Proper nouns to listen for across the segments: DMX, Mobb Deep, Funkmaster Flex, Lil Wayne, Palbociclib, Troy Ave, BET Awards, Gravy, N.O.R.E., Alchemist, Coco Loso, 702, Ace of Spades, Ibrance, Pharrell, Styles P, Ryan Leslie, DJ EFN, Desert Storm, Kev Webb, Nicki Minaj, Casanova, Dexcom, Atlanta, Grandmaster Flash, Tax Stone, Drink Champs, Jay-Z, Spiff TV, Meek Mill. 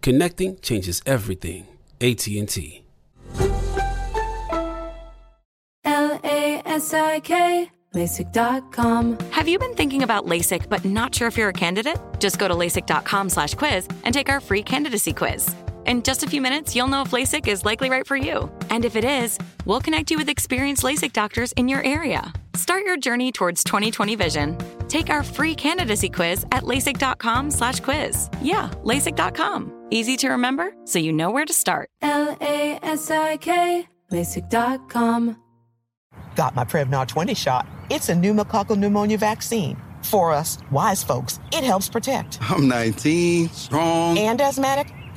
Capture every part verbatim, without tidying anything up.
Connecting changes everything. A T and T. L A S I K. LASIK dot com. Have you been thinking about LASIK but not sure if you're a candidate? Just go to LASIK.com slash quiz and take our free candidacy quiz. In just a few minutes, you'll know if LASIK is likely right for you. And if it is, we'll connect you with experienced LASIK doctors in your area. Start your journey towards twenty twenty vision. Take our free candidacy quiz at LASIK.com slash quiz. Yeah, LASIK dot com. Easy to remember, so you know where to start. L A S I K. LASIK dot com. Got my Prevnar twenty shot. It's a pneumococcal pneumonia vaccine. For us, wise folks, it helps protect. I'm nineteen, strong, and asthmatic,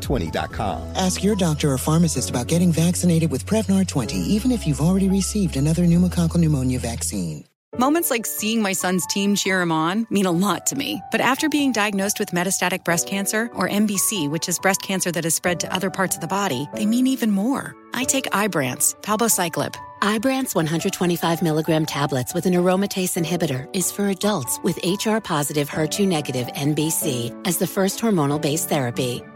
twenty dot com. Ask your doctor or pharmacist about getting vaccinated with Prevnar twenty, even if you've already received another pneumococcal pneumonia vaccine. Moments like seeing my son's team cheer him on mean a lot to me. But after being diagnosed with metastatic breast cancer, or M B C, which is breast cancer that has spread to other parts of the body, they mean even more. I take Ibrance, palbociclib. Ibrance one twenty-five milligram tablets with an aromatase inhibitor is for adults with H R positive, H E R two negative M B C as the first hormonal-based therapy.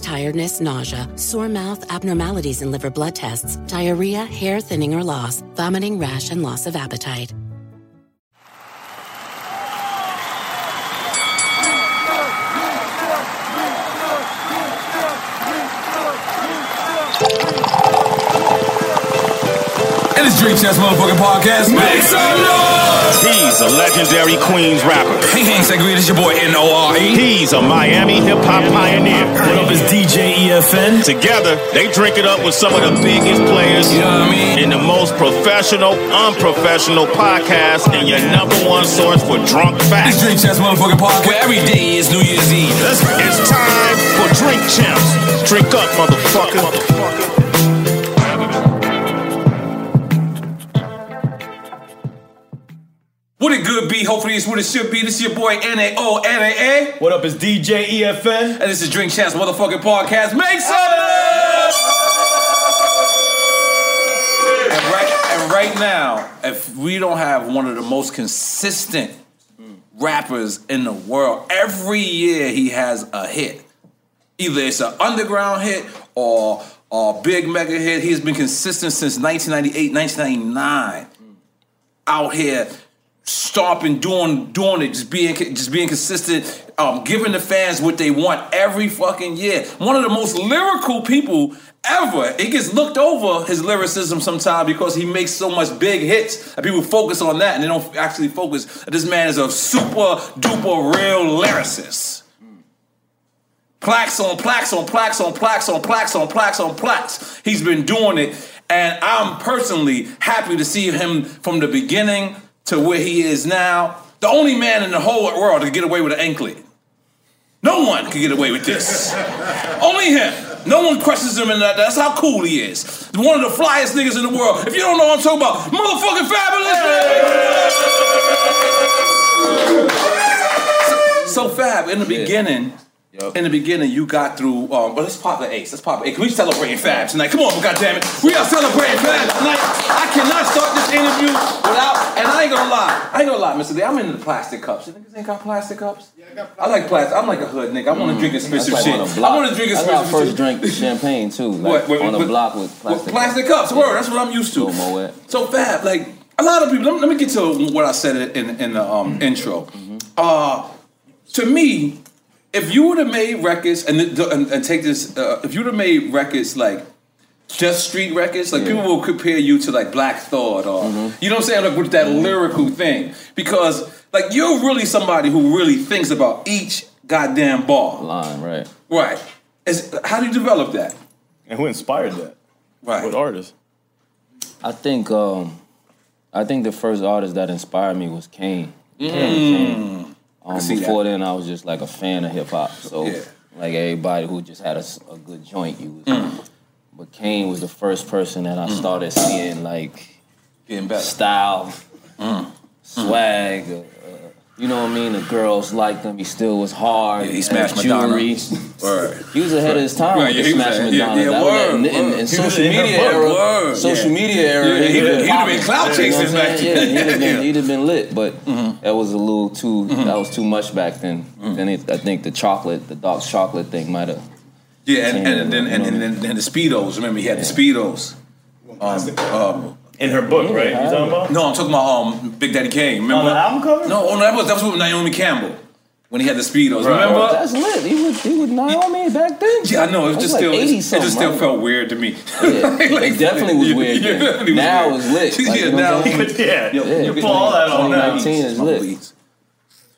tiredness, nausea, sore mouth, abnormalities in liver blood tests, diarrhea, hair thinning or loss, vomiting, rash, and loss of appetite. And it's Drink Champs motherfucking podcast. Make some noise! He's a legendary Queens rapper. Hey, hey, Segreed, it's your boy N O R E He's a Miami hip-hop pioneer. What up, is D J E F N? Together, they drink it up with some of the biggest players. You know what I mean? In the most professional, unprofessional podcast, and your number one source for drunk facts. It's Drink Champs motherfucking podcast, where every day is New Year's Eve. Let's go. It's time for Drink Champs. Drink up, motherfucker. Motherfucker. What it good be? Hopefully it's what it should be. This is your boy N A O R E What up, it's D J E F N. And this is Drink Champs motherfucking podcast. Make some noise! And right, and right now, if we don't have one of the most consistent rappers in the world, every year he has a hit. Either it's an underground hit or a big mega hit. He's been consistent since nineteen ninety-eight, nineteen ninety-nine. Out here... stomping, doing, doing it, just being, just being consistent, um, giving the fans what they want every fucking year. One of the most lyrical people ever. It gets looked over, his lyricism, sometimes because he makes so much big hits and people focus on that and they don't actually focus. This man is a super duper real lyricist. Plaques on plaques on plaques on plaques on plaques on plaques on plaques. He's been doing it, and I'm personally happy to see him from the beginning to where he is now. The only man in the whole world to get away with an anklet. No one can get away with this. Only him. No one questions him in that. That's how cool he is. One of the flyest niggas in the world. If you don't know what I'm talking about, motherfucking Fabulous. Yeah. So, so Fab, in the yeah. beginning, yep. in the beginning, you got through. Um, well, let's pop the ace. Let's pop the ace. Can we celebrate Fab tonight? Come on, goddammit. We are celebrating Fab tonight. I cannot start this interview without. And I ain't gonna lie, I ain't gonna lie, Mister D, I'm into the plastic cups. You niggas ain't got plastic cups? Yeah, I got plastic. I like plastic. I'm like a hood nigga. I want to mm. drink expensive like shit. I want to drink expensive shit. I first drink champagne too, like what, what, on a block with plastic, with plastic cups. cups. Yeah. Word, that's what I'm used to. So, so Fab, like a lot of people. Let me, let me get to what I said in in the um, mm-hmm. intro. Mm-hmm. Uh, to me, if you would have made records and, and and take this, uh, if you would have made records like. Just street records, like yeah. people will compare you to like Black Thought or mm-hmm. you know what I'm saying, like with that mm-hmm. lyrical thing, because like you're really somebody who really thinks about each goddamn bar line, right? Right. Is, how do you develop that? And who inspired that? Right. What artist? I think, um, I think the first artist that inspired me was Kane. Mm. Kane, Kane. Um, before that. then, I was just like a fan of hip hop. So yeah. like everybody who just had a, a good joint, you was. Mm. But Kane was the first person that I started mm. seeing, like, getting better. Style, mm. swag, uh, you know what I mean? The girls liked him. He still was hard. Yeah, he smashed Madonna. He was ahead of his time right, with yeah, the Smash Madonna. Yeah, yeah, that word, was that, in, in, in social media era, word. social yeah. media era, yeah, he'd have been, been clout chasing back then. Yeah, he'd have been, yeah. been lit, but mm-hmm. that was a little too, mm-hmm. that was too much back then. Mm-hmm. Then it, I think the chocolate, the dark chocolate thing might have... Yeah, and, and, and, and, and, and, and the Speedos. Remember, he had the Speedos. Um, um, in her book, right? You talking about? No, I'm talking about um, Big Daddy Kane. Remember? On the album cover? No, on that was that was with Naomi Campbell when he had the Speedos. Right. Remember? Oh, that's lit. He was he was Naomi back then. Yeah, I know. It was just like still it just still right? felt weird to me. Yeah, like, it definitely was weird. Yeah, yeah, was now weird. It's lit. Like, yeah, you know now you could, yeah, yeah, yeah, you pull all that on now. twenty nineteen is lit.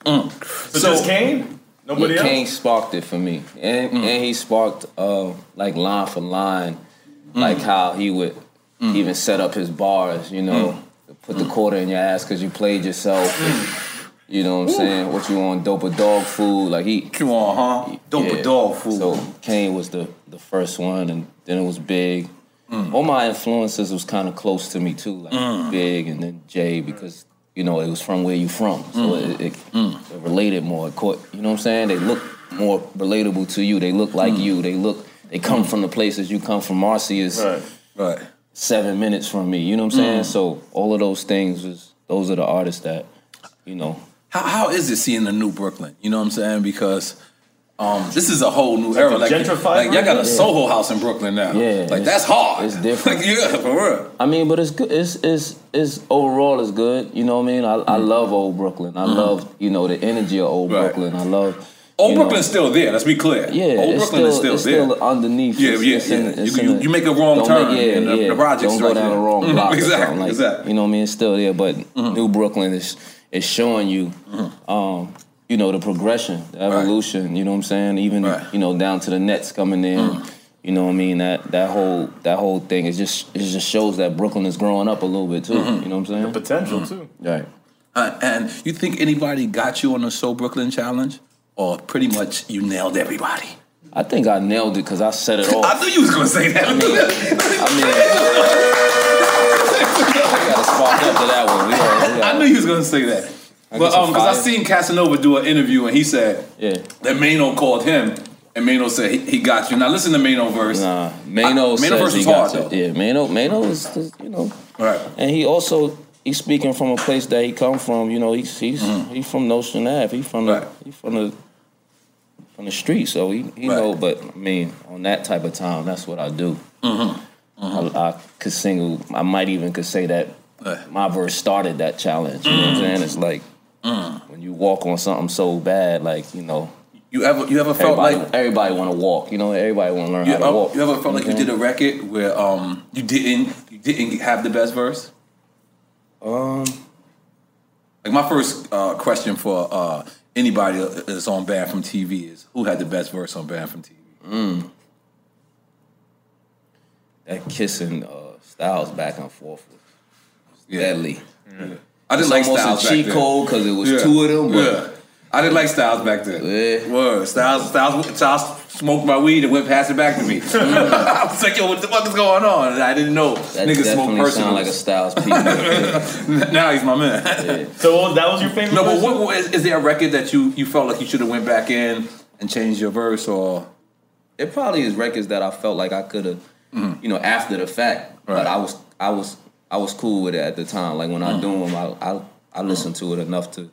Mm. So, so just Kane. Nobody else? Kane sparked it for me, and, mm. and he sparked uh, like line for line, mm. like how he would mm. even set up his bars. You know, mm. put the quarter in your ass because you played yourself. And, you know what I'm Ooh. saying? What you on? Dope or dog food? Like he come on, huh? He, dope yeah. or dog food. So Kane was the the first one, and then it was Big. Mm. All my influences was kind of close to me too, like mm. Big, and then Jay because. You know, it was from where you from. So mm. it, it, mm. it related more. It caught, you know what I'm saying? They look more relatable to you. They look like mm. you. They look, they come mm. from the places you come from. Marcy is right. Right. seven minutes from me. You know what I'm saying? Mm. So all of those things, was, those are the artists that, you know. How How is it seeing the new Brooklyn? You know what I'm saying? Because... Um, this is a whole new era. Like, like, like y'all got a yeah. Soho house in Brooklyn now. Yeah, like that's hard. It's different. Like, yeah, for real. I mean, but it's good. It's it's it's overall it's good. You know what I mean? I, mm-hmm. I love old Brooklyn. I mm-hmm. love you know the energy of old right. Brooklyn. I love old Brooklyn's know, still there. Let's be clear. Yeah, old Brooklyn still, is still there. It's still underneath. Yeah, yeah. It's, yeah. It's in, it's you, you, you make a wrong turn. Make, yeah, and the, yeah. The projects don't go right down there. The wrong mm-hmm. block. Exactly. Like, exactly. You know what I mean? It's still there, but mm-hmm. new Brooklyn is is showing you. Um, You know, the progression, the evolution, right. you know what I'm saying? Even, right. you know, down to the Nets coming in, mm. you know what I mean? That that whole that whole thing, it just it just shows that Brooklyn is growing up a little bit, too. Mm-hmm. You know what I'm saying? The potential, mm-hmm. too. Right. Uh, and you think anybody got you on the So Brooklyn Challenge? Or pretty much you nailed everybody? I think I nailed it because I set it off. I knew you was going to say that. I mean... I got to spark up to that one. We gotta, we gotta, I knew you was going to say that. Because um, I seen Casanova do an interview and he said yeah. that Maino called him and Maino said he, he got you. Now listen to Maino verse. Nah, Maino, I, Maino says verse he got hard, you. Yeah, Maino, Maino is just, you know. Right. And he also he's speaking from a place that he come from. You know, he's he's mm. he from Notion Ave. He from right. the he from the from the street. So he he right. know. But I mean, on that type of time, that's what I do. Mm-hmm. Mm-hmm. I, I could single. I might even could say that right. my verse started that challenge. You mm. know what I'm saying? It's like. Mm. When you walk on something so bad, like you know, you ever you ever felt like everybody want to walk, you know, everybody want to learn how to walk. You ever felt like you did a record where um you didn't you didn't have the best verse? Um, like my first uh, question for uh, anybody that's on Banned from T V is who had the best verse on Banned from T V? Mm. That kissing uh, Styles back and forth was deadly. Yeah. Yeah. I didn't it's like almost Styles a cheat code because it was yeah. two of them. But yeah. I didn't like Styles back then. Yeah. Word. Styles, Styles, Styles smoked my weed and went past it back to me. I was like, yo, what the fuck is going on? And I didn't know. That niggas smoke personal. Sound like a Styles P. Now he's my man. Yeah. So that was your favorite? No, but what, what, is, is there a record that you, you felt like you should have went back in and changed your verse? Or it probably is records that I felt like I could have, mm-hmm. you know, after the fact. Right. But I was, I was, I was cool with it at the time. Like when mm-hmm. I do them, I, I, I listened mm-hmm. to it enough to.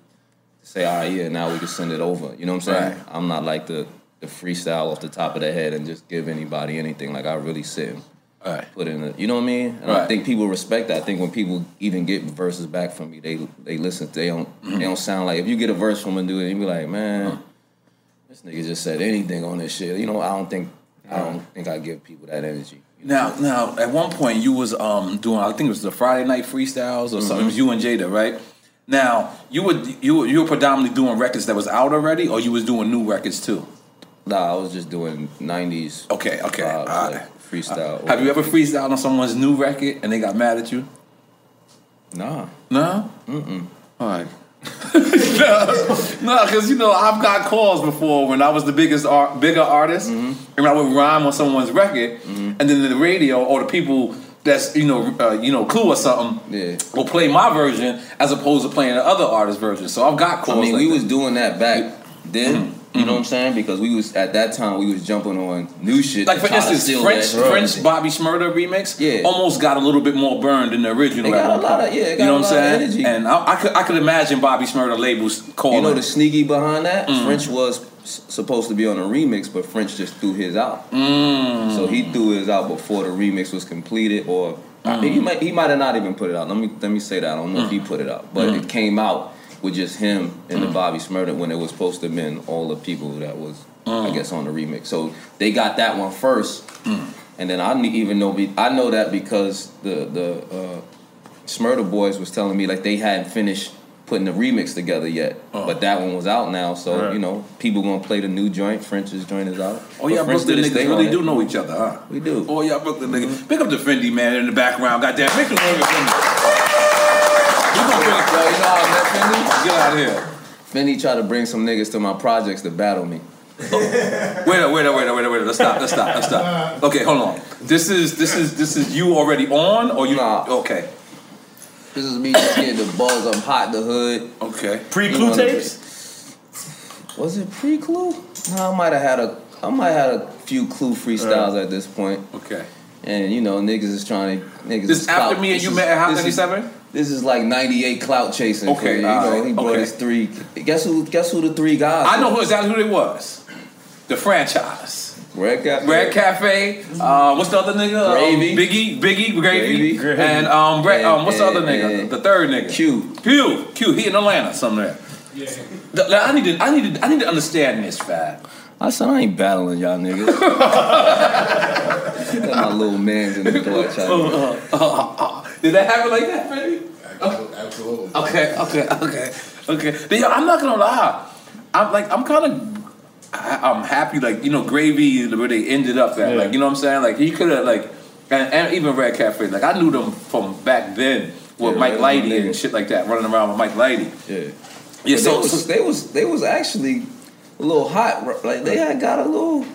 Say, all right, yeah, now we can send it over. You know what I'm saying? Right. I'm not like the, the freestyle off the top of the head and just give anybody anything. Like, I really sit and right. put in it. You know what I mean? And right. I think people respect that. I think when people even get verses back from me, they they listen. They don't mm-hmm. they don't sound like... If you get a verse from a dude, you be like, man, uh-huh. this nigga just said anything on this shit. You know, I don't think I don't think I give people that energy. You know? Now, now, at one point, you was um doing... I think it was the Friday Night Freestyles or mm-hmm. something. It was you and Jada, right? Now, you were, you were you were predominantly doing records that was out already, or you was doing new records too? Nah, I was just doing nineties. Okay, okay. Vibes, right. like freestyle. Uh, have you ever freestyled on someone's new record and they got mad at you? Nah. Nah? Mm-mm. All right. No, because, you know, I've got calls before when I was the biggest art, bigger artist, mm-hmm. and I would rhyme on someone's record, mm-hmm. and then the radio or the people... That's you know uh, you know Clue or something yeah. will play my version as opposed to playing the other artist's version. So I've got calls. I mean, like we that. was doing that back then. Mm-hmm. You know what I'm saying? Because we was at that time we was jumping on new shit. Like for instance, French French Bobby Shmurda remix. Yeah, almost got a little bit more burned than the original. It got a lot of, yeah, it got you know a lot what I'm saying? Energy. And I, I could I could imagine Bobby Shmurda labels calling. You know the sneaky behind that? Mm-hmm. French was supposed to be on a remix, but French just threw his out. Mm. So he threw his out before the remix was completed, or mm. I mean, he might he might have not even put it out. Let me let me say that I don't know mm. if he put it out, but mm. it came out with just him and mm. the Bobby Shmurda when it was supposed to have been all the people that was mm. I guess on the remix. So they got that one first, mm. and then I didn't even know I know that because the the uh, Shmurda boys was telling me like they hadn't finished putting the remix together yet. Oh. But that one was out now, so, right. you know, people gonna play the new joint. French's joint is out. Oh, y'all Brooklyn niggas really do know each other, huh? We do. Oh, y'all Brooklyn mm-hmm. niggas. Pick up the Fendi, man, in the background. Goddamn, make some noise for Fendi. You gonna bring it, bro. You know how I met Fendi? Get out of here. Fendi tried to bring some niggas to my projects to battle me. Oh. Wait up, wait up, wait up, wait up, wait up. Let's stop, let's stop, let's stop. Okay, hold on. This is, this is, this is you already on, or you... Nah. Okay. This is me just getting the buzz. I'm hot, the hood. Okay. Pre-Clue tapes? Was it pre-Clue? No, I might have had a I might have had a few Clue freestyles right. at this point. Okay. And you know, niggas is trying to niggas. This is after clout. me and this you is, met at Hot ninety-seven? This, this is like ninety-eight clout chasing. Okay. You know, he brought okay. his three. Guess who guess who the three guys I know who exactly who they was. The franchise. Red Cafe. Red Cafe. Uh, what's the other nigga? Gravy. Um, Biggie. Biggie. Gravy. Gravy. And um, Red, um, what's the other nigga? The third nigga. Q. Q. Q. He in Atlanta somewhere. Yeah. The, I need to. I need to. I need to understand this, Fab. I said I ain't battling y'all niggas. Got my little man's in the door. Uh, uh, uh, uh. Did that happen like that, baby? Absolutely. Okay. Okay. Okay. Okay. But, yo, I'm not gonna lie. I'm like I'm kind of. I, I'm happy, like, you know, Gravy is where they ended up at, yeah. like, you know what I'm saying? Like, he could have, like, and, and even Red Cafe, like, I knew them from back then with yeah, Mike right, Lighty and shit like that, running around with Mike Lighty. Yeah. Yeah, so, they was, so they was they was actually a little hot, like, they had got a little...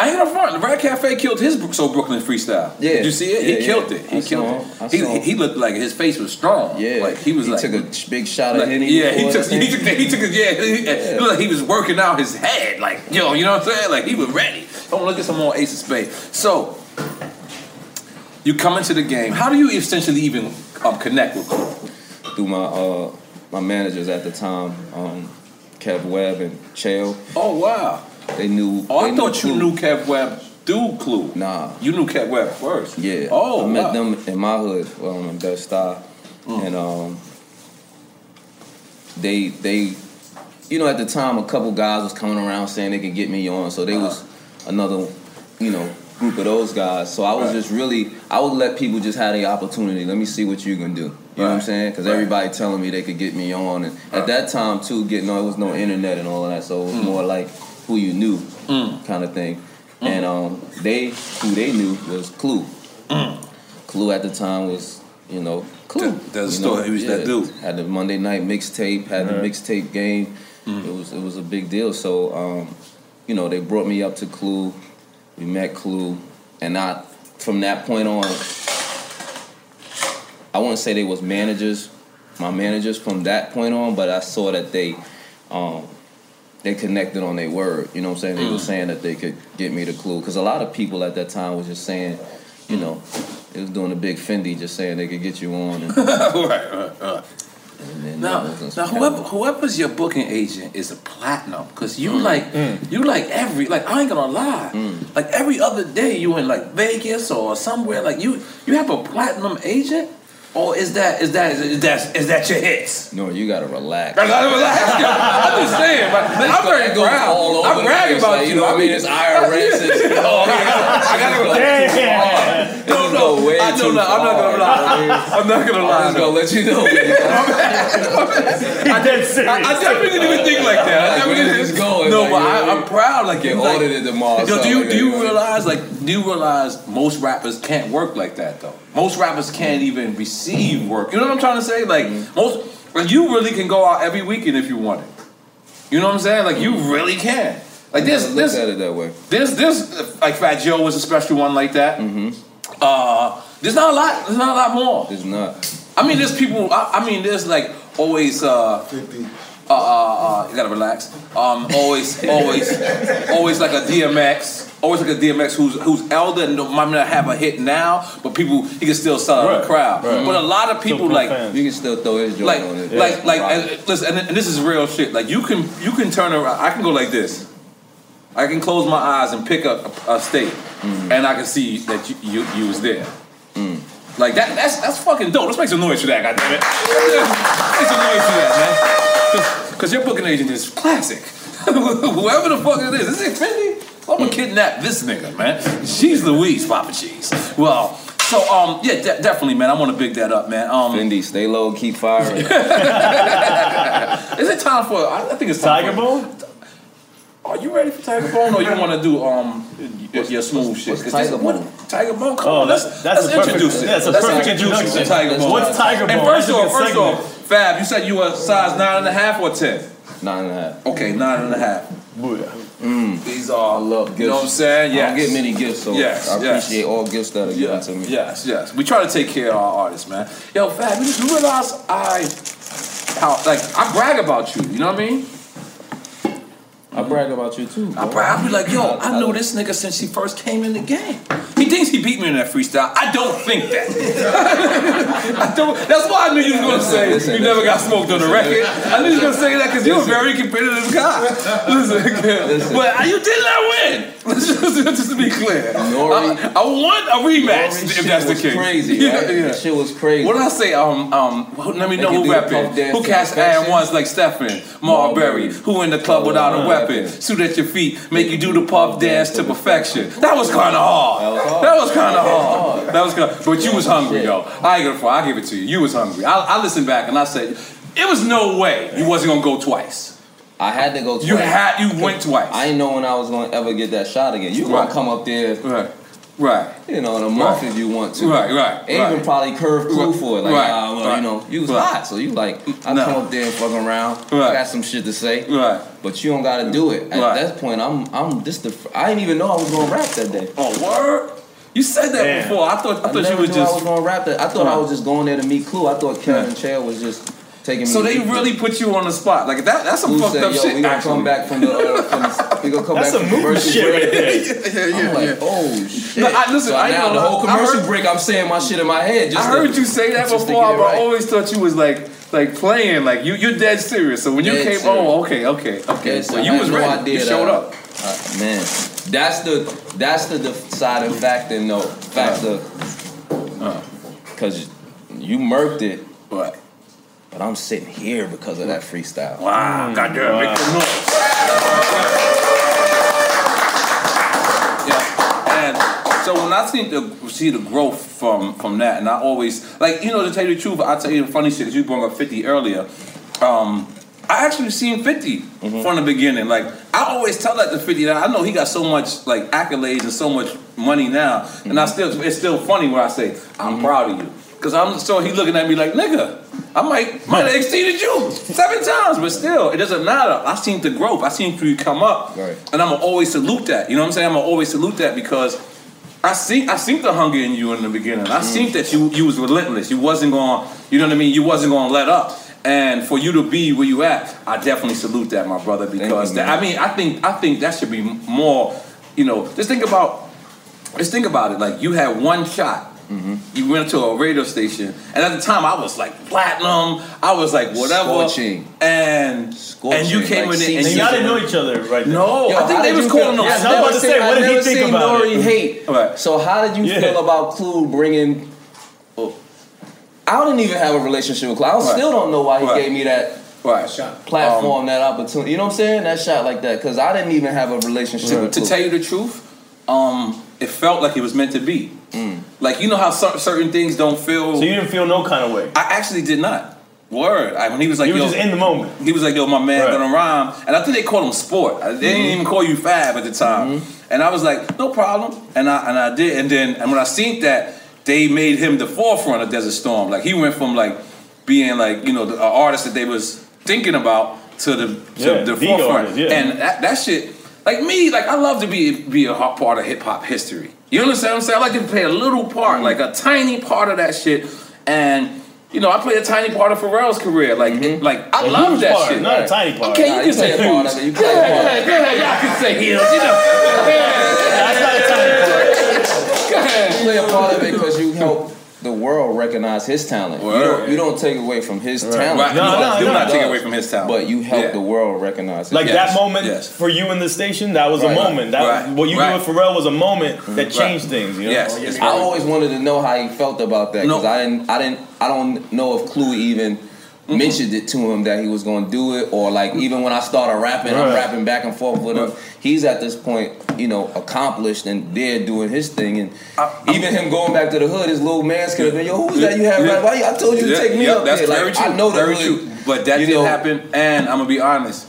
I ain't up front. Red Cafe killed his So Brooklyn freestyle. Yeah. Did you see it? Yeah, he killed yeah. it. He I killed it. He, he looked like his face was strong. Yeah. Like he was he like took a big shot at like, Henny. Yeah, he took he took he took yeah, he, yeah. It looked like he was working out his head. Like, yo, you know what I'm saying? Like he was ready. Don't look at some more Ace of Spades. So you come into the game. How do you essentially even um, connect with Clue? Through my uh, my managers at the time, um, Kev Webb and Chael. Oh wow. They knew. Oh, they I thought knew you knew Kev Webb through Clue. Nah. You knew Kev Webb first. Yeah. Oh, I met wow. them in my hood, um, in Best Style. Mm. And um, they, they, you know, at the time, a couple guys was coming around saying they could get me on. So they uh-huh. was another, you know, group of those guys. So I was right. just really, I would let people just have the opportunity. Let me see what you can do. You right. know what I'm saying? Because right. everybody telling me they could get me on. And right. at that time, too, getting on, it was no internet and all of that. So it was mm. more like, who you knew, mm. kind of thing, mm. and um, they who they knew was Clue. Mm. Clue at the time was, you know, Clue. Th- that's the story. He was yeah. that dude. Had the Monday night mixtape. Had right. the mixtape game. Mm. It was it was a big deal. So, um, you know, they brought me up to Clue. We met Clue, and I from that point on, I wouldn't say they was managers, my managers from that point on, but I saw that they um, they connected on their word. You know what I'm saying? They mm. were saying that they could get me to Clue, because a lot of people at that time was just saying, you know, it was doing a big Fendi, just saying they could get you on. And, right, right, right. And then now, now whoever whoever's your booking agent is a platinum, because you mm. like mm. you like every like I ain't gonna lie, mm. like every other day you in like Vegas or somewhere, like you you have a platinum agent. Or is that is that is that is that your hits? No, you gotta relax. I gotta relax. I'm just saying, but I'm very proud. I'm bragging about like, you. Know what I mean, it's I R S. It's, you know, I gotta go. Yeah. No, no, way I know not. I'm not gonna lie. I'm not gonna lie. I'm just gonna let you know. I definitely didn't even think like that. I definitely didn't go. No, but I'm proud. Like get audited tomorrow. Do you do you realize like do you realize most rappers can't work like that though? Most rappers can't even receive work. You know what I'm trying to say? Like mm-hmm. most, like you really can go out every weekend if you want it. You know what I'm saying? Like you really can. Like this, yeah, this at it that way. This, this, like Fat Joe was a special one like that. Mm-hmm. Uh, there's not a lot. There's not a lot more. There's not. I mean, there's people. I, I mean, there's like always. Uh, fifty. Uh, uh, uh, you gotta relax. Um, always, always, always like a D M X. Always like a D M X who's who's elder and might not have a hit now, but people he can still sell out right, the crowd. Right. But a lot of people like fans. You can still throw his joint like, on it. Like yeah, like and, listen, and, and this is real shit. Like you can you can turn around. I can go like this. I can close my eyes and pick up a, a state, mm-hmm. and I can see that you you, you was there. Mm. Like that that's that's fucking dope. Let's make some noise for that, goddammit. Make some noise for that, man. Because your booking agent is classic. Whoever the fuck it is, is it Fendi? I'm gonna kidnap this nigga, man. She's Louise, Papa Cheese. Well, so um, yeah, de- definitely, man. I want to big that up, man. Um, Fendi, stay low, keep firing. Is it time for? I think it's time Tiger for, Bone. Are you ready for Tiger Bone, or you want to do um what's, your smooth what's, shit? What's Tiger this, Bone. What, Tiger Bone. Come oh, on, that's let's, that's let's a introduce perfect, it. That's a let's perfect introduction. Tiger Bone. What's Tiger Bone? And first off, first off, Fab, you said you were size nine and a half or ten? Nine and a half. Okay, nine and a half. Booyah. Mm. These are I love gifts. You know what I'm saying? Yes. I don't get many gifts, so yes, I appreciate yes. all gifts that are given yes, to me. Yes, yes. We try to take care of our artists, man. Yo, Fab, you realize I, how like I brag about you. You know what I mean? I brag about you too. Bro. I brag. I be like, yo, I, I know I, this nigga since he first came in the game. He thinks he beat me in that freestyle. I don't think that. I don't, that's why I knew you was gonna say listen, you listen, never listen, got smoked listen, on the record. Listen, I knew you was gonna say that because you're a very competitive guy. Listen, listen, but you did not win. Let's just, just to be clear, N O R E I, I want a rematch N O R E if that's the case. Crazy, right? Yeah, yeah. That shit was crazy. What did I say? Um, um, let me they know who rapping, who cast ad ones like Stephen Marbury, who in the club without a weapon. Suit at your feet, make you do the pop dance to perfection. That was kind of hard. That was kind of hard. That was kind of, but you was hungry, yo. I ain't gonna fall. I give it to you. You was hungry. I, I listened back and I said, it was no way you wasn't gonna go twice. I had to go twice. You had, you went twice. I didn't know when I was gonna ever get that shot again. You gonna right. come up there. Right. Right. You know, in a month right. if you want to. Right, right. And right. even probably curve Clue right. for it. Like, right. ah, well, right. you know, you was right. hot. So you like, I no. come up there and fucking around. Right. I got some shit to say. Right. But you don't gotta do it. At right. that point, I'm I'm this the I didn't even know I was gonna rap that day. Oh word? You said that Damn. Before. I thought I, I thought you were just I was gonna rap that. I thought right. I was just going there to meet Clue. I thought Kevin yeah. Chair was just taking me. So they really the, put you on the spot. Like that that's some Clue fucked said, up yo, shit. We gonna actually. Come back from the uh, from the We gonna come that's back from commercial shit break. Right there. yeah, yeah, yeah, I'm like, yeah. oh shit. No, I, listen, so I now know, the whole commercial heard, break, I'm saying my shit in my head. Just I heard to, you say that before, but right. I always thought you was like, like playing, like you, you're dead serious. So when dead you came, serious. oh, okay, okay, okay. So you was no ready. Idea you showed up. Uh, man, that's the that's the deciding factor. No factor, because you murked it, but but I'm sitting here because of that freestyle. Wow, goddamn, make some noise. So when I see the see the growth from, from that, and I always like you know to tell you the truth, I tell you the funny shit because you brought up fifty earlier. Um, I actually seen fifty mm-hmm. from the beginning. Like I always tell that to fifty. Now I know he got so much like accolades and so much money now, mm-hmm. and I still it's still funny when I say I'm mm-hmm. proud of you because I'm so he looking at me like nigga. I might might have exceeded you seven times, but still, it doesn't matter. I seen the growth. I seen you come up, right. And I'm gonna always salute that. You know what I'm saying? I'm gonna always salute that because I see I seen the hunger in you in the beginning. I mm. seen that you you was relentless. You wasn't gonna, you know what I mean? You wasn't gonna let up. And for you to be where you at, I definitely salute that, my brother. Because you, that, I mean, I think I think that should be more. You know, just think about just think about it. Like you had one shot. Mm-hmm. You went to a radio station, and at the time I was like platinum. I was like whatever, Scorching. and Scorching. and you came like in it, and y'all didn't know each other, right? There. No, Yo, I think they was calling them. Yeah, I was about to say, what did he think about N O R E hate? Right. So how did you yeah. feel about Clue bringing? Oh, I didn't even have a relationship with Clue. I right. still don't know why he right. gave me that. Right. Platform, um, that opportunity. You know what I'm saying? That shot like that. Because I didn't even have a relationship to, with To Luke. Tell you the truth, um, it felt like it was meant to be. Mm. Like, you know how some, certain things don't feel... So you didn't feel no kind of way? I actually did not. Word. I, when he was like, you were just in the moment. He was like, yo, my man right. gonna rhyme. And I think they called him Sport. They didn't mm-hmm. even call you Fab at the time. Mm-hmm. And I was like, no problem. And I and I did. And then and when I seen that, they made him the forefront of Desert Storm. Like, he went from, like, being, like, you know, the uh, artist that they was... thinking about to the to yeah, the forefront, yeah. and that, that shit, like me, like I love to be be a part of hip hop history. You understand what I'm saying? I like to play a little part, like a tiny part of that shit, and you know I played a tiny part of Pharrell's career. Like, mm-hmm. it, like I a love that part, shit. Not right. a tiny part. Okay, nah, you, you can say part of it. You play yeah, part. Yeah, yeah, yeah, I can say heels. You know, that's not a tiny part. You play a part of it because you help the world recognize his talent. You don't, you don't take away from his right. talent. Right. No, you no, do no, not no. take away from his talent. But you help yeah. the world recognize his Like yes. that moment yes. for you in the station, that was right. a moment. That right. was, what you right. did with Pharrell was a moment that changed right. things. You know? Yes. yes. I always wanted to know how he felt about that because no. I didn't, I didn't, I don't know if Clue even Mm-hmm. mentioned it to him that he was going to do it, or like even when I started rapping, right. I'm rapping back and forth with him. He's at this point, you know, accomplished and there doing his thing, and I, even him going back to the hood, his little man's could have been, yo, who's that you have? Yeah. Why I told you yeah. to take me yeah. up That's there. Very like, true. I know the hood, but that didn't know. happen. And I'm gonna be honest,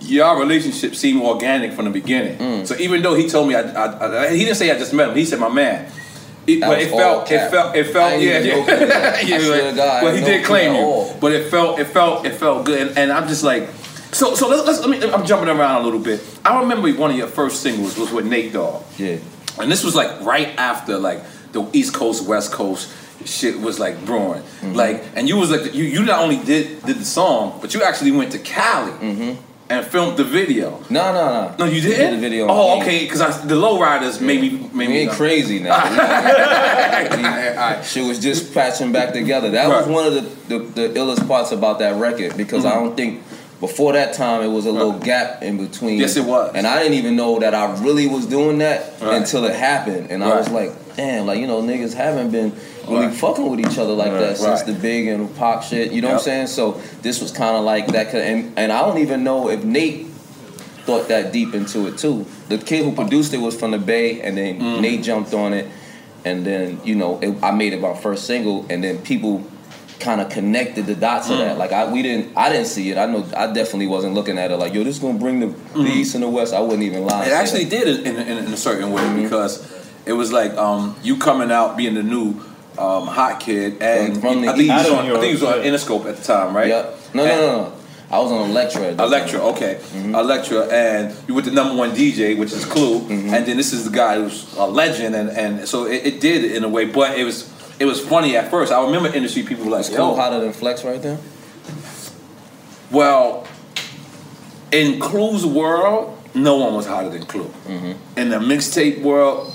your relationship seemed organic from the beginning. Mm. So even though he told me, I, I, I, he didn't say I just met him. He said, my man. It, but it felt, it felt, it felt, I yeah, yeah. yeah. God, but he did claim you. But it felt, it felt, it felt good, and, and I'm just like, so, so let's, let's, let me, I'm jumping around a little bit. I remember one of your first singles was with Nate Dogg. Yeah. And this was like right after like the East Coast, West Coast shit was like brewing, mm-hmm. like, and you was like, you, you not only did did the song, but you actually went to Cali. Mm-hmm. And filmed the video. No, no, no. No, you didn't? Did the video. Oh, okay, because the lowriders yeah. maybe... maybe we ain't not. crazy now. She was just patching back together. That right. was one of the, the, the illest parts about that record, because mm-hmm. I don't think... Before that time, it was a right. little gap in between. Yes, it was. And I didn't even know that I really was doing that right. until it happened. And right. I was like, damn, like, you know, niggas haven't been... really right. fucking with each other like right, that since right. the Big and Pop shit, you know yep. what I'm saying? So this was kind of like that, and, and I don't even know if Nate thought that deep into it too. The kid who produced it was from the Bay, and then mm. Nate jumped on it, and then, you know, it, I made it my first single, and then people kind of connected the dots mm. of that. Like I, we didn't, I didn't see it. I know, I definitely wasn't looking at it like, yo, this is gonna bring the, mm. the East and the West. I wouldn't even lie. It actually that. did in, in, in a certain way mm-hmm. because it was like um, you coming out being the new. Um, hot kid, and from the I, think was on, I think he was on Interscope at the time, right? Yep. No, and no, no, no. I was on Elektra. Elektra, okay, mm-hmm. Elektra, and you were the number one D J, which is Clue, mm-hmm. and then this is the guy who's a legend, and, and so it, it did in a way, but it was it was funny at first. I remember industry people were like, "Yo, hotter than Flex right there." Well, in Clue's world, no one was hotter than Clue. Mm-hmm. In the mixtape world.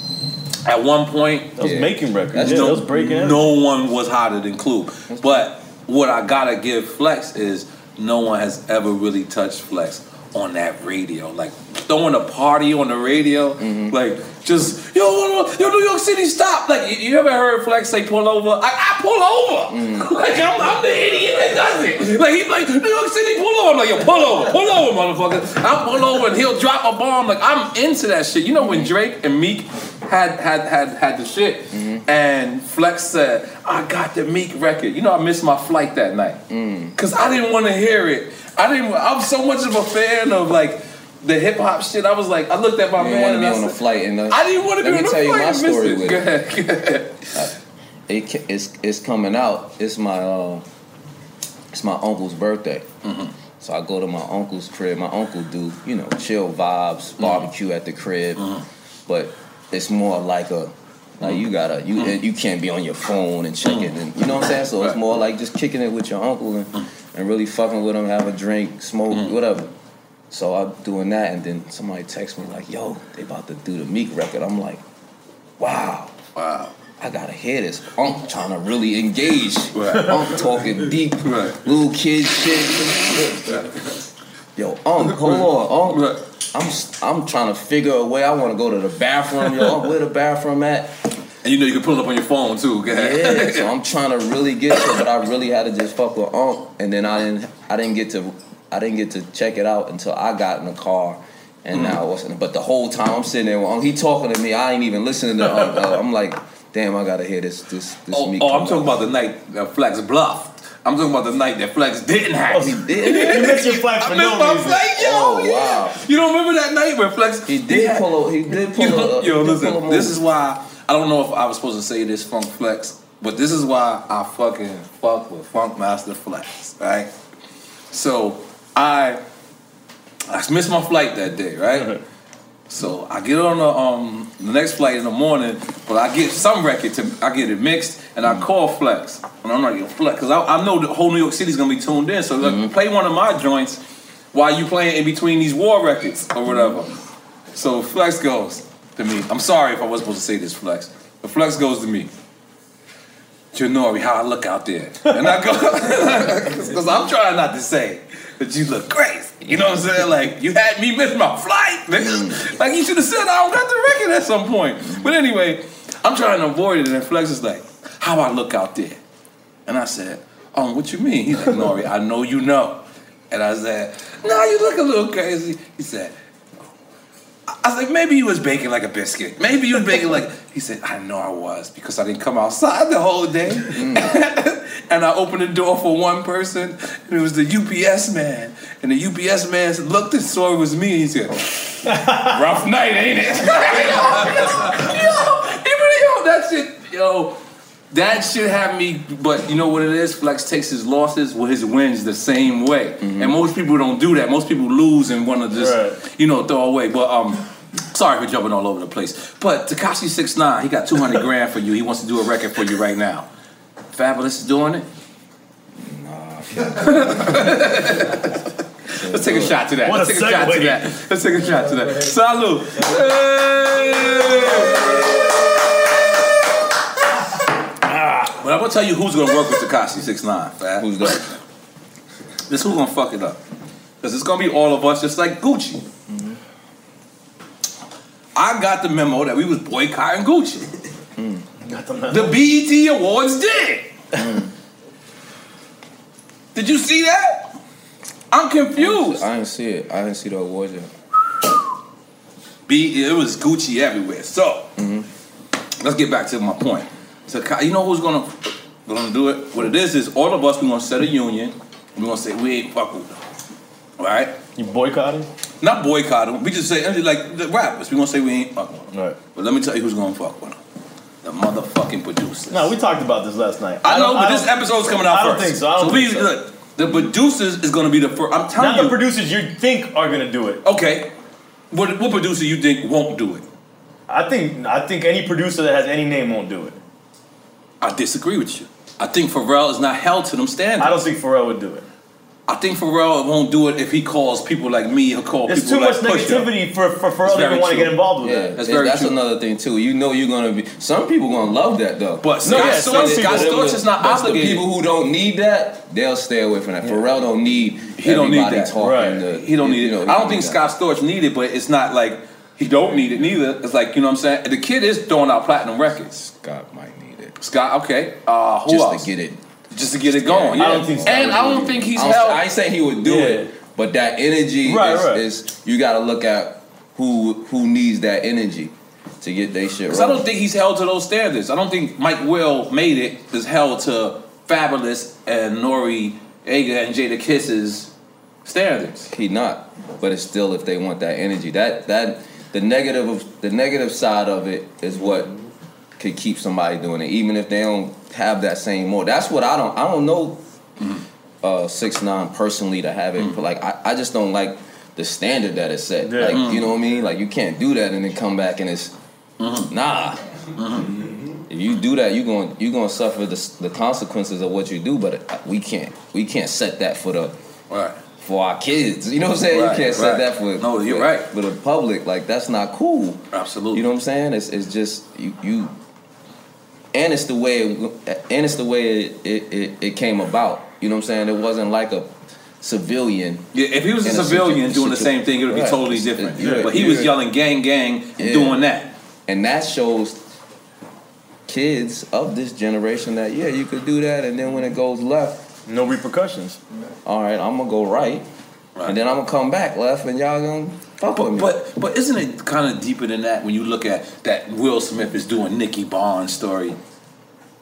At one point, I was yeah. making records. That's yeah, no, that was breaking no one was hotter than Clue. That's but what I gotta give Flex is no one has ever really touched Flex on that radio. Like throwing a party on the radio, mm-hmm. like just yo, yo, New York City, stop! Like you, you ever heard Flex say pull over? I, I pull over. Mm. Like I'm, I'm the idiot that does it. Like he's like New York City, pull over. I'm like yo, pull over, pull over, motherfucker. I pull over and he'll drop a bomb. Like I'm into that shit. You know when Drake and Meek. Had had had had the shit, mm-hmm. and Flex said, "I got the Meek record." You know, I missed my flight that night mm. cause I didn't want to hear it. I didn't. I'm so much of a fan of like the hip hop shit. I was like, I looked at my you man and I said, on a flight and uh, "I didn't want to be on a flight." Let me tell you my story with it. It, it's it's coming out. It's my uh, it's my uncle's birthday. Mm-hmm. So I go to my uncle's crib. My uncle do, you know, chill vibes, barbecue mm-hmm. at the crib. Mm-hmm. But it's more like a, like you gotta, you mm-hmm. you can't be on your phone and checking. Mm-hmm. And, you know what I'm saying? So right. it's more like just kicking it with your uncle and, mm-hmm. and really fucking with him, have a drink, smoke, mm-hmm. whatever. So I'm doing that, and then somebody texts me like, yo, they about to do the Meek record. I'm like, wow. Wow. I gotta hear this. I'm trying to really engage. Right. I'm talking deep, right. little kid shit. Yo, um, hold on, um, right. I'm I'm trying to figure a way. I want to go to the bathroom, yo. Where the bathroom at? And you know you can pull it up on your phone too. Okay? Yeah. So I'm trying to really get to, but I really had to just fuck with um, and then I didn't I didn't get to I didn't get to check it out until I got in the car. And mm. now I wasn't. But the whole time I'm sitting there, um, he talking to me. I ain't even listening to um. Uh, I'm like. Damn, I gotta hear this. This, this. Oh, oh I'm talking about the night that Flex bluffed. I'm talking about the night that Flex didn't hack. Oh, he did. You mentioned Flex for I no reason. Flex, yo, oh, wow. Yeah. You don't remember that night where Flex? He did pull. He did pull. Yo, a, yo he did listen. Pull this is why I don't know if I was supposed to say this, Funk Flex, but this is why I fucking fuck with Funkmaster Flex, right? So I, I missed my flight that day, right? So I get on the um the next flight in the morning, but I get some record to I get it mixed and I call Flex and I'm like, yo, Flex, because I, I know the whole New York City's gonna be tuned in, so like, mm-hmm. play one of my joints while you playing in between these war records or whatever. So Flex goes to me. I'm sorry if I wasn't supposed to say this, Flex, but Flex goes to me. You know how I look out there, and I go because I'm trying not to say that you look crazy. You know what I'm saying? Like, you had me miss my flight, nigga. Like, you should have said I don't got the record at some point. But anyway, I'm trying to avoid it, and then Flex is like, how I look out there? And I said, um, what you mean? He's like, Nori, I know you know. And I said, nah, you look a little crazy. He said, I was like, maybe you was baking like a biscuit. Maybe you was baking like... He said, I know I was because I didn't come outside the whole day. Mm. And I opened the door for one person, and it was the U P S man. And the U P S man looked and saw it was me, and he said, rough night, ain't it? Yo, yo, he really, yo, that shit, yo, that shit had me, but you know what it is? Flex takes his losses with his wins the same way. Mm-hmm. And most people don't do that. Most people lose and want to just, right. you know, throw away. But, um... sorry for jumping all over the place. But Tekashi six nine, he got two hundred grand for you. He wants to do a record for you right now. Fabulous is doing it? Nah. Let's take a shot to that. Let's take a shot to that. Let's take a shot to that. Salud. Hey. But I'm going to tell you who's going to work with Tekashi six nine. Who's that? This who's going to fuck it up. Because it's going to be all of us just like Gucci. I got the memo that we was boycotting Gucci. Mm. Got the, memo. The B E T Awards did. Mm. Did you see that? I'm confused. I didn't see it. I didn't see the awards yet. B, it was Gucci everywhere. So mm-hmm. let's get back to my point. So you know who's gonna gonna do it? What it is is all of us. We're gonna set a union. We're gonna say we ain't fuck with them. All right? You boycotting? Not boycott them. We just say, like, the rappers. We gonna say we ain't fucking with them. Right. But let me tell you who's gonna fuck with them. The motherfucking producers. No, we talked about this last night. I, I know, but I this episode's coming out first. I don't first. think so. I don't so think please, so. Look, the producers is gonna be the first. I'm telling Not you. Not the producers you think are gonna do it. Okay. What, what producer you think won't do it? I think I think any producer that has any name won't do it. I disagree with you. I think Pharrell is not held to them standards. I don't think Pharrell would do it. I think Pharrell won't do it if he calls people like me. He'll call There's people like There's too much negativity for, for Pharrell to even want to get involved with yeah, that. That's, very that's another thing, too. You know you're going to be... Some people going to love that, though. But Scott no, yeah, Storch is not obligated. People who don't need that, they'll stay away from that. Yeah. Pharrell don't need He don't need that. Talking right. to, he don't need it. You know, I don't think Scott Storch needs it, but it's not like he don't need it neither. It's like, you know what I'm saying? The kid is throwing out platinum records. Scott might need it. Scott, okay. Uh, who Just else? Just to get it. Just to get it going. Yeah. I don't think so. And I don't think he's I don't, held. I ain't saying he would do yeah. it, but that energy right, is, right. is, you got to look at who who needs that energy to get their shit right. Because I don't think he's held to those standards. I don't think Mike Will made it is held to Fabulous and Nori, Aga, and Jada Kiss's standards. He not, but it's still if they want that energy. That that the negative of, the negative side of it is what could keep somebody doing it, even if they don't have that same mold. That's what I don't I don't know. Mm-hmm. uh, six nine personally to have it. Mm. Like I, I just don't like the standard that is set. Yeah. Like mm. you know what I mean? Like you can't do that and then come back and it's mm-hmm. nah. Mm-hmm. If you do that, you going you gonna suffer the, the consequences of what you do. But we can't we can't set that for the right. for our kids. You know what I'm saying? Right, you can't set right. that for no, you're for, right. for the public. Like that's not cool. Absolutely. You know what I'm saying? It's it's just you. you And it's the way, it, and it's the way it, it, it came about. You know what I'm saying? It wasn't like a civilian. Yeah, if he was a civilian a doing the same thing, it would right. be totally different. It, yeah, but he yeah. was yelling "gang, gang" and yeah. doing that, and that shows kids of this generation that yeah, you could do that, and then when it goes left, no repercussions. All right, I'm gonna go right, right. and then I'm gonna come back left, and y'all gonna. But, but but isn't it kind of deeper than that when you look at that Will Smith is doing Nicky Barnes story?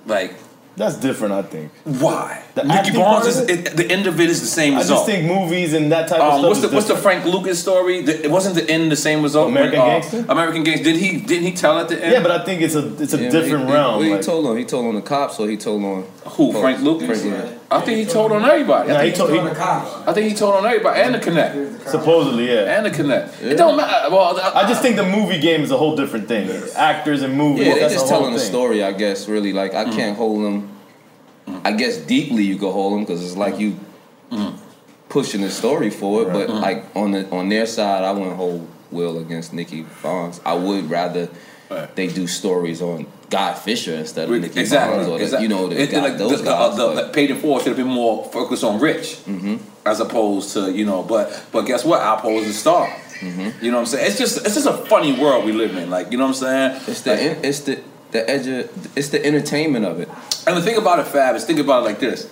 Like that's different, I think. Why? The Nicky Barnes is it, the end of it is the same result. I just think movies and that type um, of stuff. What's the what's the Frank Lucas story? The, it wasn't the end the same result. American when, uh, Gangster. American Gangster. Did he didn't he tell at the end? Yeah, but I think it's a it's a yeah, different he, realm. He, what like, he told on? He told on the cops, or he told on who? Frank Lucas. Frank Lucas. I think he told on everybody. No, I think he told, he told on the cops. I think he told on everybody and the Connect. Supposedly, yeah. And the Connect. Yeah. It don't matter. Well, I, I just think the movie game is a whole different thing. Yes. Actors and movies. Yeah, they're just telling a story, I guess. Really, like I mm. can't hold them. Mm. I guess deeply you could hold them because it's like you mm. pushing the story forward. Right. But mm. like on the on their side, I wouldn't hold Will against Nicky Barnes. I would rather right. they do stories on God Fisher instead of Nicky exactly. Barnes, or the, exactly. you know, the, it, God, like those the, guys. The, the, the Paid in Full should have been more focused on Rich mm-hmm. as opposed to you know. But but guess what? Alpo is a star. Mm-hmm. You know what I'm saying? It's just it's just a funny world we live in. Like you know what I'm saying? It's the like, it's the the edge. Of, it's the entertainment of it. And the thing about it, Fab, is think about it like this: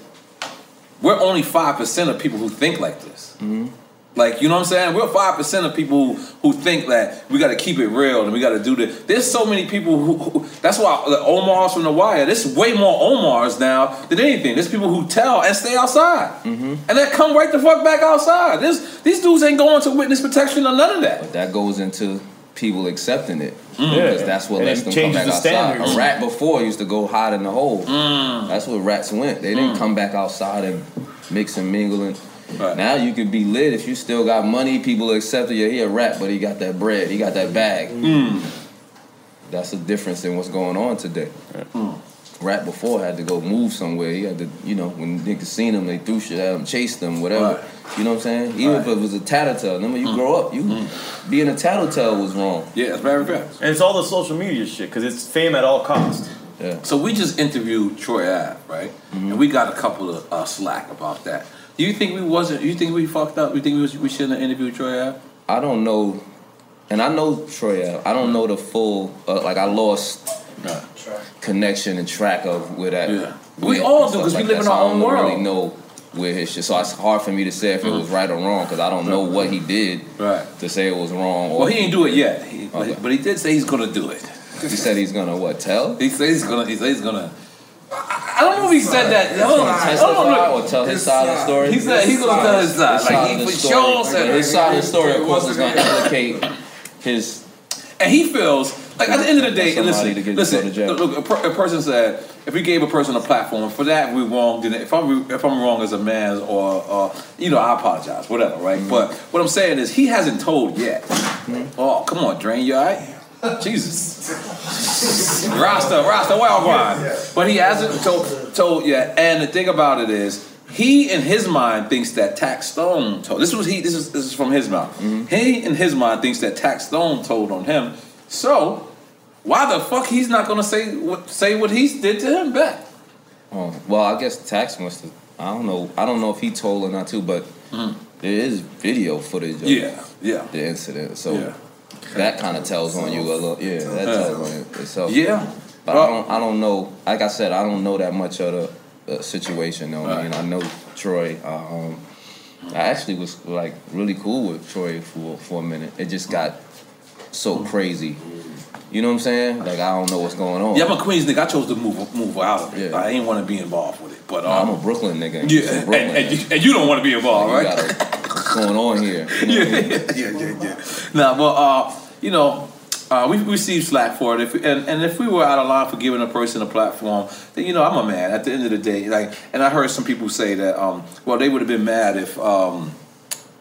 we're only five percent of people who think like this. Mm-hmm. Like, you know what I'm saying? We're five percent of people who, who think that we got to keep it real and we got to do this. There's so many people who, who... That's why the Omar's from The Wire, there's way more Omar's now than anything. There's people who tell and stay outside. Mm-hmm. And then come right the fuck back outside. There's, these dudes ain't going to witness protection or none of that. But that goes into people accepting it. Mm. Yeah. Because that's what and lets them come back the outside. Standards. A rat before used to go hide in the hole. Mm. That's where rats went. They didn't mm. come back outside and mix and mingle and... Right. Now you could be lit if you still got money. People accept you. He a rap, but he got that bread. He got that bag. Mm. That's the difference in what's going on today. Right. Mm. Rap before had to go move somewhere. He had to, you know, when niggas seen him, they threw shit at him, chased him, whatever. Right. You know what I'm saying? Even right. if it was a tattletale. Remember, you mm. grow up, you mm. being a tattletale was wrong. Yeah, it's very bad. And it's all the social media shit because it's fame at all costs. Yeah. So we just interviewed Troy Ave, right? Mm-hmm. And we got a couple of uh, slack about that. Do you think we wasn't? You think we fucked up? You think we, was, we shouldn't have interviewed Troy Ave? I don't know, and I know Troy Ave. I don't know the full. Uh, like I lost nah. connection and track of where that. Yeah. We all do because like we live that. in our so own world. I don't really know where his shit. So it's hard for me to say if mm. it was right or wrong because I don't know what he did right. to say it was wrong. Or well, he didn't do it yet, he, okay. but he did say he's gonna do it. He said he's gonna what? Tell? He said he's gonna. He said he's gonna. I don't know if he said that. I don't, I don't know. Or tell his side of the story. He said he's gonna tell his side. Like he for sure said his side of the story. Of course, is gonna implicate his. And he feels like at the end of the day. And listen, listen. Look, a, per, a person said if we gave a person a platform for that, we wrong. Then if I'm if I'm wrong as a man, or uh, you know, I apologize, whatever, right? Mm-hmm. But what I'm saying is he hasn't told yet. Mm-hmm. Oh, come on, Drain, you all right? Jesus, Rasta, Rasta, wild wine. But he hasn't told, told yet. And the thing about it is, he in his mind thinks that Tax Stone told. This was he. This is this is from his mouth. Mm-hmm. He in his mind thinks that Tax Stone told on him. So why the fuck he's not gonna say what say what he did to him back? Oh, well, I guess Tax must have. I don't know. I don't know if he told or not too, but mm. there is video footage of yeah, yeah. the incident. So. Yeah. That kind of tells on you a little, yeah. That tells on you itself, yeah. But well, I don't, I don't know. Like I said, I don't know that much of the uh, situation, though. Right. I mean, I know Troy. Uh, um, I actually was like really cool with Troy for for a minute. It just got so crazy. You know what I'm saying? Like I don't know what's going on. Yeah, I'm a Queens nigga. I chose to move move out of it. Yeah. I ain't want to be involved with it. But um, no, I'm a Brooklyn nigga. Yeah, and, Brooklyn, and, and, you, and you don't want to be involved, like, right? Gotta, what's going on here? You know yeah, I mean? yeah, yeah, yeah. Now, nah, well, uh, you know, Uh, we received slack for it, if we, and, and if we were out of line for giving a person a platform, then you know I'm a man. At the end of the day, like, and I heard some people say that, um, well, they would have been mad if, um,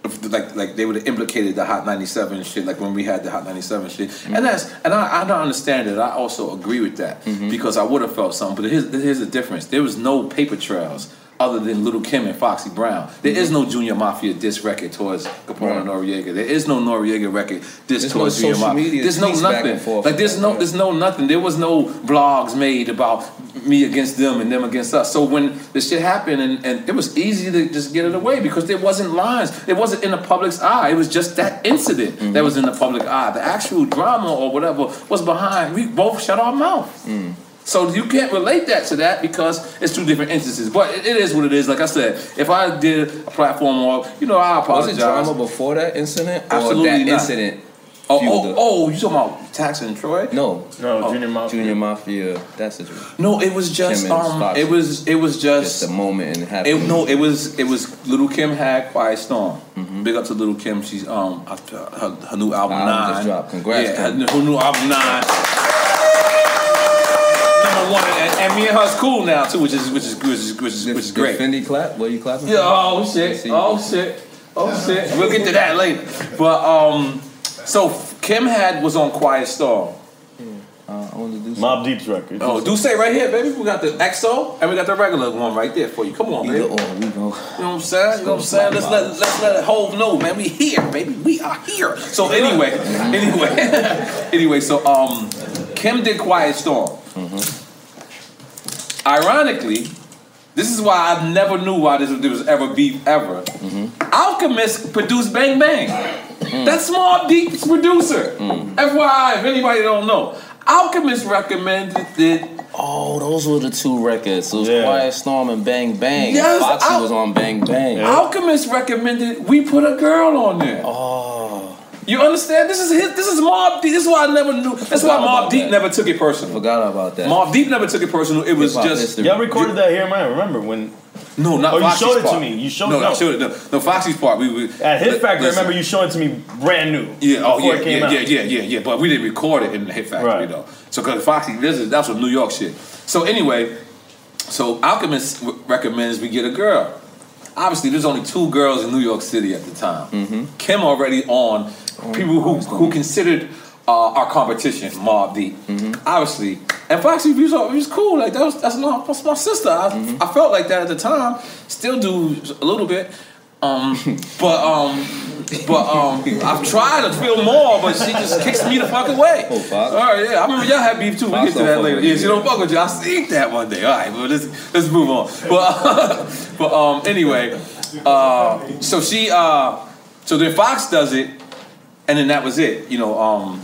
if like, like they would have implicated the Hot ninety-seven shit, like when we had the Hot ninety-seven shit, mm-hmm. and that's, and I, I don't understand it. I also agree with that mm-hmm. because I would have felt something. But here's, here's the difference: there was no paper trails. Other than Lil' Kim and Foxy Brown, there mm-hmm. is no Junior Mafia diss record towards Capone right. and Noriega. There is no Noriega record diss there's towards no Junior Mafia. There's no nothing. Like there's no, there's no nothing. There was no blogs made about me against them and them against us. So when this shit happened, and, and it was easy to just get it away because there wasn't lines. It wasn't in the public's eye. It was just that incident mm-hmm. that was in the public eye. The actual drama or whatever was behind. We both shut our mouth. Mm. So you can't relate that to that because it's two different instances. But it is what it is. Like I said, if I did a platform walk, you know, I apologize. Was it drama before that incident? Absolutely or that not. incident? Oh, oh, oh, you talking about Tax and Troy? No, no, oh, Junior Mafia. Junior Mafia. That's the truth. No, it was just um, Foxy. it was it was just, just a moment and it happened. It, no, it was it was Lil' Kim had Quiet Storm. Mm-hmm. Big up to Lil' Kim. She's um her, her new album Nine just dropped. Congrats. Yeah, her, her new album Nine. One, and, and me and her's cool now too, which is which is which is which is, which is great. Did Fendi clap? What are you clapping? Yeah. Oh shit! Oh shit! Oh shit! We'll get to that later. But um, so Kim had was on Quiet Storm. Uh, I wanted to do Mobb Deep's record. Oh, do say right here, baby. We got the X O and we got the regular one right there for you. Come on, baby. Either or, we go. You know what I'm saying? You know what I'm saying? Let's let let's let Hov know, man. We here, baby. We are here. So anyway, anyway, anyway. So um, Kim did Quiet Storm. Mm-hmm. Ironically, this is why I never knew why this there was ever beef ever. Mm-hmm. Alchemist produced Bang Bang. Mm. That's Mobb Deep's producer. Mm. F Y I, if anybody don't know, Alchemist recommended it. Oh, those were the two records. It was yeah. Quiet Storm and Bang Bang. Yes, Foxy Al- was on Bang Bang. Yeah. Alchemist recommended we put a girl on there. Oh. You understand? This is his, this is Mobb Deep. This is why I never knew. That's why Mobb Deep that. never took it personal. I forgot about that. Mobb Deep never took it personal. It was just history. Y'all recorded that here, man. Remember when? No, not oh, Foxy's part. You showed part. it to me. You showed no, it. No, I showed it. No, no, Foxy's part. We, we at Hit Factory. Remember, you showed it to me brand new. Yeah. Oh yeah. It came yeah, out. yeah. Yeah. Yeah. Yeah. But we didn't record it in the Hit Factory right. though. So because Foxy, this is that's some New York shit. So anyway, so Alchemist w- recommends we get a girl. Obviously, there's only two girls in New York City at the time. Mm-hmm. Kim already on. People who who considered uh, our competition Mobb Deep, mm-hmm. obviously, and Foxy was, was cool. Like that was that's, not, that's my sister. I, mm-hmm. I felt like that at the time. Still do a little bit, um, but um, but um, I've tried to feel more, but she just kicks me the fuck away. Oh, Fox. All right, yeah, I remember y'all had beef too. Fox, we'll get to that later. Yeah, she don't fuck with you. I'll see that one day. All right, but let's let's move on. But but um, anyway, uh, so she uh, so then Fox does it. And then that was it, you know. Um,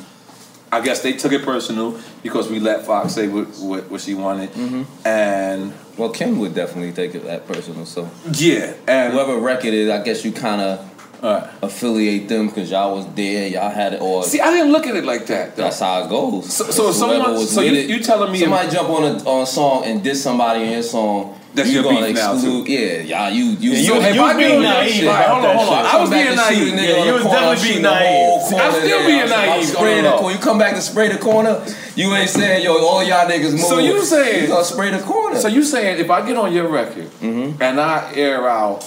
I guess they took it personal because we let Fox say what, what, what she wanted, mm-hmm. and well, Kim would definitely take it that personal. So yeah, and whoever record it, I guess you kind of right. affiliate them because y'all was there, y'all had it all. See, I didn't look at it like that. Though. That's how it goes. So, so if someone, so you, it, you telling me somebody jump on a on a song and diss somebody in his song. That's you your gonna beef exclude, now too. Yeah, y'all, you you. Yeah, you, so if you I being naive. Right, hold on, hold on. I was being naive. Yeah, you was definitely being naive. I'm still being naive. Spray the corner. You come back and spray the corner. You ain't saying yo, all y'all niggas move. So you saying you gonna spray the corner? So you saying if I get on your record mm-hmm. and I air out,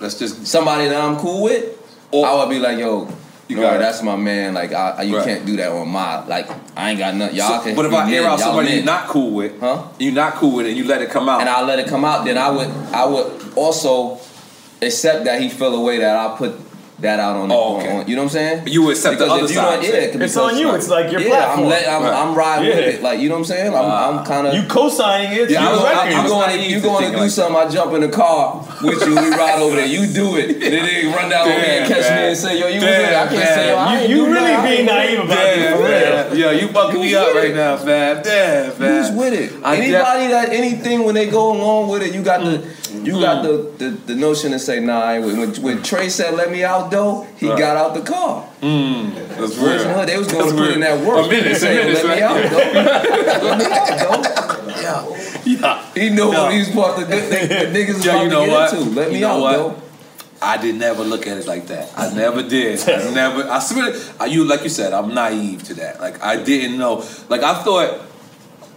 let's just somebody that I'm cool with, or I would be like yo. You got right. that's my man. Like I, you right. can't do that on my. Like I ain't got nothing. Y'all so, can. But if I air out somebody you're not cool with, huh? You're not cool with, and you let it come out, and I let it come out, then I would, I would also accept that he fell away that I put that out on. Oh, okay. On, you know what I'm saying? You would accept because the other side. Yeah, it it's on you. It's like your yeah, platform. I'm let, I'm, right. I'm riding yeah. with it. Like you know what I'm saying? I'm, uh, I'm kind of you co-signing it. Yeah, you I, I'm going. You going to do like something? That. I jump in the car with you. We ride over there. You do it. Then they run down over here and catch man. me and say, "Yo, you damn, was there." I can't man. say, "Yo, I you, you really that. being naive about it." Yeah, you fucking me up right now, fam. Damn, fam. Who's with it? Anybody that anything when they go along with it, you got the you got the the notion to say, "Nah." When Trey said, "Let me out." Though he right. got out the car. Mm, that's real. They was going that's to put weird. in that work. A minute, say, a minute, let, right? me let me out, though. Yeah. yeah. He knew yeah. what he was part of the good thing. The niggas yeah, was about you know to get what? into. Let you me know out, what? though. I did never look at it like that. I never did. I never. I swear. I, you like you said. I'm naive to that. Like I didn't know. Like I thought.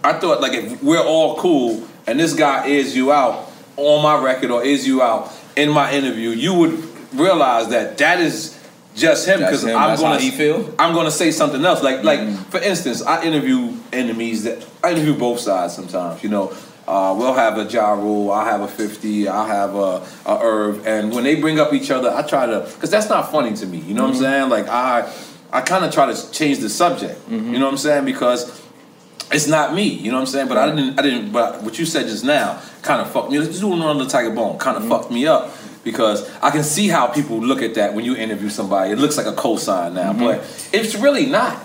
I thought like if we're all cool and this guy is you out on my record or is you out in my interview, you would realize that that is just him because I'm that's gonna. How he feel? I'm gonna say something else. Like like mm. for instance, I interview enemies that I interview both sides sometimes. You know. Uh, we'll have a Ja Rule, I'll have a fifty, I'll have a, a Irv. And when they bring up each other, I try to... Because that's not funny to me, you know mm-hmm. what I'm saying? Like, I I kind of try to change the subject, mm-hmm. you know what I'm saying? Because it's not me, you know what I'm saying? But I didn't... I didn't. But what you said just now kind of fucked me. Let's do another Tiger Bone. Kind of mm-hmm. fucked me up. Because I can see how people look at that when you interview somebody. It looks like a cosign now, mm-hmm. but it's really not.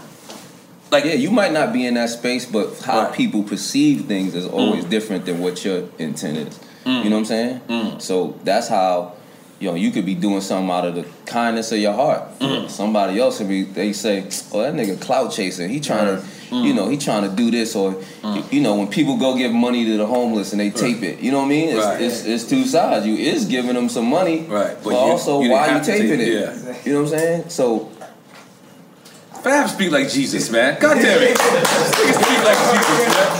Like, yeah, you might not be in that space, but how right. people perceive things is always mm. different than what your intent is. Mm. You know what I'm saying? Mm. So that's how, you know, you could be doing something out of the kindness of your heart. Mm. Somebody else would be, they say, oh, that nigga clout chasing. He trying right. to, mm. you know, he trying to do this. Or, mm. you know, when people go give money to the homeless and they right. tape it. You know what I mean? It's, right. it's, it's two sides. You is giving them some money, right. but, but you, also you why you taping it. Yeah. You know what I'm saying? So... Fab speak like Jesus, man. God damn it. This nigga speak like Jesus, man.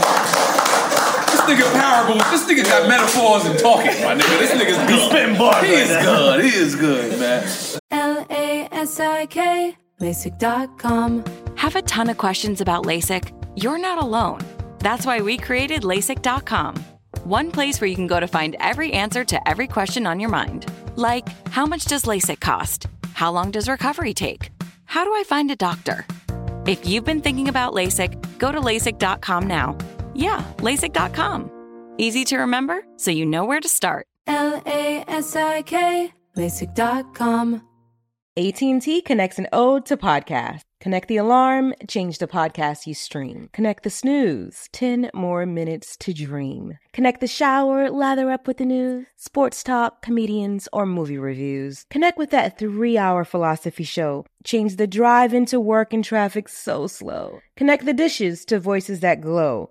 This nigga parables. This nigga got metaphors and talking, my nigga. This nigga's good. Spitting bars. He is good. He is good, man. L A S I K, LASIK dot com. Have a ton of questions about LASIK? You're not alone. That's why we created LASIK dot com. One place where you can go to find every answer to every question on your mind. Like, how much does LASIK cost? How long does recovery take? How do I find a doctor? If you've been thinking about LASIK, go to LASIK dot com now. Yeah, LASIK dot com. Easy to remember, so you know where to start. L A S I K, LASIK dot com. A T and T connects an ode to podcasts. Connect the alarm, change the podcast you stream. Connect the snooze, ten more minutes to dream. Connect the shower, lather up with the news, sports talk, comedians, or movie reviews. Connect with that three-hour philosophy show. Change the drive into work and traffic so slow. Connect the dishes to voices that glow.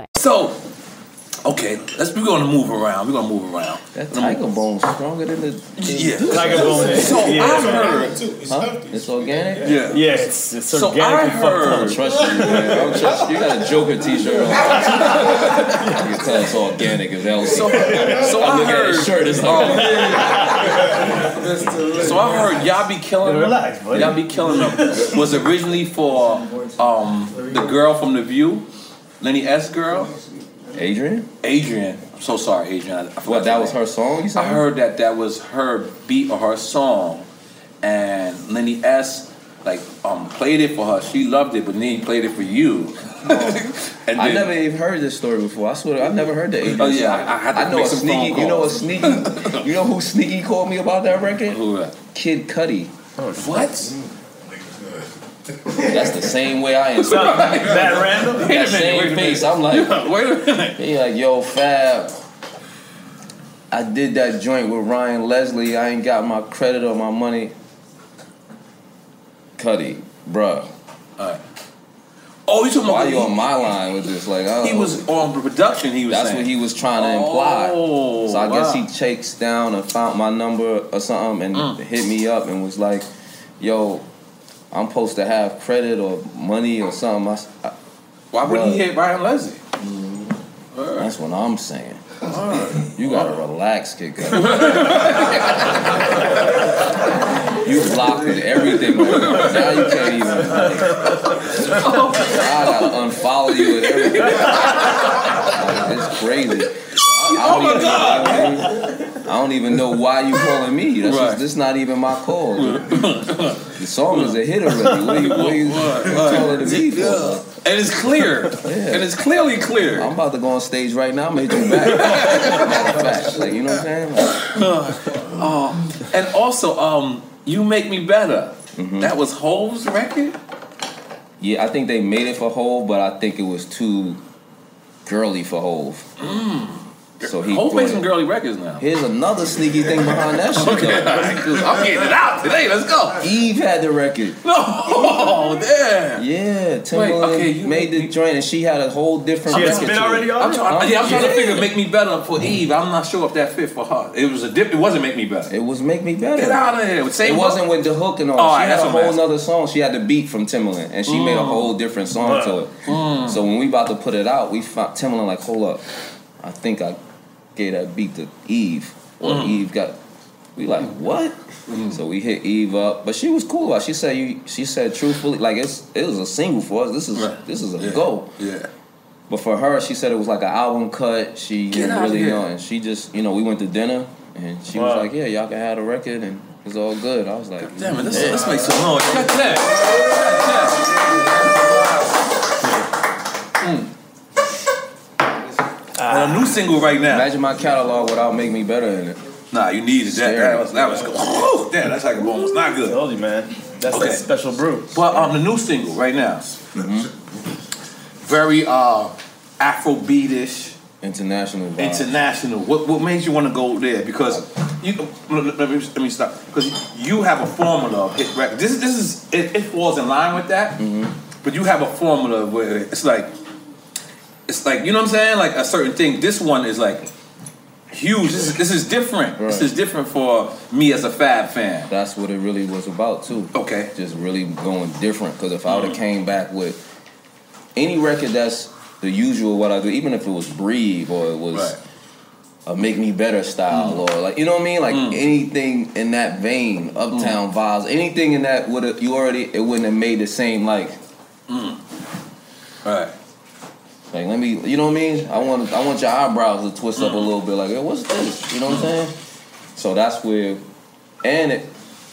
A. So, okay, let's we're gonna move around. We're gonna move around. That tiger bone stronger than the, the yeah. Tiger bone. So yeah, I heard, huh? It's organic. Yeah, yeah. It's, it's so organic. I heard. I don't trust you, man. I don't trust you. You got a Joker T-shirt on. You can tell it's organic as L C. So, so I, I heard. His shirt is on. So I heard y'all be killing. Them. Relax, buddy. Y'all be killing them. Was originally for um, the girl from The View. Lenny S. Girl? Adrian? Adrian. I'm so sorry, Adrian. I what, that was her song? You said I heard that that was her beat or her song. And Lenny S. like um, played it for her. She loved it, but then he played it for you. Oh. And I never even heard this story before. I swear, I've never heard that. Adrian. Oh yeah, I, I had to I know make a some sneaky. You know a sneaky. You know who sneaky called me about that record? Who? Kid Cudi. Oh, what? what? That's the same way I am. So, that random? That minute, same face. I'm like, wait a minute. He like, yo, Fab, I did that joint with Ryan Leslie. I ain't got my credit or my money. Cuddy, bruh. All right. Oh, you talking about? Why you on my line with this? Like, I don't he was know. On production. He was. That's saying. What he was trying to imply. Oh, so I wow. guess he chased down and found my number or something and mm. hit me up and was like, "Yo, I'm supposed to have credit or money or something." I, I, Why wouldn't he hit Ryan Leslie? Mm-hmm. Right. That's what I'm saying. Right. You gotta right. relax, kid. You blocked everything. Now you can't even. Oh. I gotta unfollow you and everything. Like, it's crazy. I, I oh my even, god! I don't, even, I don't even know why you calling me. That's right. just, this not even my call. The song is a hit already. What are you, what are you, what? What? What? What? To me for? And it's clear. Yeah. And it's clearly clear. I'm about to go on stage right now. I'm gonna hit you back. Matter of fact, like, you know what I'm saying? Like, oh, and also, um. You Make Me Better. Mm-hmm. That was Hove's record? Yeah, I think they made it for Hove, but I think it was too girly for Hove. Mm. So he Hove makes some girly records now. Here's another sneaky thing behind that shit, okay, though. Right, I'm getting it out today. Let's go. Eve had the record. No, oh, damn. Yeah, Timbaland okay, you made the joint, and she had a whole different she record. She been already on I'm trying, um, yeah, I'm trying yeah. to figure Make Me Better for Eve. I'm not sure if that fit for her. It was a dip. It wasn't Make Me Better. It was Make Me Better. Get out of here. Same it wasn't with the hook and all. Oh, she right, had a whole other song. She had the beat from Timbaland, and she mm. made a whole different song but, to it. Mm. So when we about to put it out, we found Timbaland like, hold up. I think I gave that beat to Eve, or mm. Eve got. We like what? Mm. So we hit Eve up, but she was cool about it. She said, "You." She said truthfully, like it's it was a single for us. This is right. this is a yeah. go. Yeah. But for her, she said it was like an album cut. She Get didn't really know, and she just you know we went to dinner, and she wow. was like, "Yeah, y'all can have the record, and it's all good." I was like, God "Damn it, let's, let's make some noise." Cut that. Cut that. Mm. On a new single right now. Imagine my catalog without Make Me Better in it. Nah, you needed that. That was, that was cool. Damn, that's like almost not good. I told you, man. That's okay. That special brew. But um, the new single right now, mm-hmm. very uh, Afrobeat-ish. International. Vibe. International. What what made you want to go there? Because you let me let me stop. Because you have a formula of hit records. This this is it, it falls in line with that. Mm-hmm. But you have a formula where it's like. It's like, you know what I'm saying? Like a certain thing. This one is like huge. This is, this is different. Right. This is different for me as a Fab fan. That's what it really was about too. Okay. Just really going different. Because if I would have came back with any record that's the usual what I do, even if it was Breathe or it was right. a Make Me Better style mm. or like, you know what I mean? Like mm. anything in that vein, uptown mm. vibes, anything in that would have, you already, it wouldn't have made the same like. Mm. All right. Like, let me, you know what I mean? I want I want your eyebrows to twist up a little bit. Like, hey, what's this? You know what I'm saying? So that's where, and it,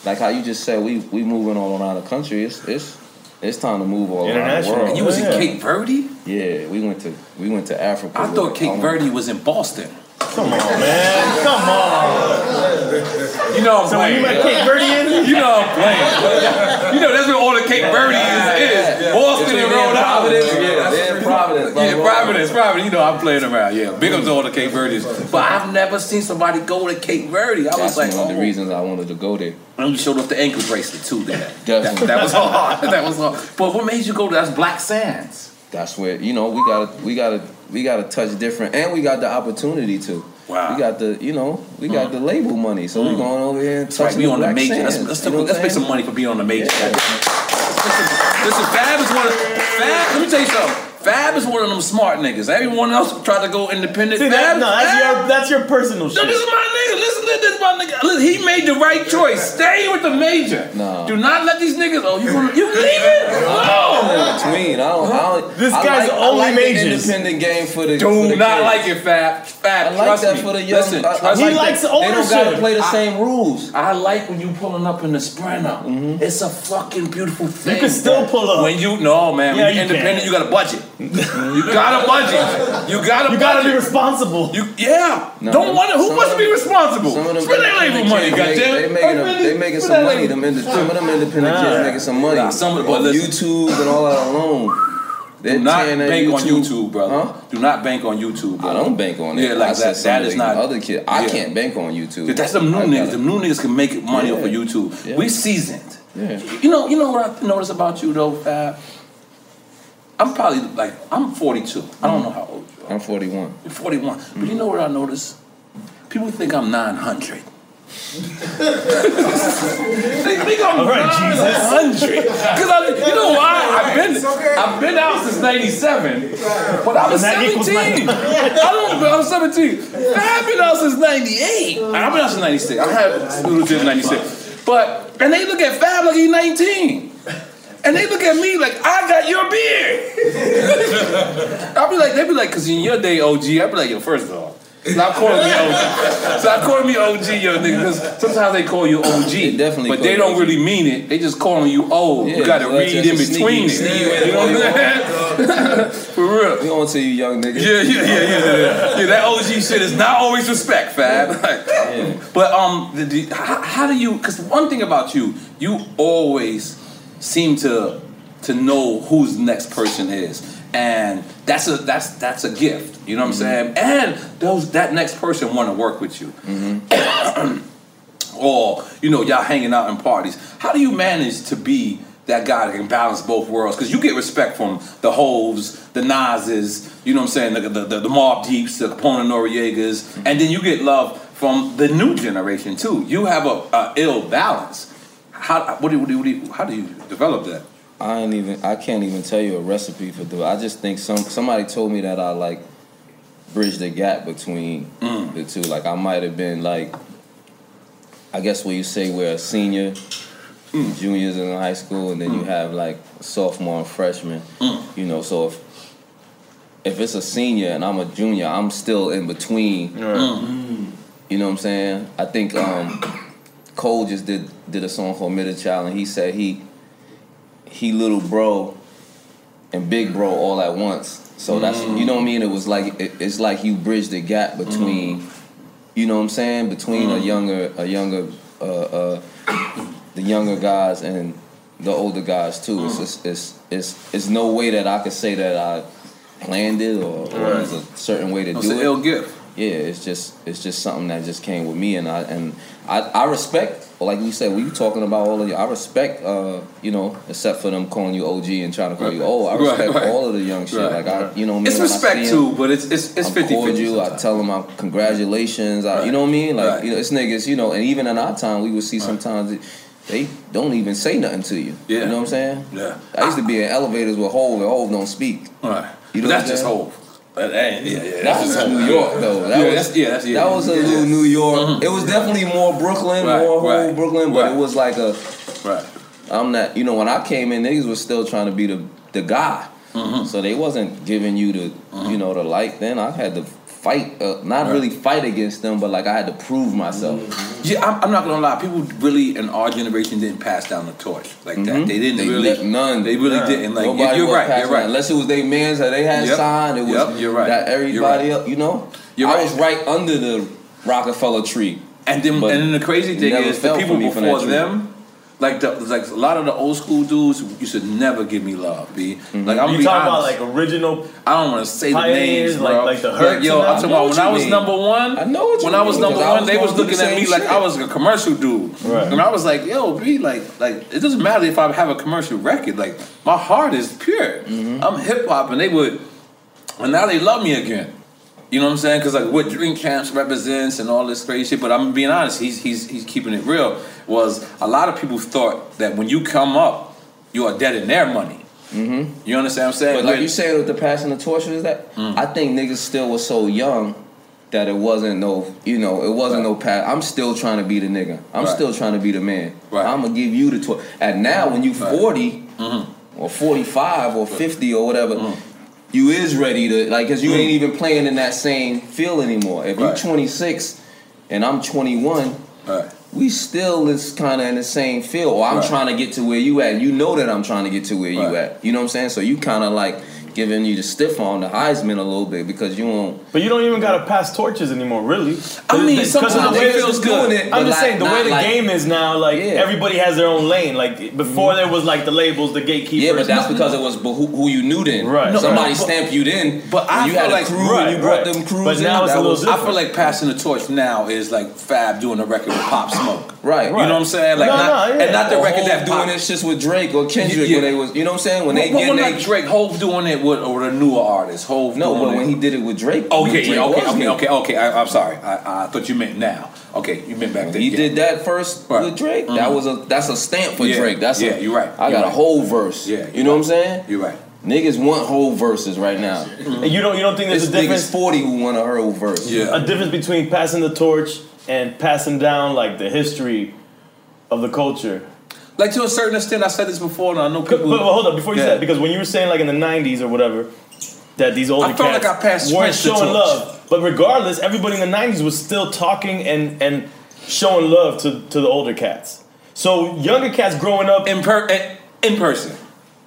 like how you just said, we we moving all around the country. It's it's it's time to move all around the world. And you was yeah. in Cape Verde? Yeah, we went to we went to Africa. I thought Cape Verde was in Boston. Come on, man. Come on. You know I'm so playing. So when you let Cape Verde in? You know I'm playing. You know that's where all the Cape Verde is. is. Boston and Rhode Island. Yeah, that's in Providence. Yeah, Providence, Providence. You know I'm playing around. Yeah, big up to all the Cape Verdeans. But I've never seen somebody go to Cape Verde. I was that's like, one of oh. the reasons I wanted to go there. And you showed off the ankle bracelet too. There. Definitely. That, that was hard. That was hard. But what made you go to that's Black Sands? That's where you know we gotta we gotta. We got to touch different, and we got the opportunity to. Wow. We got the, you know, we got mm. the label money, so mm. we going over here and touching. Right, we on the major. Let's, let's, you know let's make some money for being on the major. Yeah. Listen, listen, Fab is one of Fab. Let me tell you something. Fab is one of them smart niggas. Everyone else tried to go independent. See, Fab, that, no, that's Fab? your that's your personal no, shit. This is my nigga. Listen to this, my nigga. Listen, he made the right choice. Stay with the major. No. Do not let these niggas. Oh, you you leaving? No. I'm in between. I don't. I don't this I guy's like, only I like majors. The independent game for the. Do for the not kids. Like it, Fab. Fab. I like trust that me. For the young. Listen, I, I he like likes the older shit. They don't gotta play the I, same rules. I like when you pulling up in the Sprinter. Mm-hmm. It's a fucking beautiful thing. You can still pull up when you no man. Yeah, when you're you independent. Can. You got a budget. You gotta budget. You gotta. You gotta budget. Be responsible. You yeah. No, don't want to. Who wants to be responsible? Spend that label money, goddamn. They making some money. Them some of them independent kids nah. making some money. Nah, some of the on YouTube and all that alone. They're Do not bank YouTube. on YouTube, brother. Huh? Do not bank on YouTube, brother. I don't bank on it. Yeah, like I that. That is not other kid. I yeah. can't bank on YouTube. That's some new I niggas. The new niggas can make money yeah. off of YouTube. Yeah. We seasoned. Yeah. You know. You know what I noticed about you though, Fab. I'm probably like, I'm forty-two. I don't know how old you are. I'm forty-one. You're forty-one. Mm-hmm. But you know what I noticed? People think I'm nine hundred. They think I'm right, nine hundred. Because I, you know why? I've been, okay. I've been out since ninety-seven. But I was seventeen. I don't, I'm seventeen. I've been out since ninety-eight. I've been out since ninety-six. I had little bit of ninety-six. But, and they look at Fab like he's nineteen. And they look at me like, I got your beard. I'll be like, they be like, because in your day, O G, I'll be like, yo, first of all, stop calling me O G. Stop calling me O G, yo, nigga, because sometimes they call you O G, they definitely but they don't O G. Really mean it. They just calling you old. Yeah, you got to read in between it. Yeah, you know what I'm saying? For real. We don't want to tell you young niggas. Yeah, yeah, yeah, yeah, yeah. Yeah, that O G shit is not always respect, Fab. Like, yeah. But um, the, the, how, how do you, because one thing about you, you always seem to to know who's the next person is, and that's a that's that's a gift. You know what mm-hmm. I'm saying? And those that next person want to work with you, mm-hmm. or you know y'all hanging out in parties. How do you manage to be that guy that can balance both worlds? Because you get respect from the Hoves, the Nas's, you know what I'm saying, the the, the, the Mobb Deeps, the Capone and Noriegas, mm-hmm. and then you get love from the new generation too. You have a, a ill balance. How what do, you, what, do you, what do you how do you develop that? I ain't even I can't even tell you a recipe for that. I just think some somebody told me that I like bridge the gap between mm. the two. Like I might have been like I guess what you say we're a senior, mm. juniors in high school, and then mm. you have like a sophomore and freshman. Mm. You know, so if if it's a senior and I'm a junior, I'm still in between. Right. Mm. You know what I'm saying? I think um Cole just did did a song called Middle Child, and he said he he little bro and big bro all at once. So that's mm. you know what I mean. It was like it, it's like you bridge the gap between mm. you know what I'm saying between mm. a younger a younger uh, uh, the younger guys and the older guys too. Mm. It's, it's it's it's it's no way that I could say that I planned it or, right. or there's a certain way to that's do it. It's an ill gift. Yeah, it's just it's just something that just came with me, and I and I, I respect, like you said, we were talking about all of you. I respect, uh, you know, except for them calling you O G and trying to call right. you old. I respect right, right. all of the young shit. Right, like right. I, you know, what I mean? It's when respect him, too, but it's it's it's fifty fifty. You, I tell them, I congratulations. Right. I, you know what I mean? Like right. you know, it's niggas. You know, and even in our time, we would see right. sometimes they don't even say nothing to you. Yeah. You know what I'm saying? Yeah. I used to be in elevators with Hov, and Hov don't speak. Right. You know but that's just Hov. That, yeah, yeah, that was New York though. That yeah, was that's, yeah, that's, yeah. That was a yeah. little New York. Mm-hmm. It was definitely more Brooklyn, right, more whole right, Brooklyn, but right. it was like a. Right. I'm not. You know, when I came in, niggas was still trying to be the the guy, mm-hmm. so they wasn't giving you the mm-hmm. you know the light. Then I had to fight, uh, not right. really fight against them, but like I had to prove myself. Mm-hmm. Yeah, I'm, I'm not gonna lie. People really in our generation didn't pass down the torch like that. Mm-hmm. They didn't they really none. They really none. didn't. Like Nobody you're right, you're right. Unless it was they man's that they had yep. signed. It was yep. you're right. that everybody you're right. up. You know, you're I right. was right under the Rockefeller tree. And then, but and then the crazy thing is the people before them. Tree. Like the, like a lot of the old school dudes used to never give me love, B. Mm-hmm. Like I'm you be talking honest. about like original. I don't want to say the names, bro. Like, like the hurt. Yo, I'm talking about when I was mean. number one. I know what you when mean, I was number I was one, they was looking the at me shit. like I was a commercial dude, right. and I was like, yo, B, like like it doesn't matter if I have a commercial record. Like my heart is pure. Mm-hmm. I'm hip hop, and they would, and now they love me again. You know what I'm saying? Because like what Drink Champs represents and all this crazy shit. But I'm being honest, he's he's he's keeping it real. Was a lot of people thought that when you come up, you are dead in their money. Mm-hmm. You understand what I'm saying? But like We're, you said with the passing of torture, is that mm. I think niggas still was so young that it wasn't no, you know, it wasn't right. no pass. I'm still trying to be the nigga. I'm right. still trying to be the man. Right. I'm gonna give you the torture. And now right. when you forty mm-hmm. or forty-five or fifty or whatever. Mm. You is ready to, like, because you ain't even playing in that same field anymore. If right. you're twenty-six and I'm twenty-one, right. we still is kind of in the same field. Or I'm right. trying to get to where you at. You know that I'm trying to get to where right. you at. You know what I'm saying? So you kind of, like, giving you the stiff arm, the Heisman a little bit because you won't. But you don't even gotta pass torches anymore, really. I mean, sometimes of the way it feels good. It, I'm just like, saying the way the like, game is now, like yeah. everybody has their own lane. Like before, mm-hmm. there was like the labels, the gatekeepers. Yeah, but that's no, because no. it was who, who you knew then. Right. No, Somebody right. stamped you then. But, but I you feel had like a crew right, and you brought right. them crews. But now in. It's a little different. I feel like passing the torch now is like Fab doing a record with Pop Smoke. Right. You know what I'm saying? Like, and not the record that doing this shit with Drake or Kendrick when they was. You know what I'm saying? When they get Drake, Hov doing it. With or the newer artist, Hov. No, but when it. He did it with Drake. Okay, Drake yeah, okay, okay, okay, okay. I, I'm sorry, I, I thought you meant now. Okay, you meant back then. He yeah. did that first right. with Drake. Mm-hmm. That was a that's a stamp for yeah. Drake. That's yeah, a, you're right. I you're got right. a whole verse. Yeah, you know right. what I'm saying. You're right. Niggas want whole verses right now. Mm-hmm. And you don't you don't think there's it's a difference? Niggas forty who want a whole verse. Yeah, a difference between passing the torch and passing down like the history of the culture. Like, to a certain extent, I said this before, and I know people... But, but hold up, before you yeah. said it, because when you were saying, like, in the nineties or whatever, that these older cats like I weren't showing love. But regardless, everybody in the nineties was still talking and, and showing love to, to the older cats. So, younger cats growing up... In, per- in, in person.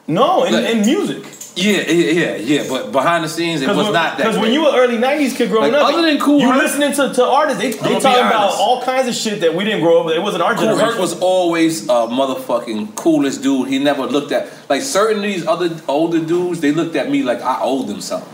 No, in, like, in music. Yeah, yeah, yeah, but behind the scenes, it was when, not that Because when you were early nineties kid growing like, up, other than Kool you Herc, listening to, to artists, they, they talking about all kinds of shit that we didn't grow up with. It wasn't our Kool generation. Herc was always a motherfucking coolest dude. He never looked at, like certain of these other older dudes, they looked at me like I owed them something.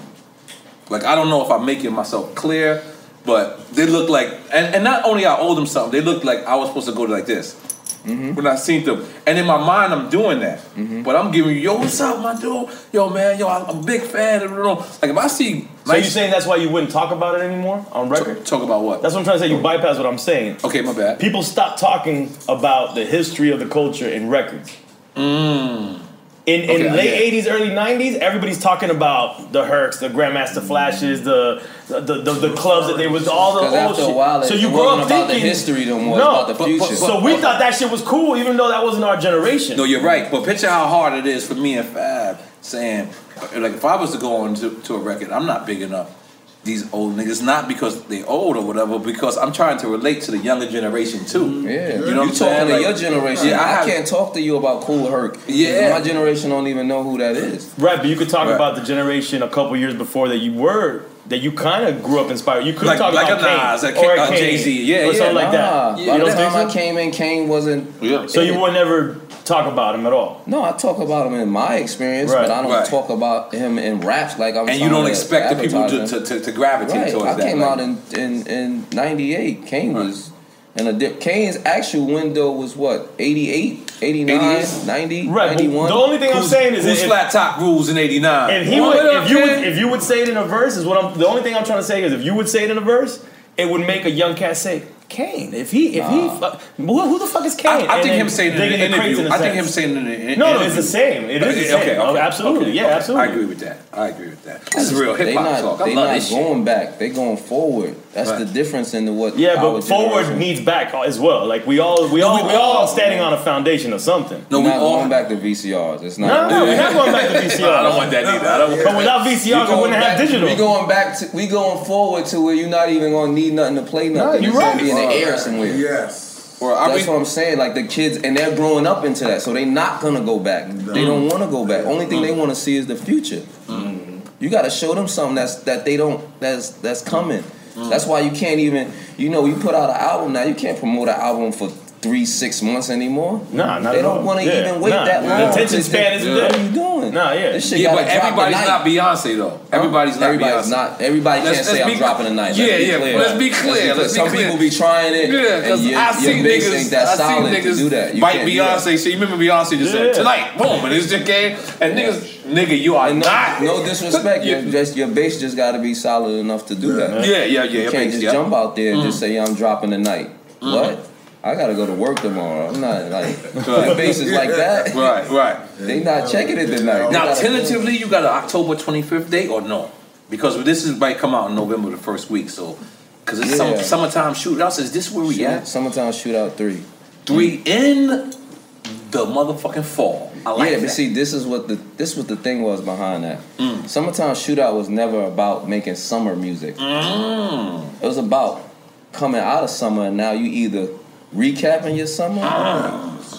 Like, I don't know if I'm making myself clear, but they looked like, and, and not only I owed them something, they looked like I was supposed to go like this. Mm-hmm. When I seen them, and in my mind I'm doing that, mm-hmm. but I'm giving you, yo, what's up, my dude? Yo, man, yo, I'm a big fan. Like, if I see, so like, you saying that's why you wouldn't talk about it anymore on record? Talk about what? That's what I'm trying to say. You bypass what I'm saying. Okay, my bad. People stop talking about the history of the culture in records. Mm. In in okay, late eighties, early nineties, everybody's talking about the Hercs, the Grandmaster Flashes, the the the, the, the clubs that they was all the old shit. While, so you grew up thinking about the history, no more no, about the future. But, but, so we okay. thought that shit was cool, even though that wasn't our generation. No, you're right. But picture how hard it is for me and Fab saying, like, if I was to go on to, to a record, I'm not big enough. These old niggas, not because they old or whatever, because I'm trying to relate to the younger generation too. Yeah, you know, you talking to like, your generation. Yeah, I, I can't talk to you about Kool Herc. Yeah, my generation don't even know who that is. Right, but you could talk right. about the generation a couple years before that you were that you kind of grew up inspired. You could like, talk like about Nas Kane or uh, Jay-Z, yeah, or yeah, something nah. like that. Yeah. By you the time so? I came in, Kane wasn't. Yeah. So it, you would never talk about him at all. No, I talk about him in my experience, right. but I don't right. talk about him in raps like I'm. And you don't expect the people to, to, to, to gravitate right. towards I that. I came like. out in in in ninety-eight. Kane right. was in a dip. Kane's actual window was what eighty-eight, eighty-nine, ninety, right. ninety-one. The only thing who's, I'm saying is who's flat if, top rules in eighty-nine. And he would, if you would, if you would say it in a verse is what I'm. The only thing I'm trying to say is if you would say it in a verse, it would make a young cat say. Kane, if he, if nah. he, fuck, who, who the fuck is Kane? I, I think him saying in an interview. In I think him saying in an interview. No, no, it's the same. It is the same. Okay, okay, oh, absolutely, okay, yeah, okay. absolutely. I agree with that. I agree with that. This is real hip hop talk. They're not this going shit. back. They're going forward. That's right. the difference in the what. Yeah, but forward generation. Needs back as well. Like we all, we no, all, we all standing on a foundation of something. No, we're not all going back to V C Rs. It's not. No, no, we're not going back to V C Rs. I don't want that either. I don't. But without V C Rs, we wouldn't have digital. We going back. We going forward to where you're not even going to need nothing to play nothing. You're right. The air somewhere. Yes. Or I that's mean, what I'm saying. Like the kids, and they're growing up into that, so they're not gonna go back. No. They don't want to go back. Only thing mm. they want to see is the future. Mm. You got to show them something that's that they don't that's that's coming. Mm. That's why you can't even. You know, you put out an album now. You can't promote an album for three, six months anymore. Nah, not they don't want to yeah. even wait nah. that long. The attention span is good. What are you doing? Nah, yeah. This shit yeah, but everybody's not Beyonce though. Everybody's huh? not everybody's Beyonce. Not, everybody let's, can't let's say be, I'm dropping a night. Yeah, yeah. Let's be clear. Let's be clear. Let's be clear. Some people be trying it. Yeah, because I seen niggas. That I solid seen niggas to do that. You bite Beyonce. So you remember Beyonce just yeah. said tonight, boom, and it's just gay. And niggas, nigga, you are not. No disrespect. Just your bass just got to be solid enough to do that. Yeah, yeah, yeah. You can't just jump out there and just say I'm dropping a night. What? I gotta go to work tomorrow. I'm not like right. faces like that. Right, right. They not checking it tonight. Now, tentatively, you got an October twenty-fifth date or no? Because this is might come out in November the first week. So, because it's yeah. some, summertime shootouts. Is this where we Shoot, at? Summertime shootout three, three in the motherfucking fall. I like yeah, that. But see, this is what the this was the thing was behind that. Mm. Summertime shootout was never about making summer music. Mm. It was about coming out of summer, and now you either recapping your summer,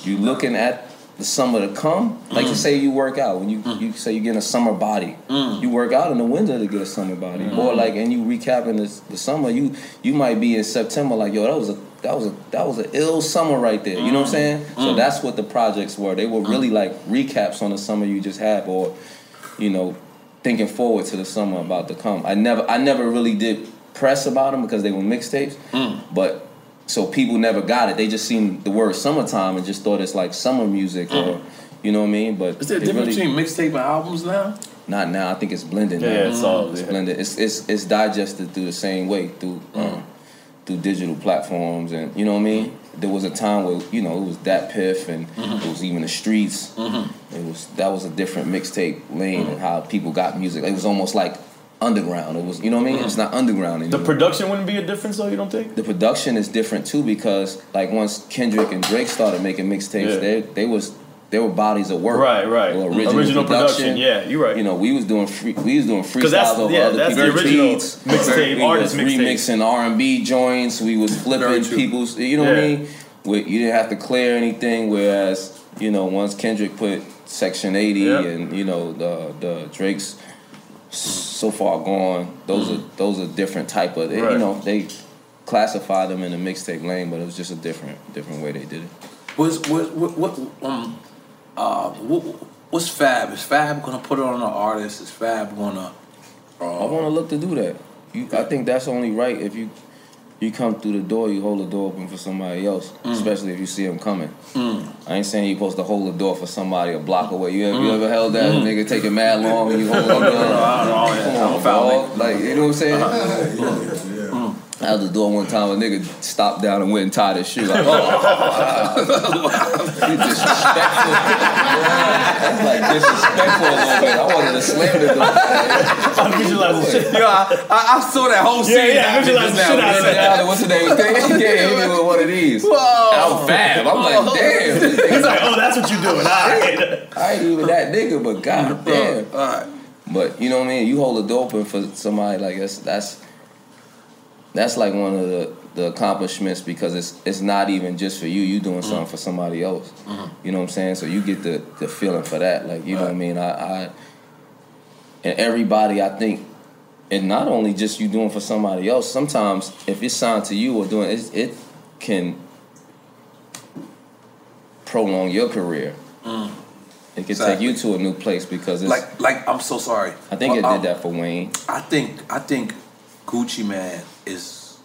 you looking at the summer to come. Like mm. to say you work out. When you, mm. you say you're getting a summer body, mm. you work out in the winter to get a summer body. Mm. Or like, and you recapping the, the summer, you you might be in September like, yo, that was a that was a that was an ill summer right there. Mm. You know what I'm saying? Mm. So that's what the projects were. They were really mm. like recaps on the summer you just had, or, you know, thinking forward to the summer about to come. I never I never really did press about them because they were mixtapes. Mm. But so people never got it. They just seen the word summertime and just thought it's like summer music, mm. or, you know what I mean? But is there a difference really, between mixtape and albums now? Not now. I think it's blended now. Yeah, it's all it's yeah. blended. It's it's it's digested through the same way through mm. um, through digital platforms, and you know what I mean? There was a time where, you know, it was that Piff and mm-hmm. it was even the streets. Mm-hmm. It was that was a different mixtape lane mm-hmm. and how people got music. It was almost like underground. It was, you know what I mean? Mm-hmm. It's not underground anymore. The production wouldn't be a difference though, you don't think? The production is different too, because like once Kendrick and Drake started making mixtapes, yeah. they they was they were bodies of work. Right, right. Or original, original production. production. Yeah, you're right. You know, we was doing free, we was doing freestyles over yeah, other people's beats. Mixtape artists, remixing R and B joints. We was flipping people's. You know yeah. what I mean? We, you didn't have to clear anything. Whereas, you know, once Kendrick put Section eighty yeah. and, you know, the the Drake's So Far Gone, those mm. are those are different type of. They, right. You know, they classified them in the mixtape lane, but it was just a different different way they did it. Was was what what um. Uh, what, what's Fab? Is Fab gonna put it on an artist? Is Fab gonna? Uh, I want to look to do that. You, I think that's only right if you you come through the door, you hold the door open for somebody else, mm. especially if you see them coming. Mm. I ain't saying you're supposed to hold the door for somebody a block away. You ever, mm. you ever held that mm. nigga taking mad long and you hold the door? I don't know. Come on, foul. Like, you know what I'm saying? Uh, yeah, yeah, yeah. I was at the door one time, a nigga stopped down and went and tied his shoe. Like, oh, you disrespectful. That's like disrespectful a little bit. I wanted to slam the door. I visualized the shit. Yo, I, I, I saw that whole scene. Yeah, yeah, I visualized the shit out of that. What's the name? Yeah, he did with one of these. Whoa. I'm Fab. I'm like, damn. He's like, oh, that's what you doing. Right. I ain't even that nigga, but god damn. All right. But, you know what I mean? You hold a door open for somebody like this, that's... That's like one of the, the accomplishments, because it's it's not even just for you. You doing something mm. for somebody else. Mm-hmm. You know what I'm saying? So you get the, the feeling for that. Like, you right. know what I mean? I, I and everybody, I think, and not only just you doing for somebody else. Sometimes if it's signed to you or doing it, it can prolong your career. Mm. It can exactly. take you to a new place, because it's like like I'm so sorry. I think well, it um, did that for Wayne. I think I think. Gucci Mane is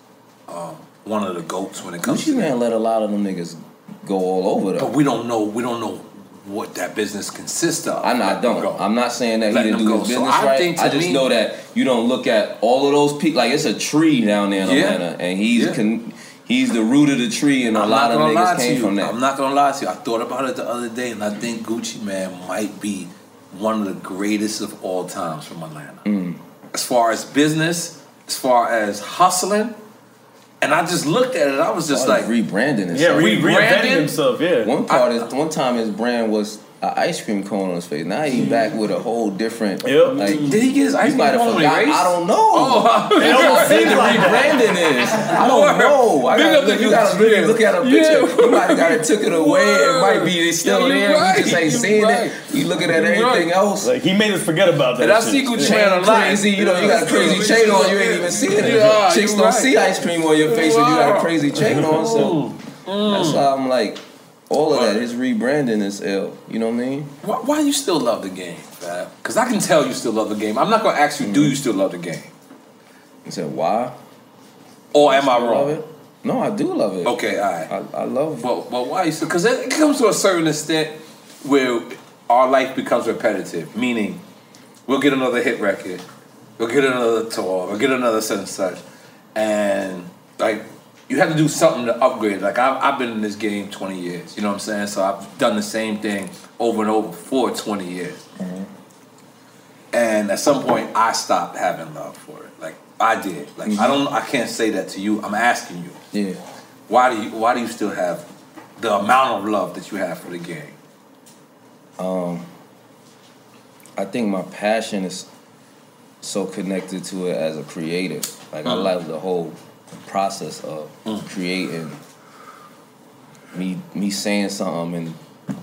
um, one of the goats when it comes Gucci to Gucci Mane let a lot of them niggas go all over though. But we don't know we don't know what that business consists of. I, know, I don't. I'm not saying that let he didn't do go. His business so I right. Think I just me, know that you don't look at all of those people like it's a tree down there in yeah, Atlanta, and he's yeah. con- he's the root of the tree, and I'm a lot of niggas came from that. I'm not gonna lie to you. I thought about it the other day, and I think Gucci Mane might be one of the greatest of all times from Atlanta. Mm. As far as business. As far as hustling, and I just looked at it, I was just oh, like rebranding himself. Yeah, rebranding himself. Yeah. One part I, is one time his brand was an ice cream cone on his face. Now he back with a whole different. Yep. Like, did he get his ice cream cone? I don't know. Oh, I don't see the rebranding is. I don't know. I gotta, look, you gotta really look at a picture. Yeah. You might gotta took it away. It might be it's still yeah, there. Right. We just ain't you're seeing right. it. You looking at everything right. else. Like, he made us forget about that. And I see Gucci Mane a lot. Crazy, you know, you got a crazy chain on. You ain't even seeing it. Chicks don't see ice cream on your face when you got a crazy chain on. So that's why I'm like. All of that, his rebranding is ill. You know what I mean? Why, why you still love the game, Fab? Because I can tell you still love the game. I'm not going to ask you, mm-hmm. do you still love the game? You said, why? Or am I, I wrong? Love it? No, I do love it. Okay, all right. I, I love it. Well, well why you still? Because it comes to a certain extent where our life becomes repetitive, meaning we'll get another hit record, we'll get another tour, we'll get another such and such. And, like, you have to do something to upgrade. Like, I've, I've been in this game twenty years. You know what I'm saying? So I've done the same thing over and over for twenty years. Mm-hmm. And at some point, I stopped having love for it. Like, I did. Like, mm-hmm. I don't. I can't say that to you. I'm asking you. Yeah. Why do you Why do you still have the amount of love that you have for the game? Um, I think my passion is so connected to it as a creative. Like, mm-hmm. I like the whole process of mm. creating me me saying something and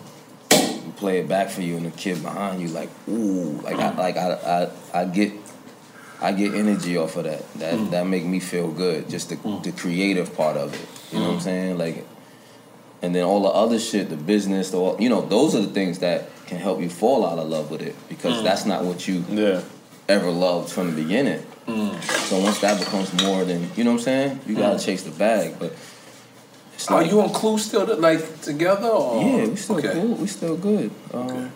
play it back for you, and the kid behind you like, ooh, like I like I I, I get I get energy off of that. That mm. that make me feel good. Just the mm. the creative part of it. You mm. know what I'm saying? Like, and then all the other shit, the business, the all, you know, those are the things that can help you fall out of love with it, because mm. that's not what you yeah. ever loved from the beginning. Mm. So once that becomes more than, you know what I'm saying, you gotta mm. chase the bag. But it's like, are you and Clue still to, like together? Or? Yeah, we still okay. cool. We still good. Um, okay.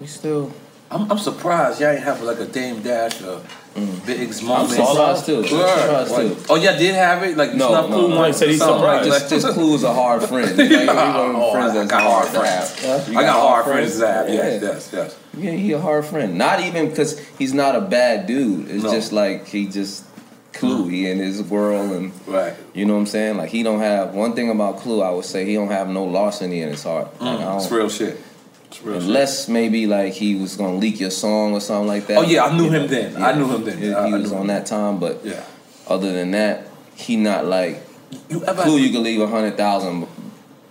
We still. I'm, I'm surprised y'all ain't have like a Dame Dash or mm. Biggs moment. I'm surprised too. Surprised too. Oh yeah, did have it? Like, no, it's not no, Clue. No, no. Like, said he's surprised. Like, just, just Clue's a hard friend. Like, yeah. oh, friends I got hard friends. Yeah. I got, got hard friends to have. Yes, yeah. yes, yes. Yeah, he a hard friend. Not even because he's not a bad dude. It's no. just like he just Clue. Mm. He in his world and right. You know what I'm saying? Like, he don't have one thing about Clue. I would say he don't have no larceny in his heart. Mm. Like, it's real shit. Unless shit. maybe like he was gonna leak your song or something like that. Oh yeah, I knew him know, then. Yeah, I knew him then. He, I, he I was on him. that time, but yeah. other than that, he not like you ever, Clue. You can leave a hundred thousand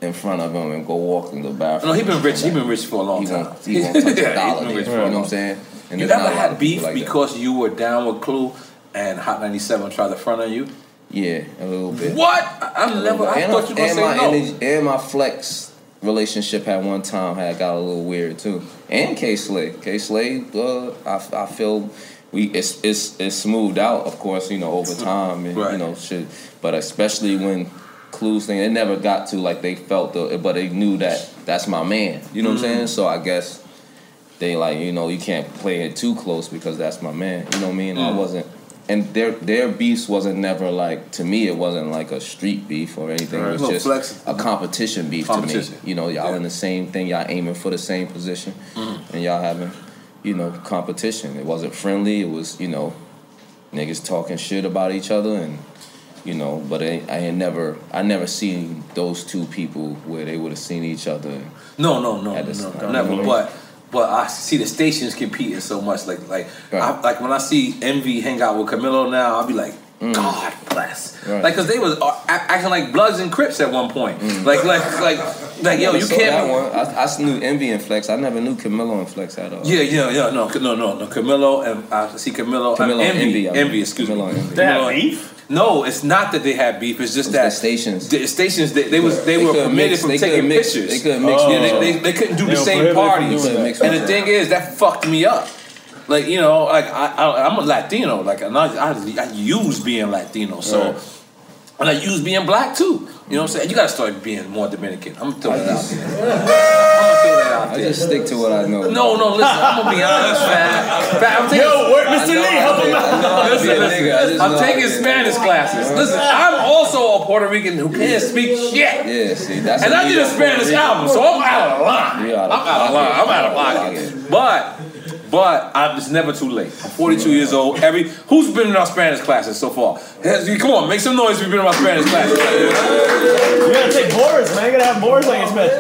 in front of him and go walk in the bathroom. No, he been rich. He been rich for a long he time. Won't, he won't touch a dollar. yeah, there, you know what I'm saying? And you ever not had beef like because that. you were down with Clue and Hot ninety-seven tried to front on you? Yeah, a little bit. What? I never. I thought you were gonna say no. Energy, and my flex. Relationship at one time had got a little weird too, and K Slade, K Slade, uh, I, I feel we it's it's it's smoothed out, of course, you know, over time and right. you know shit. But especially when Clue's thing, it never got to like they felt the, but they knew that that's my man. You know mm-hmm. what I'm saying? So I guess they like, you know, you can't play it too close because that's my man. You know what I mean? Mm-hmm. I wasn't, and their their beefs wasn't never like, to me it wasn't like a street beef or anything. It was just flex. a competition beef competition. to me. You know, y'all yeah. in the same thing, y'all aiming for the same position, mm-hmm. and y'all having, you know, competition. It wasn't friendly. It was, you know, niggas talking shit about each other, and you know, but I, I ain't never, I never seen those two people where they would have seen each other. No, no, no, this, no, no never. But. But I see the stations competing so much. Like, like, right. I, like when I see Envy hang out with Camilo now, I'll be like, mm. God bless. Right. Like, cause they was acting like Bloods and Crips at one point. Mm. Like, like, like, like, yo, you can't. Be- one. I, I knew Envy and Flex. I never knew Camilo and Flex at all. Yeah, yeah, yeah. No, no, no, no. Camilo and I see Camilo, Camilo I mean, and Envy. Envy, I mean. Envy excuse Camilo me. They have beef? No, it's not that they had beef. It's just it's that the stations, the stations they, they was they, they were permitted mix, from taking mix, pictures. They couldn't mix. Oh. Yeah, they, they, they couldn't do they the same parties. And the thing is, that fucked me up. Like, you know, like I, I I'm a Latino. Like, and I, I, I use being Latino. So. Right. And I use being black too. You know what I'm saying? You gotta start being more Dominican. I'm gonna throw that out there. I'm gonna throw that out there. I just stick to what I know. No, no, listen, I'm gonna be honest, man. I'm taking, Yo, where, Mister Lee, help him out. Listen, listen. I'm taking Spanish classes. Listen, I'm also a Puerto Rican who can't speak shit. Yeah, see, that's and I did a Spanish album, so I'm out of line. I'm out of line. I'm out of pocket. But. But I'm, it's never too late. I'm forty-two years old. Every who's been in our Spanish classes so far? Has, come on, make some noise if you've been in our Spanish classes. You gotta take Boris, man. You gotta have Boris on your Spanish.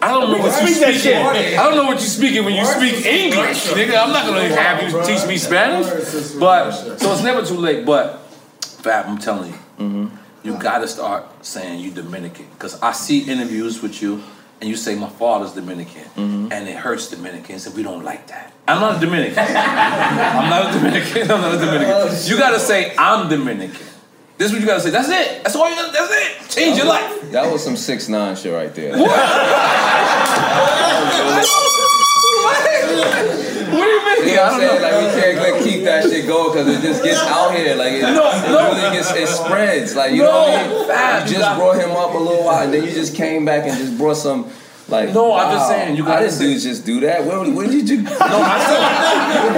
I don't know what you speak. That shit. I don't know what you speaking when you speak English, nigga. I'm not gonna have you teach me Spanish. But so it's never too late. But Fab, I'm telling you, mm-hmm. you gotta start saying you Dominican, because I see interviews with you. And you say, my father's Dominican, mm-hmm. and it hurts Dominicans, and we don't like that. I'm not a Dominican. I'm not a Dominican. I'm not a Dominican. You gotta say, I'm Dominican. This is what you gotta say. That's it. That's all you gotta, that's it. Change your life. That was some six nine shit right there. What? What? What do you mean? You know what I'm saying? Like, we can't like, keep that shit going because it just gets out here. Like, it, no, it no. really gets, it spreads. Like, you no. know what I mean? Fab, you just not. brought him up a little while, and then you just came back and just brought some, like, no, wow, I'm just saying, you got this dude just do that. Where, where did you? No, I saw.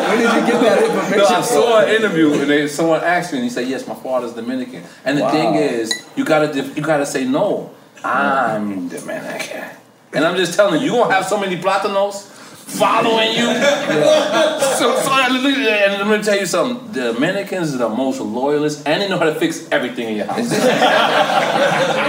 Where did you get that information? No, I saw an interview, and they, someone asked me, and he said, "Yes, my father's Dominican." And the wow. thing is, you gotta, you gotta say no. I'm Dominican, and I'm just telling you, you gonna have so many platanos following you. Yeah. So, so, and let me tell you something. Dominicans are the most loyalist, and they know how to fix everything in your house.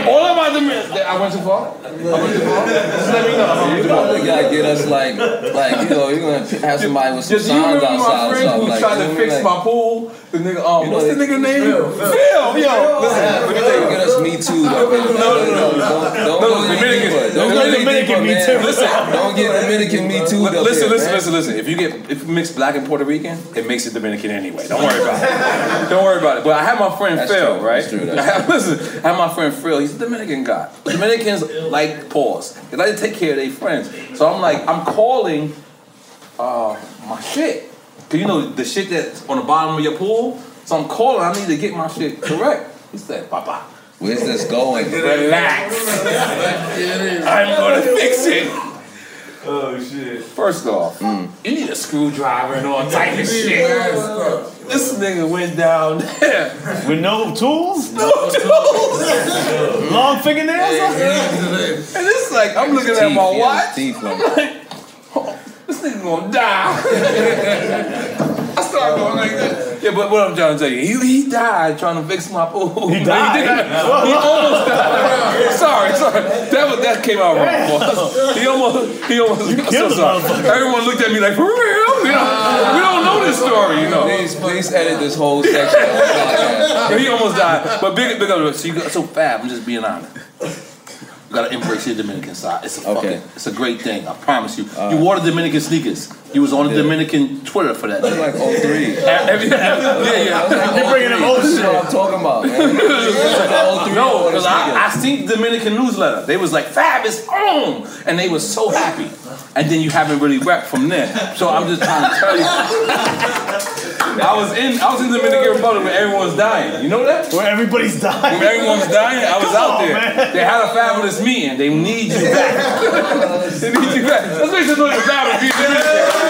All of my Dominicans. I went too far. I went too far. Just let me know. You probably gotta get us like, like you know, you're gonna have somebody with some signs outside. Just you remember my friend who like, tried to fix like, my pool. The nigga, um, you know, what's the nigga name? Phil, Phil, Phil yo. Listen, what do you think? Get us Me Too, though. No, no, no. Don't go Dominican. Don't go Dominican Me Too. Listen, don't get Dominican Me Too, though. Listen, listen, listen, listen. If you get, if you mix black and Puerto Rican, it makes it Dominican anyway. Don't worry about it. Don't worry about it. But I had my friend Phil, right? Listen, I had my friend Phil. He's a Dominican guy. Dominicans like pause. They like to take care of their friends. So I'm like, I'm calling uh, my shit. Cause you know the shit that's on the bottom of your pool. So I'm calling, I need to get my shit correct. He said, Papa, where's this going? Relax. I'm gonna fix it. Oh shit. First off, mm. you need a screwdriver and all type of shit. This nigga went down there. With no tools? No tools. Long fingernails? And it's like I'm looking at my watch. I'm like, this nigga gonna die. I start going like that. Yeah, but what I'm trying to tell you, he, he died trying to fix my pool. He died. He, died. he almost died. sorry, sorry. That was, that came out wrong. He almost, he almost. I'm so sorry. Everyone looked at me like, for real? We don't, we don't know this story, you know. Please, please edit this whole section. Yeah, he almost died. But big, big up. So you got so fab. I'm just being honest. You gotta embrace your Dominican side. It's a okay. fucking, it's a great thing. I promise you. Uh, you wore the Dominican sneakers. You was on the yeah. Dominican Twitter for that. Day. Like oh three. Every, every, yeah, yeah. Like you bringing them old shit. That's what I'm talking about. Man. like no, because I, I seen the Dominican newsletter. They was like Fab is on, and they was so happy. And then you haven't really repped from there. So I'm just trying to tell you. I was in I was in the Dominican Republic when everyone was dying. You know that? Where everybody's dying. When everyone was dying, I was Come out on, there. Man. They had a fabulous meeting. They need you back. They need you back. Let's make some noise for Fabulous.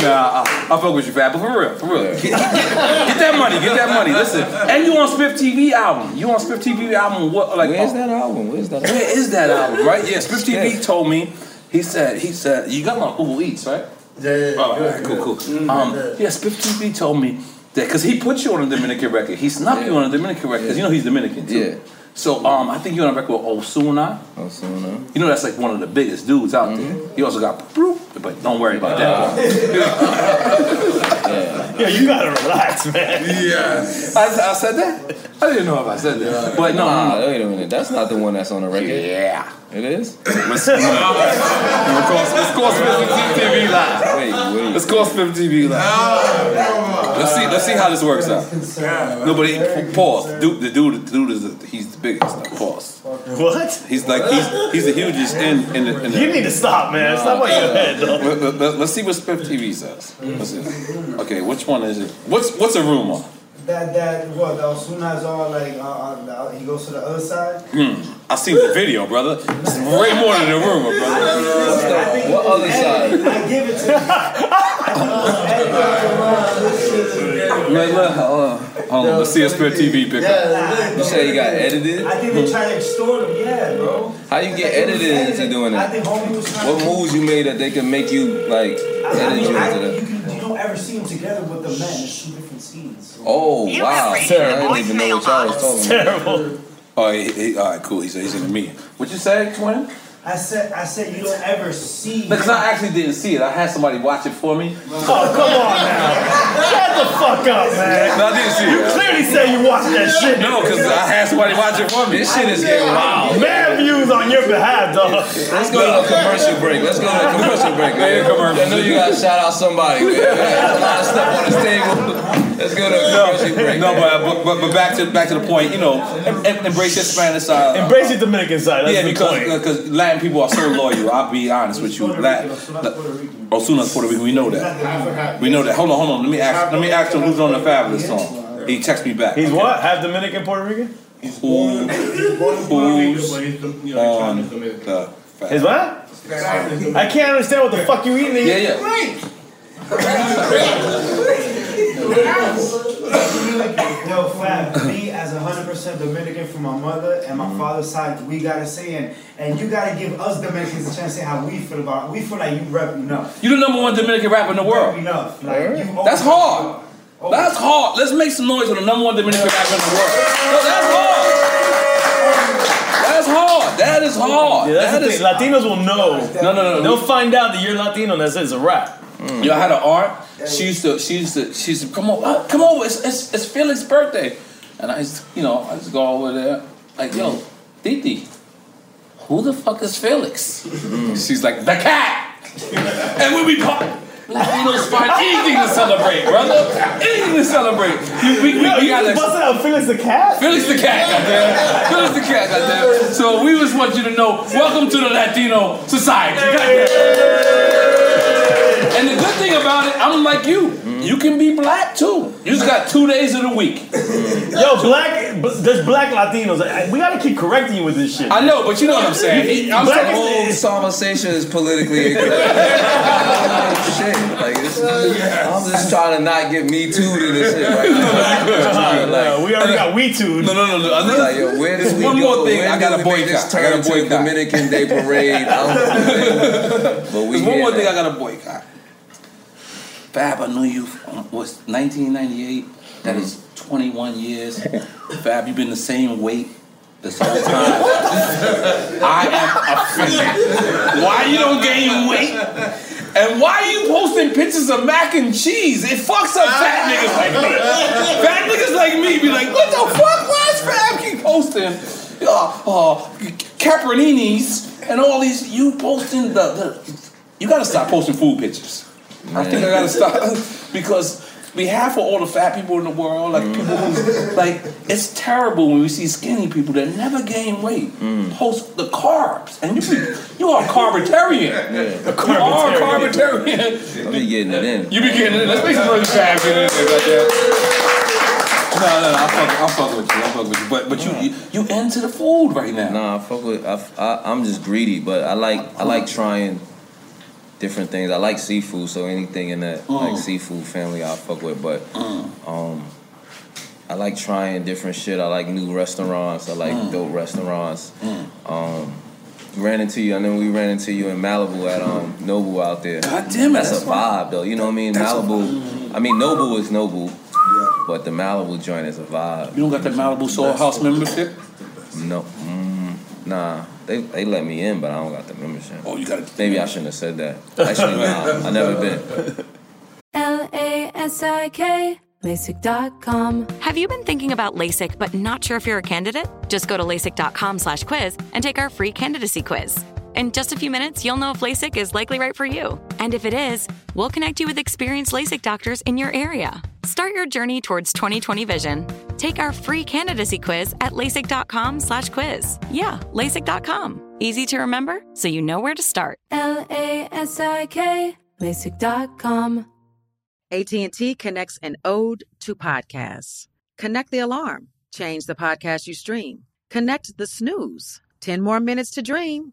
Nah, I, I fuck with you, Fab, but for real, for real. Get, get, get that money, get that money. Listen, and you on Spiff T V album. You on Spiff T V album? What? Like, where's that album? Where's that? Album? Where is that album? Right? Yeah, Spiff T V told me. He said, he said, you got my Uber Eats, right? Yeah, yeah, yeah. Oh, all right, cool, cool. Mm-hmm. Um, yeah, Spiff T V told me that, because he put you on a Dominican record. He snuck yeah. you on a Dominican record, because yeah. you know he's Dominican, too. Yeah. So um, I think you're on a record with Osuna. Osuna. You know that's like one of the biggest dudes out mm-hmm. there. He also got, but don't worry about uh, that. yeah. yeah, you gotta relax, man. Yeah. I, I said that? I didn't know if I said that. Yeah. But no, nah, no, no. Wait a minute. That's not the one that's on the record. Yeah. It is? Let's call Spiff T V live. Wait, wait. Let's call Spiff T V live. No, let's see Let's see how this works out. No, but he, pause. Dude, the dude, the dude is, the, he's the biggest. Now. Pause. What? He's like, he's he's the hugest in, in, the, in the... You need to stop, man. Nah, stop on your head, though. Let, let, let, let's see what Spiff T V says. Let's see. Okay, which one is it? What's What's a rumor? That, that, what, the Osuna's all like, uh, uh, he goes to the other side? Mm. I seen the video, brother. It's way more than the rumor, brother. What other side? I give it to you. Hold on, let's see a Spiff T V pickup. Yeah, you say you got edited? I think they try to extort him, yeah, bro. How you get edited into doing that? What moves you made that they can make you, like, edit you into that? You don't ever see them together with the men. It's two different scenes. So. Oh, you wow. I didn't even know what y'all was talking terrible. About. Oh, he, he, all right, cool. He said he's in the meeting. What'd you say, twin? I said, I said you don't ever see. Because I actually didn't see it. I had somebody watch it for me. Oh, come on now. Shut the fuck up, man. No, I didn't see it. You clearly said you watched that shit. No, because I had somebody watch it for me. This shit is getting wild. Mad views on your behalf, dog. Let's go to a commercial break. Let's go to a commercial break, man. I know you got to shout out somebody, man. There's a lot of stuff on this table. Let's go to a commercial no, break. No, but, but but back to back to the point. You know, em, embrace your Spanish side. Uh, embrace your Dominican side. That's yeah, because because Latin people are so loyal. I'll be honest with you. Latin, Osuna's Puerto Rican. We know that. We know that. Hold on, hold on. Let me ask. Let me ask him who's on the Fabulous song. He texted me back. He's okay. What? Half Dominican, Puerto Rican. He's born. Who's on the Fabulous? His what? I can't understand what the fuck you eating. Yeah, yeah. Right. Yo, Fab, me as one hundred percent Dominican from my mother and my mm-hmm. father's side, we gotta say it. And you gotta give us Dominicans a chance to say how we feel about it. We feel like you rap enough. You the number one Dominican rapper in the world. Enough. Like, you that's hard. Over. That's hard. Let's make some noise for the number one Dominican rapper in the world. No, that's hard. That's hard. That is hard. Yeah, that's that the is thing. Latinos will know. No, no, no. They'll we, find out that you're Latino and that's it. It's a rap. Mm. Yo, I had an aunt. She used to, she used to, she used to come over. Oh, come over. It's, it's it's Felix's birthday, and I used to, you know, I just go over there. Like, yo, Didi, who the fuck is Felix? Mm. She's like, the cat. And when we pop. Latinos find anything to celebrate, brother. Anything to celebrate. We, we, Yo, we you gotta busted out Felix the Cat? Felix the Cat, goddamn. Felix the Cat, goddamn. So we just want you to know, welcome to the Latino society. Goddamn. And the good thing about it, I'm like you. You can be black too. You just got two days of the week. Yo, black, there's black Latinos. We gotta keep correcting you with this shit. I know, but you know what I'm saying. I'm black saying whole conversation is politically incorrect. Shit. Like, it's, yeah. I'm just trying to not get me too'd in this shit right now. Like, no, we already got we too'd. No, no, no, no. Another, like, yo, where does we one go? More thing, I got a boycott. I got a boycott. Dominican Day Parade. I don't know. But we. There's one more thing I got a boycott. Fab, I knew you was nineteen ninety-eight. That mm-hmm. is twenty-one years. Fab, you've been the same weight this whole time. I am offended. Why you don't gain weight? And why are you posting pictures of mac and cheese? It fucks up fat niggas like me. Fat niggas like me be like, what the fuck? Why is Fab keep posting? Uh, uh, Caprininis and all these. You posting the, the... You gotta stop posting food pictures. Man. I think I gotta stop. Because we have for all the fat people in the world, like mm. people who's... Like, it's terrible when we see skinny people that never gain weight. Mm. Post the carbs. And you you are a carbitarian. Yeah. You are a carbitarian. I be getting it in. You be getting it in. Let's make some really fat getting it in right there. No, no, no, I fuck, I fuck with you, I fuck with you. But but yeah. you, you you into the food right now. Nah, I fuck with... I, I, I'm just greedy, but I like I like trying... different things. I like seafood, so anything in that mm. like seafood family I'll fuck with. But mm. um, I like trying different shit. I like new restaurants. I like mm. dope restaurants. Mm. Um, ran into you. I know we ran into you in Malibu at um, Nobu out there. God damn it. That's, that's a vibe, what, though. You know what I mean? Malibu. I mean, Nobu is Nobu, yeah. But the Malibu joint is a vibe. You don't got the Malibu Soul House cool. membership? No. Mm, nah. They they let me in, but I don't got the membership. Oh, you got it. Maybe I shouldn't have said that. Actually, nah, I never been. L A S I K, LASIK dot com. Have you been thinking about LASIK but not sure if you're a candidate? Just go to LASIK dot com slash quiz and take our free candidacy quiz. In just a few minutes, you'll know if LASIK is likely right for you. And if it is, we'll connect you with experienced LASIK doctors in your area. Start your journey towards twenty twenty vision. Take our free candidacy quiz at LASIK dot com slash quiz. Yeah, LASIK dot com. Easy to remember, so you know where to start. L A S I K, LASIK dot com. A T and T connects an ode to podcasts. Connect the alarm. Change the podcast you stream. Connect the snooze. Ten more minutes to dream.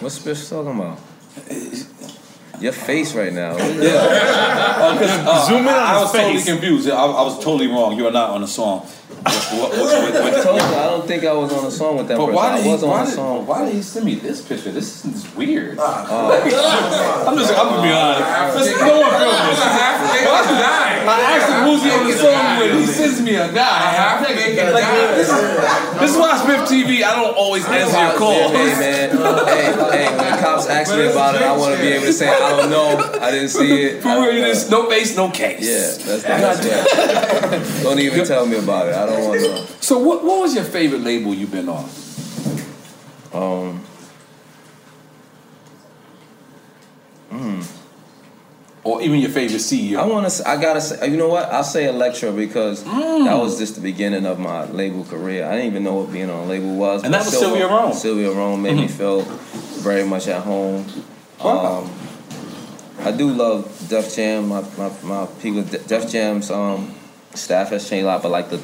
What's bitch talking about? Your face right now. Yeah. uh, uh, Zoom in on I, I was face. totally confused. I, I was totally wrong. You are not on the song. What, what, what, what, what, I told you, I don't think I was on the song with that but person. Why did I was he, on why the song. Did, why did he send me this picture? This is weird. Uh, uh, I'm just, I'm gonna be honest. This is no one real. I asked him who's he on the song with. He sends me a guy. Like, this, this is why Smith T V. I don't always answer your calls. Hey man, hey, hey. When the cops ask me about it, I want to be able to say I don't know. I didn't see it. For real, this no face, no case. Yeah, that's the best. Don't even tell me about it. I don't want to. So what what was your favorite label you've been on? Um. Mm. Or even your favorite C E O. I want to. I gotta say. You know what? I'll say Elektra because mm. that was just the beginning of my label career. I didn't even know what being on a label was. And that was Sylvia Rome. Sylvia Rome made mm-hmm. me feel very much at home. Um, I do love Def Jam. My my, my people. Def Jam's um, staff has changed a lot, but like the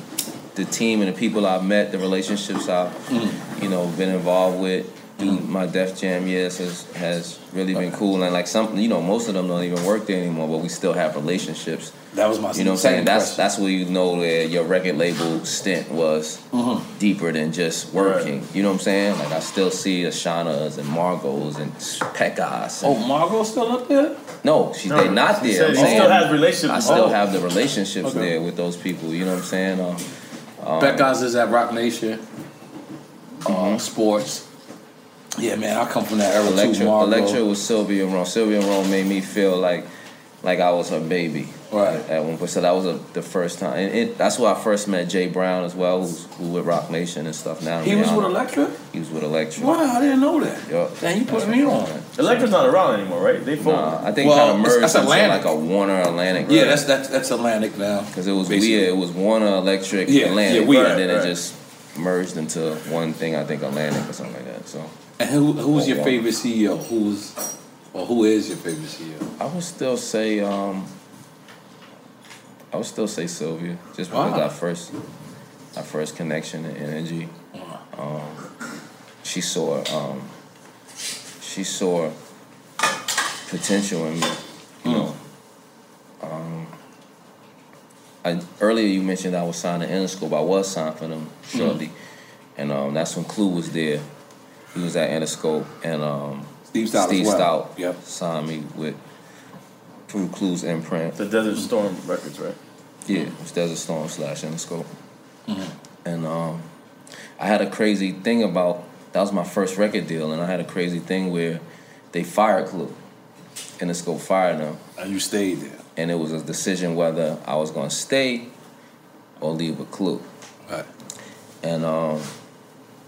the team and the people I've met, the relationships I've mm. you know been involved with. Mm-hmm. My Def Jam years has, has really been cool, and like some, you know, most of them don't even work there anymore, but we still have relationships. That was my, you know, what I'm saying, that's question. That's where you know that your record label stint was mm-hmm. deeper than just working. Right. You know what I'm saying? Like I still see Ashana's and Margot's and Pekka's. And, oh, Margot's still up there? No, she no, they're not she there. I'm she saying, still has relationships. I still oh. have the relationships okay. there with those people. You know what I'm saying? Um, um, Pekka's is at Rock Nation. Mm-hmm. Um, sports. Yeah, man, I come from that era. Elektra, too, Elektra was Sylvia Rome. Sylvia Rome made me feel like, like I was her baby. Right. At one point, so that was a, the first time, and it, that's where I first met Jay Brown as well, who's who with Rock Nation and stuff. Now he was with Elektra. He was with Elektra. Wow, I didn't know that. Yo, man, you put me on. on. Electra's not around anymore, right? They folded. Nah, I think well, kind of merged that's Atlantic. Like a Warner Atlantic. Right? Yeah, that's that's that's Atlantic now. Because it was basically. weird. It was Warner Electric yeah, Atlantic, yeah, weird, and then right. it just merged into one thing. I think Atlantic or something like that. So. And who who's oh, your wow. favorite C E O? Who's or who is your favorite C E O? I would still say um, I would still say Sylvia, just because wow. our first our first connection and energy. Um, she saw um, she saw potential in me. You mm. know, um, I, earlier you mentioned I was signed to Interscope. I was signed for them shortly, mm. and um, that's when Clue was there. He was at Interscope, and um, Steve Stout, Steve well. Stout yep. signed me with through Clue's imprint. The Desert Storm mm-hmm. records, right? Yeah, it was Desert Storm slash Interscope. Mm-hmm. And um, I had a crazy thing about, that was my first record deal, and I had a crazy thing where they fired Clue. Interscope fired him. And you stayed there. And it was a decision whether I was going to stay or leave with Clue. Right. And... Um,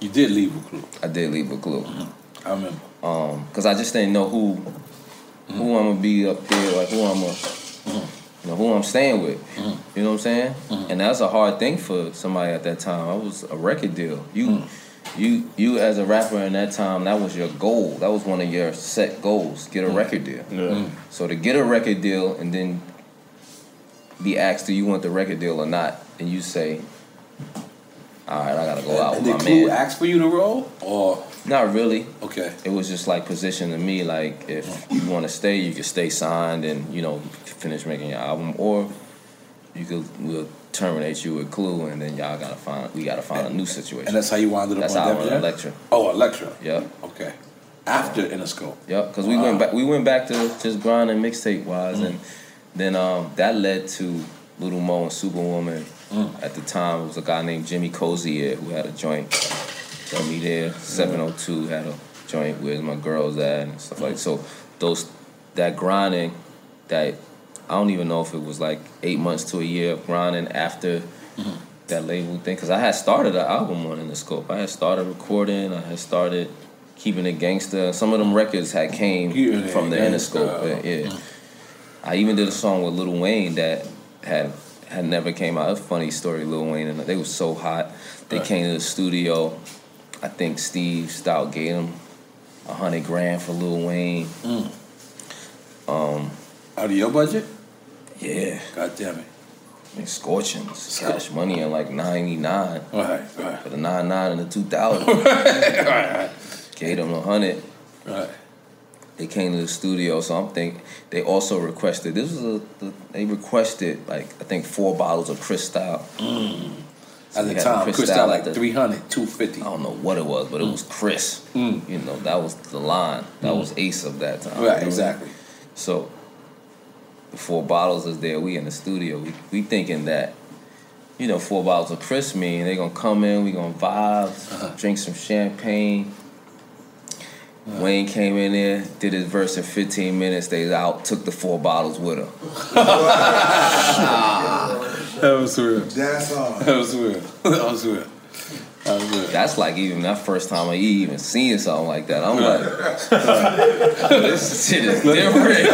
You did leave with Clue. I did leave with Clue. Mm-hmm. I remember. Um, cause I just didn't know who, mm-hmm. who I'm gonna be up there, like who I'm, a, mm-hmm. you know, who I'm staying with. Mm-hmm. You know what I'm saying? Mm-hmm. And that's a hard thing for somebody at that time. I was a record deal. You, mm-hmm. you, you as a rapper in that time, that was your goal. That was one of your set goals: get a mm-hmm. record deal. Yeah. Mm-hmm. So to get a record deal and then be asked, do you want the record deal or not? And you say. All right, I gotta go out and with my man. Did Clue ask for you to roll? Or not really. Okay. It was just like position to me, like if you want to stay, you can stay signed and you know finish making your album, or you could we'll terminate you with Clue, and then y'all gotta find we gotta find and, a new situation. And that's how you wound up. That's on how I went Elektra. Oh, Elektra. Yep. Okay. After Interscope. Yep. Because wow. we went back. We went back to just grinding mixtape wise, mm. and then um, that led to Little Mo and Superwoman. Mm. At the time, it was a guy named Jimmy Cozier who had a joint. Got me there. seven oh two had a joint with my girls at and stuff mm. like that. So those that grinding, that I don't even know if it was like eight months to a year of grinding after mm. that label thing. Because I had started an album on Interscope. I had started recording. I had started Keeping It Gangsta. Some of them records had came yeah, from the Interscope. Yeah. yeah. I even did a song with Lil Wayne that had had never came out. A funny story, Lil Wayne and they was so hot. They right. came to the studio. I think Steve Stout gave him a hundred grand for Lil Wayne. Mm. Um, Out of your budget? Yeah. God damn it. And Scorchings, Cash Money in like ninety-nine. All right, all right. For the ninety-nine and the two thousand. All right, all right. Gave them a hundred. All right. They came to the studio, so I'm thinking they also requested. This was a they requested like I think four bottles of Cristal. Mm. So at the time, Cristal, Cristal like the, three hundred, two fifty. I don't know what it was, but mm. it was Chris. Mm. You know, that was the line. That mm. was Ace of that time. Right, you know? Exactly. So the four bottles is there. We in the studio. We, we thinking that, you know, four bottles of Chris mean they gonna come in. We gonna vibe, uh-huh. drink some champagne. Uh-huh. Wayne came in there, did his verse in fifteen minutes. They out, took the four bottles with him. That was real. That's all. That was real. That was real. That was real. That's like even that first time I even seen something like that. I'm like, this shit is different.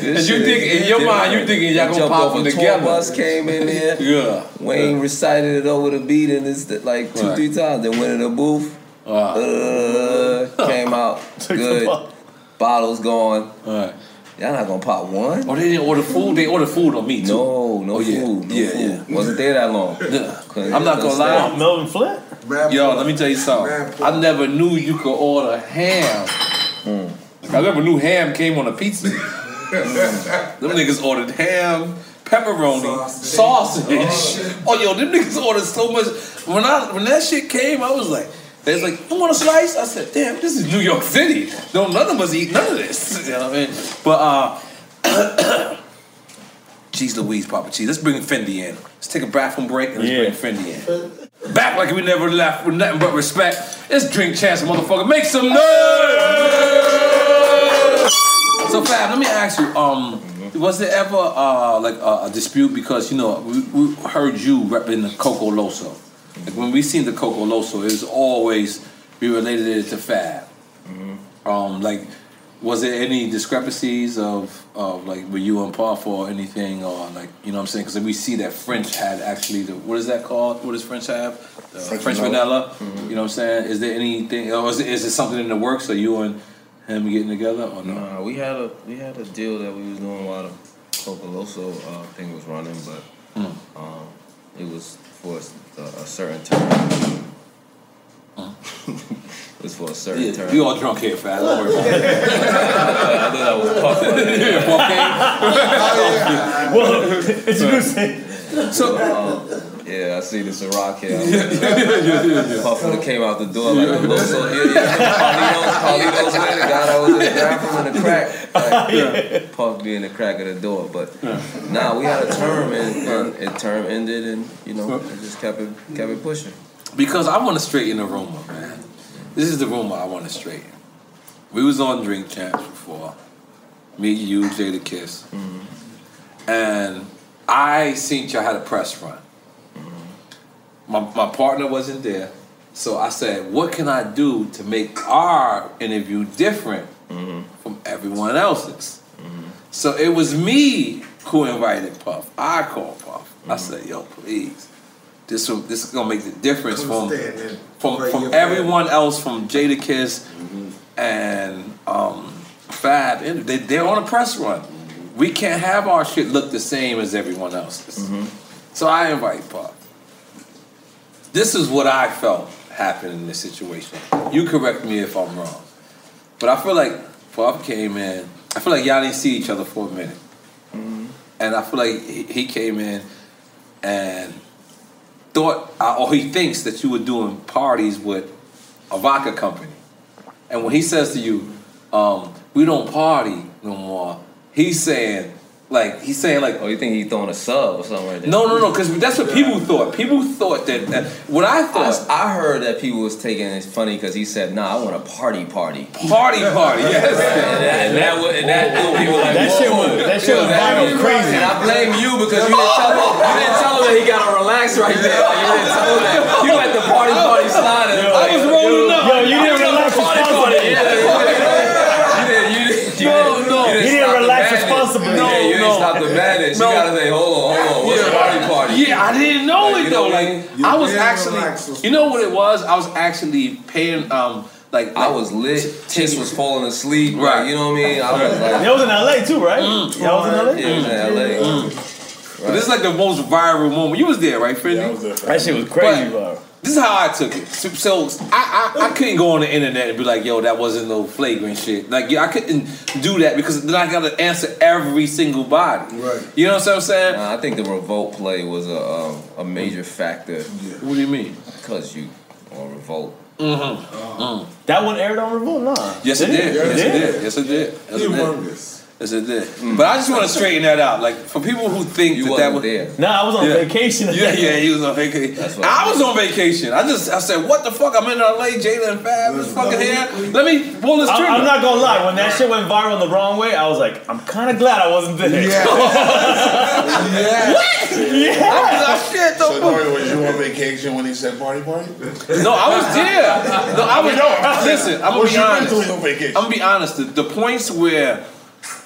This you shit think is in your different. Mind, you thinking y'all gonna pop them together? Bus came in there. Yeah. Wayne yeah. recited it over the beat and it's like two, right. three times. Then went in the booth. Wow. Uh, came out good. Bottles gone. All right. Y'all not gonna pop one? Oh, they didn't order food. They ordered food on me too. No, no oh, yeah. food. No yeah, food. Yeah. Wasn't there that long. Yeah. I'm not gonna lie. Oh, Melvin Flint. Yo, let me tell you something. Ramp I never knew you could order ham. Mm. Like, I never knew ham came on a pizza. mm. Them niggas ordered ham. Pepperoni, sausage. sausage. Oh, oh, yo, them niggas ordered so much. When I when that shit came, I was like. They was like, you want a slice? I said, damn, this is New York City. Don't none of us eat none of this. You know what I mean? But, uh, geez Louise, Papa Cheese. Let's bring Fendi in. Let's take a bathroom break and let's yeah. bring Fendi in. Back like we never left with nothing but respect. It's Drink Champs, motherfucker. Make some noise! So, Fab, let me ask you, um, was there ever, uh, like, uh, a dispute? Because, you know, we, we heard you repping the Coco Loso. Like when we seen the Coco Loso, it was always we related it to Fab. Mm-hmm. Um, like, was there any discrepancies of, of like were you on par for anything or like you know what I'm saying? Because we see that French had actually the what is that called? What does French have? The French, French vanilla. Mm-hmm. You know what I'm saying? Is there anything? Or is, is there something in the works? Are you and him getting together or no? Nah, we had a we had a deal that we was doing while the Coco Loso uh, thing was running, but mm. um, it was. For a, a certain term. Huh? It was for a certain yeah, term. We all drunk here, Fab. Don't worry about it. I thought that was puffing. Puffing? Well, so, um, yeah, I see this in Rock here. Puffin came out the door like a little so. Yeah, yeah. Carlitos, Carlitos went and got over the bathroom in the crack. Like, yeah. Puff being the crack of the door. But now nah, we had a term and it term ended and, you know, it just kept it, kept it pushing. Because I want to straighten the rumor, man. This is the rumor I want to straighten. We was on Drink Champs before. Me, you, Jay the Kiss. Mm-hmm. And I seen y'all had a press run. My my partner wasn't there, so I said, "What can I do to make our interview different mm-hmm. from everyone else's?" Mm-hmm. So it was me who invited Puff. I called Puff. Mm-hmm. I said, "Yo, please, this will, this is gonna make the difference from from, from from everyone else, from Jadakiss mm-hmm. and um, Fab. They they're on a press run. Mm-hmm. We can't have our shit look the same as everyone else's." Mm-hmm. So I invite Puff. This is what I felt happened in this situation. You correct me if I'm wrong. But I feel like Bob came in. I feel like y'all didn't see each other for a minute. Mm-hmm. And I feel like he came in and thought, or he thinks that you were doing parties with a vodka company. And when he says to you, um, we don't party no more, he's saying, Like, he's saying, like... Oh, you think he's throwing a sub or something like that? No, no, no, because that's what people thought. People thought that... that what I thought... I, I heard that people was taking it funny because he said, nah, I want a party party. Party party, yes. And that was... And that, and that, people like, that shit was... That shit was vital crazy. And I blame you because you didn't tell him, you didn't tell him that he got to relax right there. Like, you didn't tell him that. You let the party party slide. I was rolling up. Yo, you didn't relax. yeah, you ain't no. stop the madness. No. You gotta say, hold on, hold on. What's yeah. the party party? Yeah, I didn't know like, it though. Know, like, I was actually, relax. you know what it was? I was actually paying. Um, Like, like I was lit, Tiss was falling asleep, right? Like, you know what I mean? I was like, y'all was in L A too, right? Mm. Y'all was in L A. Yeah, mm. in L A. Mm. Mm. Right. But this is like the most viral moment. You was there, right, Fendi? Yeah, I was there. That shit was crazy, bro. This is how I took it. So, so I, I I couldn't go on the internet and be like, yo, that wasn't no flagrant shit. Like, yeah, I couldn't do that because then I got to answer every single body. Right. You know what I'm saying? Nah, I think the revolt play was a um, a major factor. Yeah. What do you mean? Because you on revolt. Mm-hmm. Um, mm. That one aired on Revolt, nah. Yes, it did. It? Yes, it did. Yes, it did. Yes, it did. Yes, it did. Mm. But I just want to straighten that out. Like for people who think you that wasn't that was there. Nah, I was on yeah. vacation. Yeah, yeah, he was on vacation. I, I was on vacation. I just, I said, what the fuck? I'm in L A. Jaylen and Fab is fucking here. Let me pull this trigger. I'm, I'm not gonna lie. When that shit went viral the wrong way, I was like, I'm kind of glad I wasn't there. Yeah. yeah. What? Yeah. I was like, shit. So Nori, was you on vacation when he said party party? No, I was there. No, I was. No, listen, I'm gonna be honest. I'm gonna be honest. The, the points where.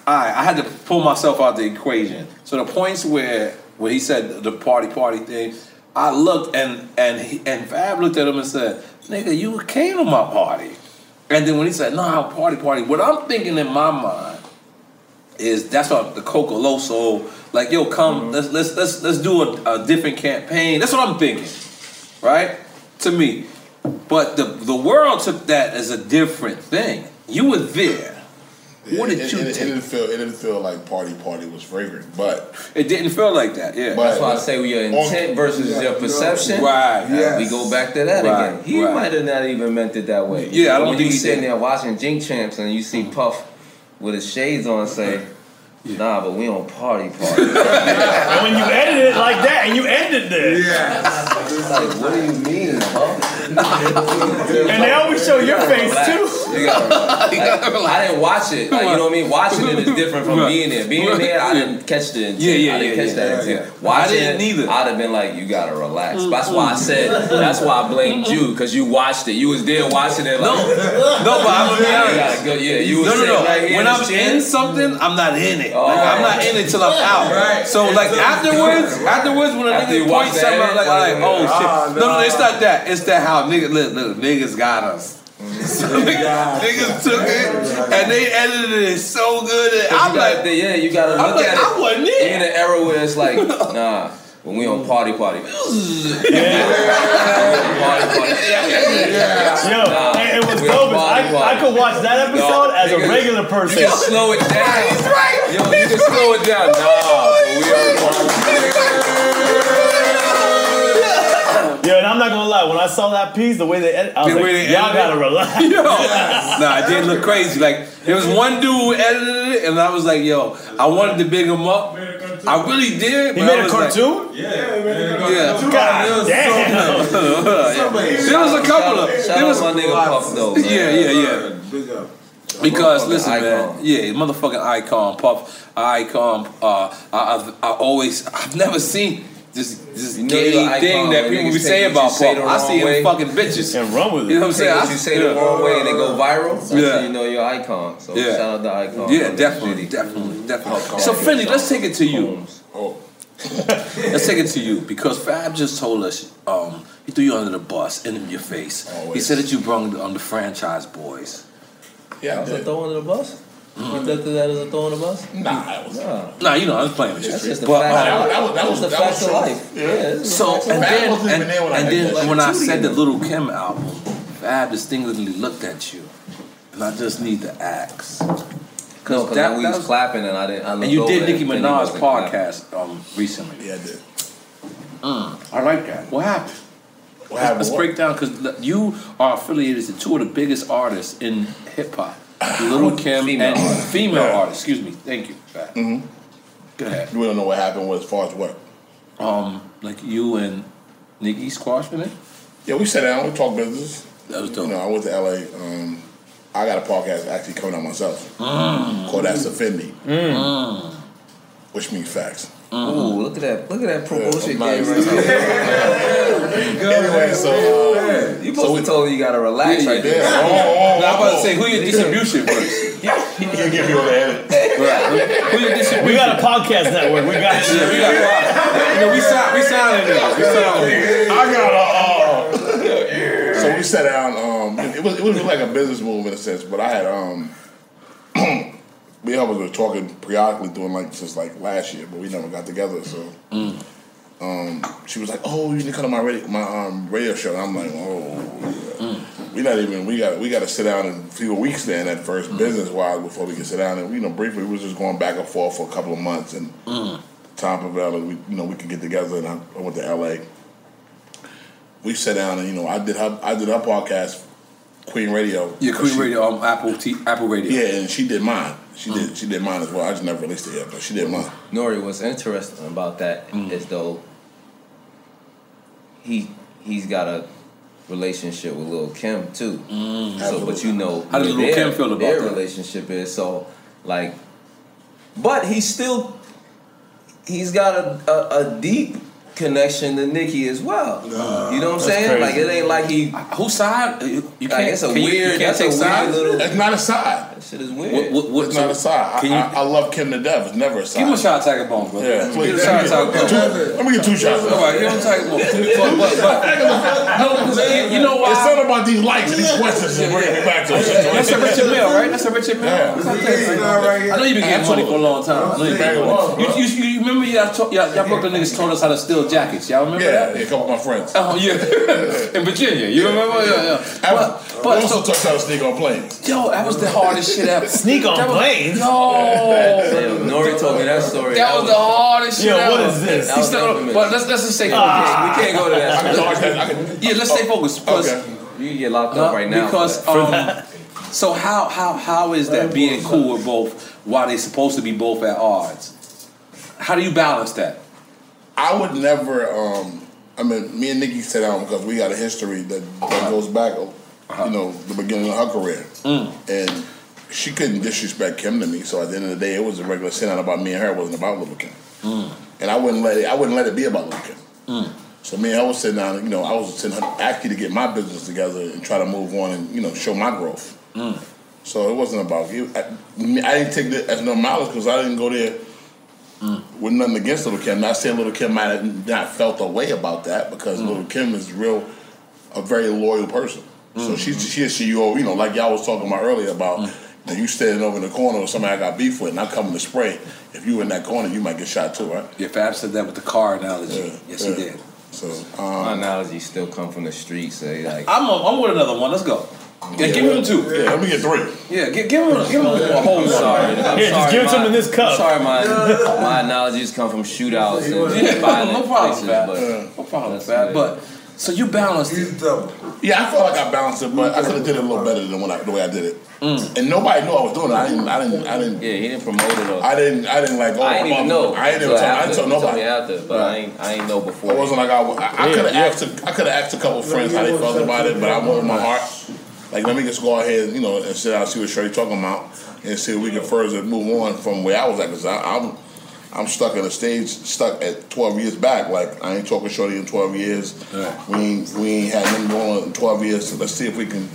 Alright, I had to pull myself out the equation. So the points where when he said the party party thing, I looked and and he, and Fab looked at him and said, "Nigga, you came to my party." And then when he said, "No, nah, party party," what I'm thinking in my mind is that's what the Coco Loso, like, yo, come, mm-hmm. let's let's let's let's do a, a different campaign. That's what I'm thinking, right? To me, but the the world took that as a different thing. You were there. What did it, you it, it, it didn't feel it didn't feel like party party was fragrant, but it didn't feel like that. Yeah, but that's why I say your intent versus yeah, your perception. Right. Yes. We go back to that right, again. He right. might have not even meant it that way. Yeah, I don't when think you sitting did. there watching Drink Champs and you see Puff with his shades on, say. Yeah. Nah, but we on party party. And when you edited it like that, and you ended this. Yeah. Like, what do you mean, huh? And they always show you your face relax. too. You gotta, like, I didn't watch it. Like, you know what I mean? Watching it is different from being there. Being there, I didn't catch the intent. Yeah, yeah, I didn't yeah, catch yeah, that yeah, intent. Yeah. Watching I didn't either. I'd have been like, you gotta relax. That's why I said. That's why I blamed you because you watched it. You was there watching it. Like, no, no, but I'm gonna be honest. Go, yeah, you was no, no, no. Right here when I'm chin, in something, I'm not in it. Oh, like right. I'm not in it till I'm out. Right. So like afterwards, afterwards when a nigga points something out, like, like oh shit. Oh, no. no, no, it's not that. It's that how niggas look, look, niggas got us. So niggas, niggas took it and they edited it so good. That I'm like, the, yeah, you gotta look like, at it. I wasn't it. In an era where it's like, nah. When we on party party, yeah. party party, yeah. Yo, nah, and what's dope is I, I could watch that episode no, as a can, regular person. You can slow it down. He's right. Yo, you can slow it down. Nah, but we on party. Yo, and I'm not gonna lie. When I saw that piece, the way they edit, I was the like, way y'all gotta relax. Yo. Nah, it did look crazy. Like there was one dude who edited it, and I was like, yo, I wanted to big him up. I really did. He made a cartoon? Like, yeah, he made a cartoon. Yeah. God damn. There was a couple of. Shout there was my nigga Puff though. Man. Yeah, yeah, yeah. Big up. Because listen, icon. man. Yeah, motherfucking icon, Puff, icon. Uh, I, I, I always, I've never seen this this you know gay thing that people be saying about Puff. I see it in fucking bitches and run with it. You know what I'm saying? If you say the wrong way and they go viral, so yeah. you know your icon. So yeah. shout out to icon. Yeah, definitely, definitely. So, Fendi, let's take it to you. Oh. Let's take it to you because Fab just told us um, he threw you under the bus in your face. Always. He said that you brung on the franchise boys. Yeah, I was thrown under the bus. Mm. You looked at that as a throw on the bus? Nah, that was nah. nah, you know, I was playing with you. That's just the but, fact um, of life. That was the fact of life. Yeah. yeah so, and then, and, and then, and then when I said the Lil' Kim album, Fab distinctly looked at you. And I just need to ask. No, because that we was, was clapping and I didn't. I and you did Nicki Minaj's podcast um, recently. Yeah, I did. Mm, I like that. What happened? What happened? Let's what? break down because you are affiliated to two of the biggest artists in hip hop, Lil Kim female and artist. female yeah. artists. Excuse me. Thank you. Mm-hmm. Go ahead. We don't know what happened as far as what. Um, like you and Nicki squashing it. Yeah, we sat down. We talked business. That was dope. You know, I went to L A. Um, I got a podcast actually coming out myself mm. called That's a Fendi, mm. which means facts. Mm. Ooh, look at that! Look at that promotion game right now. Anyway, so um, you so we told you you gotta relax yeah, right yeah. there. Oh, oh, oh, now I'm about to say who your distribution first. He'll give you all the edit. Right. We got a podcast network. We got shit. We got a lot. We sound we sound in there. We sound I got a uh, yeah. So we sat down, um it was it was like a business move in a sense, but I had um we always were talking periodically doing like since like last year, but we never got together, so mm. Um, she was like, "Oh, you need to come to my radio, my um, radio show." And I'm like, "Oh, yeah. mm. we not even we got we got to sit down and see what we stand at first, mm. business wise, before we can sit down." And you know, briefly, we was just going back and forth for a couple of months, and mm. time prevailed. We you know we could get together, and I, I went to L A. We sat down, and you know, I did her I did her podcast, Queen Radio. Yeah, Queen she, Radio on um, Apple T, Apple Radio. Yeah, and she did mine. She mm. did she did mine as well. I just never released it yet, but she did mine. N O R E what's interesting about that mm. is though. He he's got a relationship with Lil' Kim too. Mm. So, but you know how does Lil' Kim feel about their that? Relationship is so like, but he's still he's got a a, a deep connection to Nicki as well. Uh, you know what I'm saying? Crazy. Like it ain't like he whose side you, you like, can't. It's a can weird. You, you can't that's take a sides? Weird little. It's not a side. That shit is weird. What, what, what, it's so, not a side. You, I, I love Kim to death. It's never a side. Give him a shot, Tiger Bone, bro. Yeah, please. Give him a shot, Tiger Bone. Let me get two shots. All right, give him Tiger Bone. No, you know why? It's something about these likes and these questions and bringing me back to it. That's a Richard Mill, right? That's a Richard Mill. I know you've been getting money for a long time. You remember y'all Brooklyn niggas told us how to steal jackets, y'all remember yeah, that? Yeah, a couple of my friends. Oh yeah, in Virginia, you remember? Yeah, yeah. I was, but, but we also so, talked about sneak on planes. Yo, that was the hardest shit ever. Sneak on was, planes. Yo, N O R E told me that story. That, that was, was the hardest yo, shit ever. Yo, what is this? He still, but let's let's just stay focused. Ah. We can't go to that. I can I can, I can, yeah, let's oh, stay focused. Okay. You can get locked up uh, right now because for that. Um, so how how how is that being cool with both while they're supposed to be both at odds? How do you balance that? I would never, um, I mean, me and Nicki sat down because we got a history that, that goes back, you know, the beginning of her career. Mm. And she couldn't disrespect Kim to me, so at the end of the day, it was a regular sit-down about me and her. It wasn't about Lil' Kim. Mm. And I wouldn't let it, I wouldn't let it be about Lil' Kim. Mm. So me and her was sitting down, you know, I was sitting actually to get my business together and try to move on and, you know, show my growth. Mm. So it wasn't about you. I, I didn't take that as no malice because I didn't go there Mm. with nothing against Lil' Kim. Not saying Lil' Kim might have not felt a way about that because mm. Lil' Kim is real, a very loyal person. Mm. So she's she, she, you know, like y'all was talking about earlier about mm. that you standing over in the corner with somebody I got beef with and I'm coming to spray. If you in that corner, you might get shot too, right? Yeah, Fab said that with the car analogy. Yeah. Yes, yeah. He did. So um, my analogy still come from the streets. Eh? Like, I'm a, I'm with another one. Let's go. Yeah, yeah, give him two. Yeah, let me get three. Yeah, give give him give him a whole. I'm sorry, I'm yeah, sorry, just give him in this cup. I'm sorry, my my analogies come from shootouts. And yeah, no problem, Fab. No problem, Fab. But so you balanced it. Yeah, I feel like I balanced it, but I could have did it a little better than when I, the way I did it. Mm. And nobody knew I was doing it. I didn't. I didn't. I didn't. Yeah, he didn't promote it. Or I didn't. I didn't like. Oh, I didn't even know. I didn't even tell. I didn't tell nobody. After, but I ain't. I ain't know before. It wasn't like I. I, I could have asked. I could have asked a couple friends how they felt about it, but I went with my heart. Like, let me just go ahead, you know, and sit out and see what Shorty talking about and see if we can further move on from where I was at. Because I'm I'm stuck at a stage, stuck at twelve years back. Like, I ain't talking Shorty in twelve years. Right. We, ain't, we ain't had nothing going on in twelve years. So let's see if we can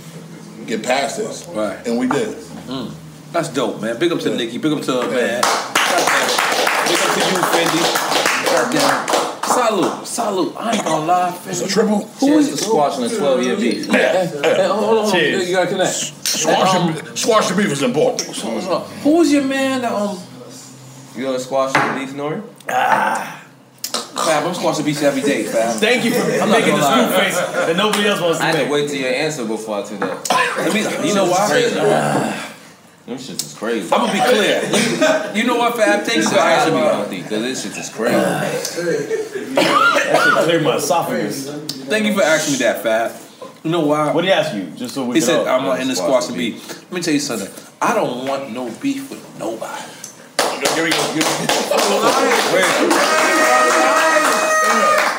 get past this. Right. And we did. Mm. That's dope, man. Big up to yeah. Nicki. Big up to her, man. Yeah. Big up to you, Fendi. Yeah. Salute, salute. I ain't gonna lie, Fendi. It's a triple. Who Cheers is the squash on the twelve year beat? Yeah. Hey, hold on, hold on. Cheers. You gotta connect. Squash and, um, squash the beef is important. Who was your man that, um. You gonna squash the beef, Nori? Ah. Fab, I'm squashing beef every day, Fab. Thank you for I'm making this new face that nobody else wants to I make. I had to wait till your answer before I do that. I mean, you know why? Them shit is crazy. I'm gonna be clear. You, you know what, Fab? Thanks for asking me, healthy, because this shit is crazy. That should clear my esophagus. Thank you for asking me that, Fab. You know why? What did he ask you? Just so we. He said, up. "I'm not in the squash and beef." Let me tell you something. I don't want no beef with nobody. Here we go. Here we go.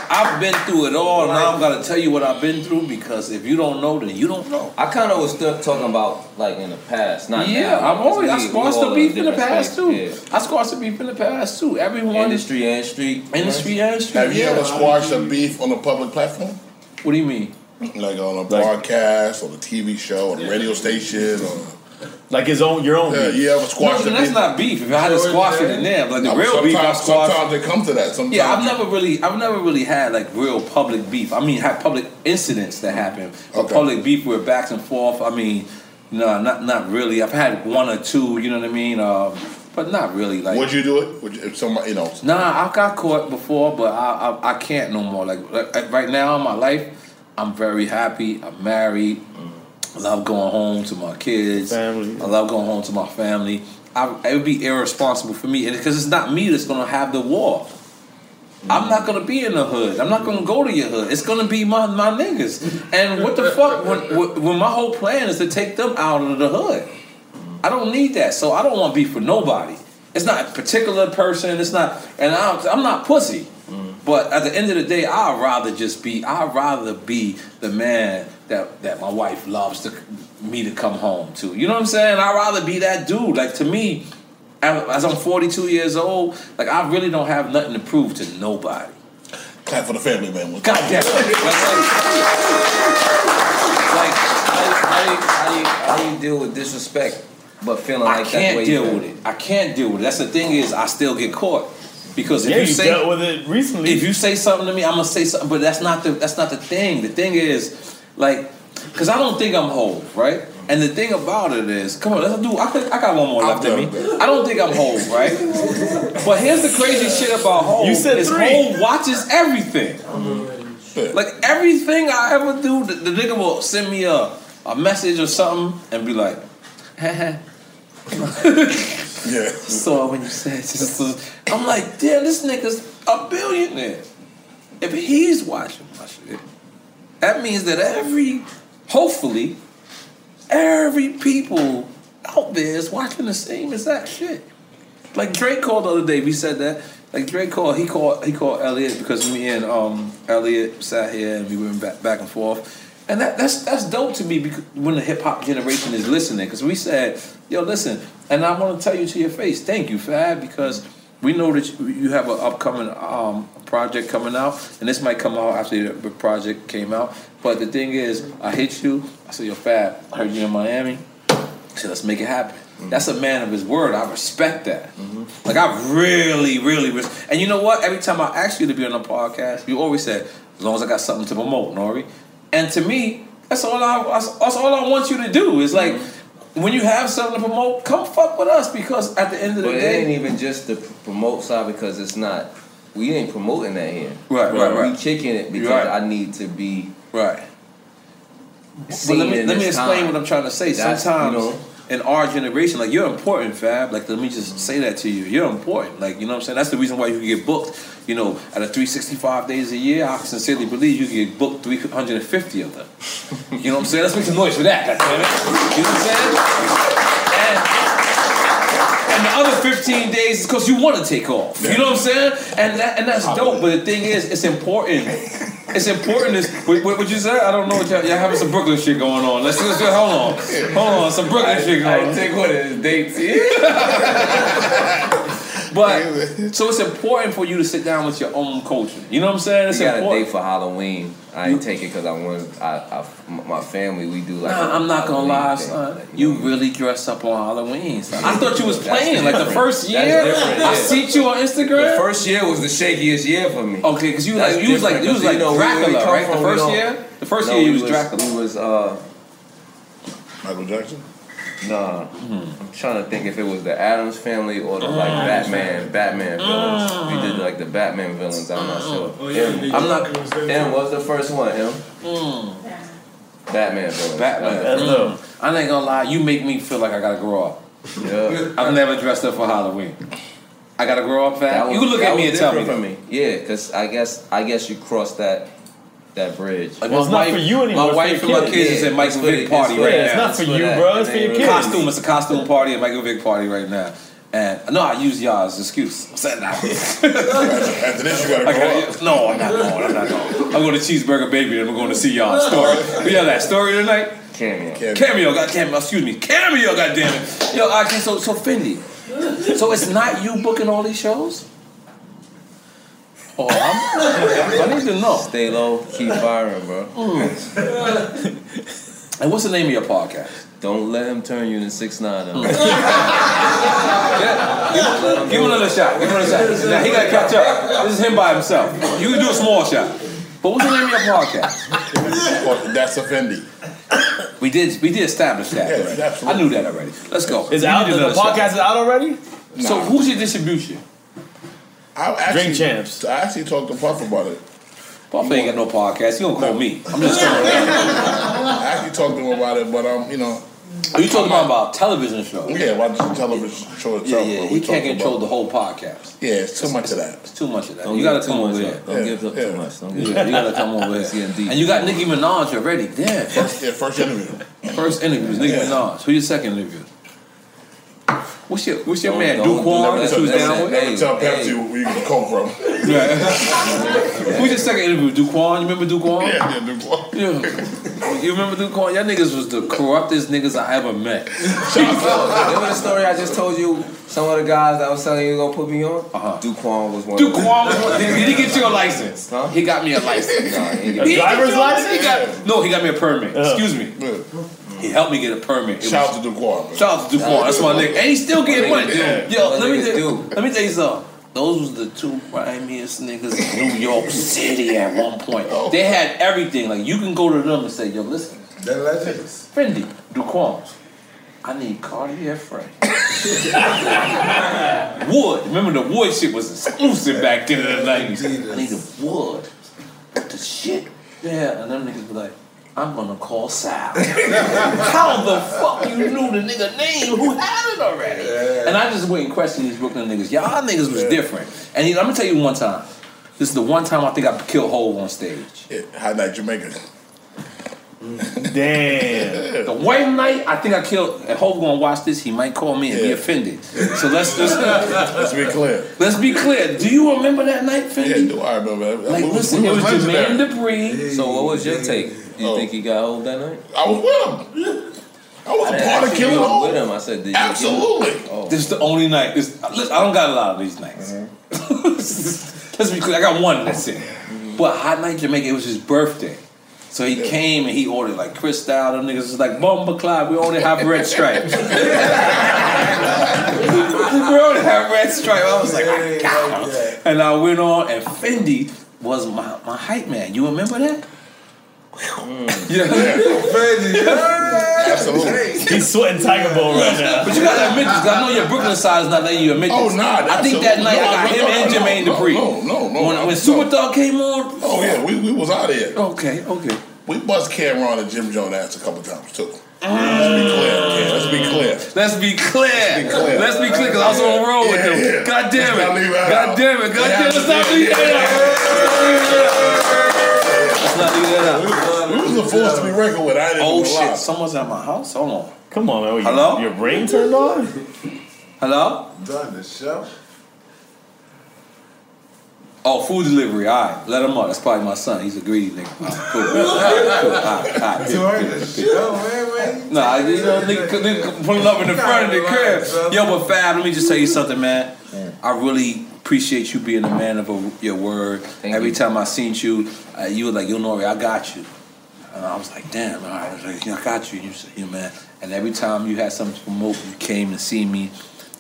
I've been through it all, and I'm gonna tell you what I've been through because if you don't know, then you don't know. I kind of was still talking about like in the past, not yeah. Now. I'm always I squashed the beef in the past too. Yeah. I squashed the beef in the past too. Everyone industry and street, industry and street. Have you yeah. ever squashed a beef on a public platform? What do you mean? Like on a broadcast, or a T V show, or a radio station, or. Like his own, your own yeah, beef. You ever squash no, the that's beef? Not beef. If I had to squash it in there, but like the no, real beef, I squash. Sometimes they come to that. Sometimes. Yeah, I've never really, I've never really had like real public beef. I mean, had public incidents that happen. Okay. Public beef where backs and forth. I mean, no, not not really. I've had one or two. You know what I mean? Um, but not really. Like, would you do it? Would you, if somebody, you know? Nah, I got caught before, but I I, I can't no more. Like, like right now in my life, I'm very happy. I'm married. Mm. I love going home to my kids. Family. I love going home to my family. I, it would be irresponsible for me because it's not me that's going to have the war. Mm. I'm not going to be in the hood. I'm not going to go to your hood. It's going to be my, my niggas. And what the fuck, when, when my whole plan is to take them out of the hood. I don't need that. So I don't want beef with nobody. It's not a particular person. It's not, and I'm, I'm not pussy. Mm. But at the end of the day, I'd rather just be, I'd rather be the man that that my wife loves to me to come home to. You know what I'm saying? I'd rather be that dude. Like, to me, as I'm forty-two years old, like, I really don't have nothing to prove to nobody. Clap for the family, man. God damn it. Like, like how do you deal with disrespect but feeling like that's the way you I can't deal with it. I can't deal with it. That's the thing is, I still get caught. Because if yeah, you, you say, dealt with it recently. If you say something to me, I'm going to say something. But that's not the that's not the thing. The thing is... Like, cause I don't think I'm whole, right? And the thing about it is, come on, let's do. I could, I got one more left in me. I don't think I'm whole, right? But here's the crazy shit about whole. You said is three. Whole watches everything. Mm-hmm. Like everything I ever do, the, the nigga will send me a a message or something and be like, "Haha." Yeah. So when you said this, I'm like, damn, this nigga's a billionaire. If he's watching my shit. That means that every, hopefully, every people out there is watching the same exact shit. Like Drake called the other day, we said that. Like Drake called, he called, he called Elliot because me and um, Elliot sat here and we went back, back and forth, and that, that's that's dope to me because when the hip hop generation is listening, because we said, yo, listen, and I want to tell you to your face, thank you, Fab, because we know that you have an upcoming um, project coming out, and this might come out after the project came out. But the thing is, I hit you. I said, yo, Fab, I heard you in Miami. So let's make it happen. Mm-hmm. That's a man of his word. I respect that. Mm-hmm. Like, I really, really respect. And you know what? Every time I ask you to be on a podcast, you always said, as long as I got something to promote, Nori. And to me, that's all I, that's all I want you to do is like, mm-hmm. When you have something to promote, come fuck with us because at the end of the but day, it ain't even just the promote side because it's not. We ain't promoting that here. Right, right, right. We kicking it because right. I need to be right. Seen well, let me let me explain time. What I'm trying to say. That's, sometimes you know, in our generation, like you're important, Fab. Like let me just say that to you. You're important. Like you know what I'm saying. That's the reason why you can get booked. You know, out of three hundred sixty-five days a year, I sincerely believe you can get booked three hundred fifty of them. You know what I'm saying? Let's make some noise for that. That's it. You know what I'm saying? And, and the other fifteen days is because you want to take off. You know what I'm saying? And that and that's dope. But the thing is, it's important. It's important. Is what, what you said? I don't know. What y'all, y'all having some Brooklyn shit going on. Let's just hold on. Hold on. Some Brooklyn I, shit going on. I take what it is. Dates. Yeah. But so it's important for you to sit down with your own culture. You know what I'm saying? It's you got important. A date for Halloween. I ain't take it because I wanted. I, I, my family, we do like. Nah, I'm not Halloween gonna lie, thing. Son. Like, you, you know, really dress up on Halloween. Son. I thought you was playing like the first year. Yeah. I see you on Instagram. The first year was the shakiest year for me. Okay, because you was like you was like you was like Dracula, right? From, the first year, the first no, year you was, was Dracula. We was uh, Michael Jackson. Nah, mm-hmm. I'm trying to think if it was the Addams Family or the like Batman, Batman villains. Mm-hmm. We did like the Batman villains. I'm not sure. Oh, yeah, M, I'm not. M was the first one. M. Mm. Batman villains. Batman. Batman. Look, I ain't gonna lie. You make me feel like I gotta grow up. Yeah. I've never dressed up for Halloween. I gotta grow up fast. You look at me and tell me. For me. Yeah, because I guess I guess you crossed that. That bridge. Like well, it's wife, not for you anymore. My wife and my kids, kids yeah, is at Michael Vick party right now. It's not for you, bro. It's for your kids. Costume. It's a costume party at Michael Vick party right now. And no, I use y'all as an excuse. I'm saying that. After this, you gotta go. Gotta, no, I'm not going. I'm not going. I'm going to Cheeseburger Baby, and we're going to see y'all story. We have that story tonight. Cameo. Cameo. Cameo. God damn it. Excuse me. Cameo. God damn it. Yo, okay. So, so Fendi. So it's not you booking all these shows. Oh, I'm, I need to know. Stay low, keep firing, bro. Mm. And what's the name of your podcast? Don't let him turn you into six nine. Yeah. Give him another shot. Give him another shot. Now he gotta catch up. This is him by himself. You can do a small shot. But what's the name of your podcast? That's a Fendi. We did we did establish that. Yes, absolutely. I knew that already. Let's go. Is out, the podcast shot. Is out already? Nah. So who's your distribution? I actually, Drink Champs. I actually talked to Puff about it. Puff ain't got no podcast. You don't call no. me. I'm just talking about it. I actually talked to him about it, but um, you know. Are you talking about, about television shows? Yeah, about the television show itself. Yeah, yeah. He can't control the whole podcast. Yeah, it's too much of that. It's too much of that. Don't you gotta come over here. Don't yeah, give up yeah. too much. Don't give yeah, you gotta come over here. And you got Nicki Minaj already. Damn. First, yeah, first interview. First interview is Nicki yeah. Minaj. Who your second interview? What's your What's your don't, man? Duke Juan. That's who's down with. Never tell Pepsi where you can come from. Who's your second interview? Duke Juan. You remember Duke Juan? Yeah, yeah, Duke Juan. Yeah. You remember Duke Juan? Y'all niggas was the corruptest niggas I ever met. So, remember the story I just told you? Some of the guys that was telling you gonna put me on. Uh huh. Duke Juan was one. Duke Juan was one. Did, did he get you a license? Huh? He got me a license. No, he didn't. A driver's license? He got, no, he got me a permit. Uh-huh. Excuse me. Yeah. He helped me get a permit. Shout out to Duquan. Shout out to Duquan. That's my nigga. And he's still getting money. Yeah. Yo, let me, tell, let me tell you something. Those was the two primiest niggas in New York City at one point. Oh. They had everything. Like, you can go to them and say, yo, listen. They're legends. Fendi, Duquan. I need Cartier Frank. Wood. Remember the wood shit was exclusive back in the nineties. I need the wood. But the shit. Yeah, and them niggas be like, I'm gonna call Sal. How the fuck you knew the nigga name who had it already? Yeah. And I just went and questioned these Brooklyn niggas. Y'all niggas was yeah. different. And you know, I'm gonna tell you one time. This is the one time I think I killed Hov on stage. Yeah, high night Jamaica. Damn. The one night I think I killed. And Hov gonna watch this. He might call me and yeah. be offended. So let's let's, let's be clear. Let's be clear. Do you remember that night, Fendi? Yeah, do I remember? That like, was, listen, it was Jermaine Dupri. So what was your take? You oh. think he got old that night? I was with him. I was I a part of killing all. With him, I said, did absolutely. You oh. This is the only night. This, I don't got a lot of these nights. Mm-hmm. Let's be clear. I got one. That's it. Mm-hmm. But Hot Night Jamaica, it was his birthday, so he yeah. came and he ordered like Chris Style. Them niggas was like Bumba Clyde. We only have red stripe. We only have red stripe. I was like, I got him. And I went on, and Fendi was my my hype man. You remember that? Mm. Yeah. Yeah. Yeah. Absolutely. He's sweating Tiger Bowl right now. But you gotta admit this, cause I know your Brooklyn side is not letting you admit this. Oh nah, I think that night no, I got no, him no, and Jermaine no, Dupri. No, no, no. When, no, when Super no. Thug came on. Oh yeah, we, we was out of here. Okay, okay. We buzzed Cameron and Jim Jones ass a couple times too. Mm. Let's be clear. Yeah, let's be clear. Let's be clear. Let's be clear. Cause I was on the road yeah, with him. Yeah. God damn it. God damn it. God damn it. Stop leaving it. We was the force to be reckoned with. I didn't oh shit! Someone's at my house. Hold on. Come on, man. Hello. Your brain turned on. Hello. Done the show. Oh, food delivery. All right, let him up. That's probably my son. He's a greedy nigga. All right, cool. Cool. All right, all right. During the show, man, man. Nah, you know, nigga, nigga pulling up in the front of the crib. Yo, but Fab, let me just tell you something, man. I really appreciate you being a man of a, your word. Thank Every you. time I seen you, uh, you were like, yo, N O R E, I got you. And I was like, damn, all right. I was like, I got you. You said, yeah, man. And every time you had something to promote, you came to see me.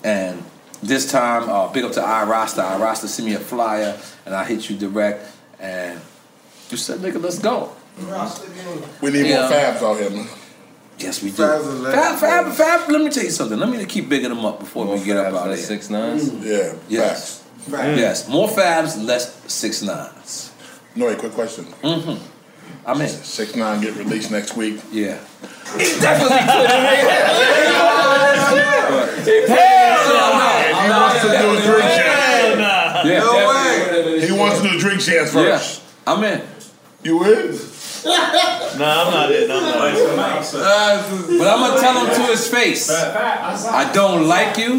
And this time, uh, big up to iRasta. iRasta sent me a flyer, and I hit you direct. And you said, nigga, let's go. Mm-hmm. We need yeah. more Fabs out here, man. Yes, we do. Fab, Fab, Fab, let me tell you something. Let me keep bigging them up before more we get up out of here. six nines? Mm. Yeah, yes. Facts. Right. Yes, more Fabs, less six nines. N O R E, quick question. Mm-hmm. I'm in. six nine get released next week. Yeah. He definitely could. Hell no. He wants to do a drink chance. Yeah, no way. He wants to do a drink chance first. Yeah. I'm in. You in? No, nah, I'm not in. I'm not in. Uh, but I'm gonna tell him to his face. I don't like you.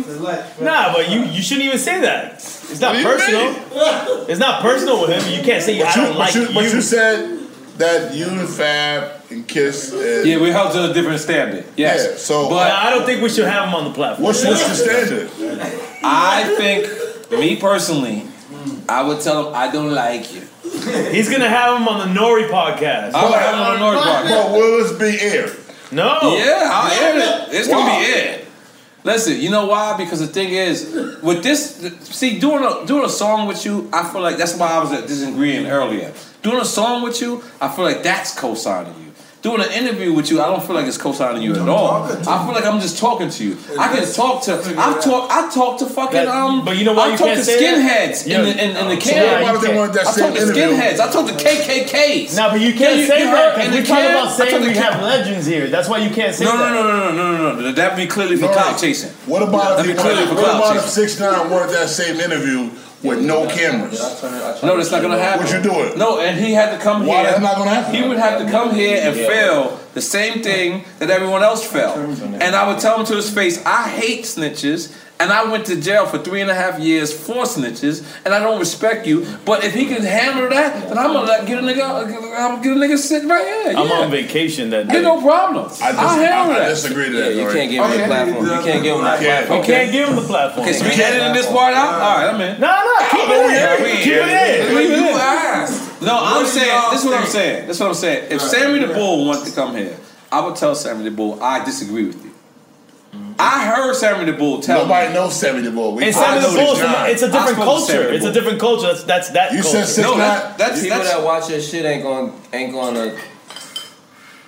Nah, but you, you shouldn't even say that. It's not personal. Mean? It's not personal with him. You can't say but I don't you, like but you. But you said that you and Fab and Kiss. And yeah, we held to a different standard. Yes. Yeah, so, but I don't think we should have him on the platform. What's, what's the standard? I think, me personally, I would tell him I don't like you. He's gonna have him on the N O R E podcast. I'm gonna have him on the N O R E podcast. But will this be aired? No. Yeah, I'll air it. It's wow. gonna be aired. Listen, you know why? Because the thing is, with this, see, doing a doing a song with you, I feel like that's why I was at this ingredient earlier. Doing a song with you, I feel like that's co-signing you. Doing an interview with you, I don't feel like it's co-signing you at all. I feel like I'm just talking to you. It I can talk to, I talk, I talk to fucking that, um, but you know why I talk to skinheads in the in, in um, the so cab. Why do they want that I talk to skinheads. I talk to K K Ks. Now, but you can't you, say you that because we're talking about saying we have legends here. That's why you can't say no, that. No, no, no, no, no, no, that would be clearly for clout chasing. What about if six nine wanted that same interview? With no cameras. No, that's not gonna happen. Would you do it? No, and he had to come here. Why that's not gonna happen? He would have to come here and fail the same thing that everyone else failed. And I would tell him to his face, I hate snitches, and I went to jail for three and a half years for snitches, and I don't respect you. But if he can handle that, then I'm gonna let, get a nigga. I'm gonna get a nigga sitting right here. Yeah. I'm on vacation that day. Ain't no problem. I, dis- I handle I, that. I disagree to that. Yeah, you can't give him okay. the platform. You can't give him the platform. You can't give him the platform. Okay, so we editing this part out. All right, I'm in. No, no, keep it in. Keep it in. Leave it in. No, I'm saying. This is what I'm saying. This is what I'm saying. If Sammy the Bull wants to come here, I would tell Sammy the Bull, I disagree with you. I heard Sammy the Bull tell Nobody me. knows Sammy the Bull. We and Sammy the Bull, it's a different culture. It's a different culture. That's that's that. You culture. Said no, that, that's people that's, that watch that shit ain't going ain't going to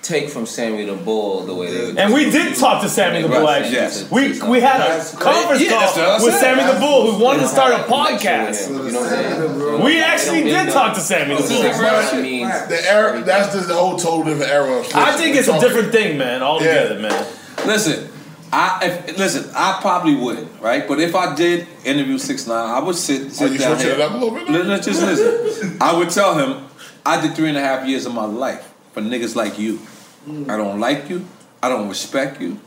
take from Sammy the Bull the way they. And we did talk to Sammy the Bull. Actually, yes. we we had a conference call with Sammy the Bull who wanted to start a podcast. You know what I'm saying? We actually did talk to Sammy the Bull. The era, that's just the whole total era. I think it's a different thing, man. Altogether, man. Listen. I if, listen. I probably wouldn't, right? But if I did interview six nine, I would sit sit oh, down here. It up a little bit? Let, let's just listen. I would tell him, I did three and a half years of my life for niggas like you. Mm. I don't like you. I don't respect you,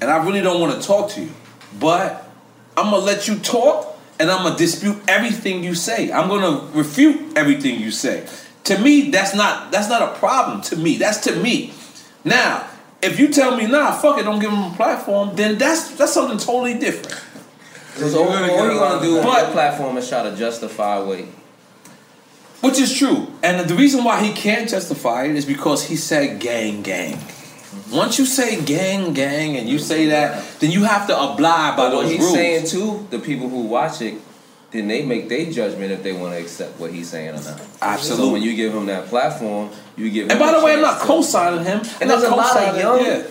and I really don't want to talk to you. But I'm gonna let you talk, and I'm gonna dispute everything you say. I'm gonna refute everything you say. To me, that's not that's not a problem. To me, that's to me. Now. If you tell me nah, fuck it, don't give him a platform, then that's that's something totally different. Because all you're gonna do on your platform is try to justify weight, which is true. And the reason why he can't justify it is because he said gang, gang. Once you say gang, gang, and you say that, then you have to oblige by those rules. What he's saying too, the people who watch it. Then they make their judgment if they want to accept what he's saying or not. Absolutely. So when you give him that platform, you give him. And by the way, I'm not co-signing him. And there's a lot of young, yeah.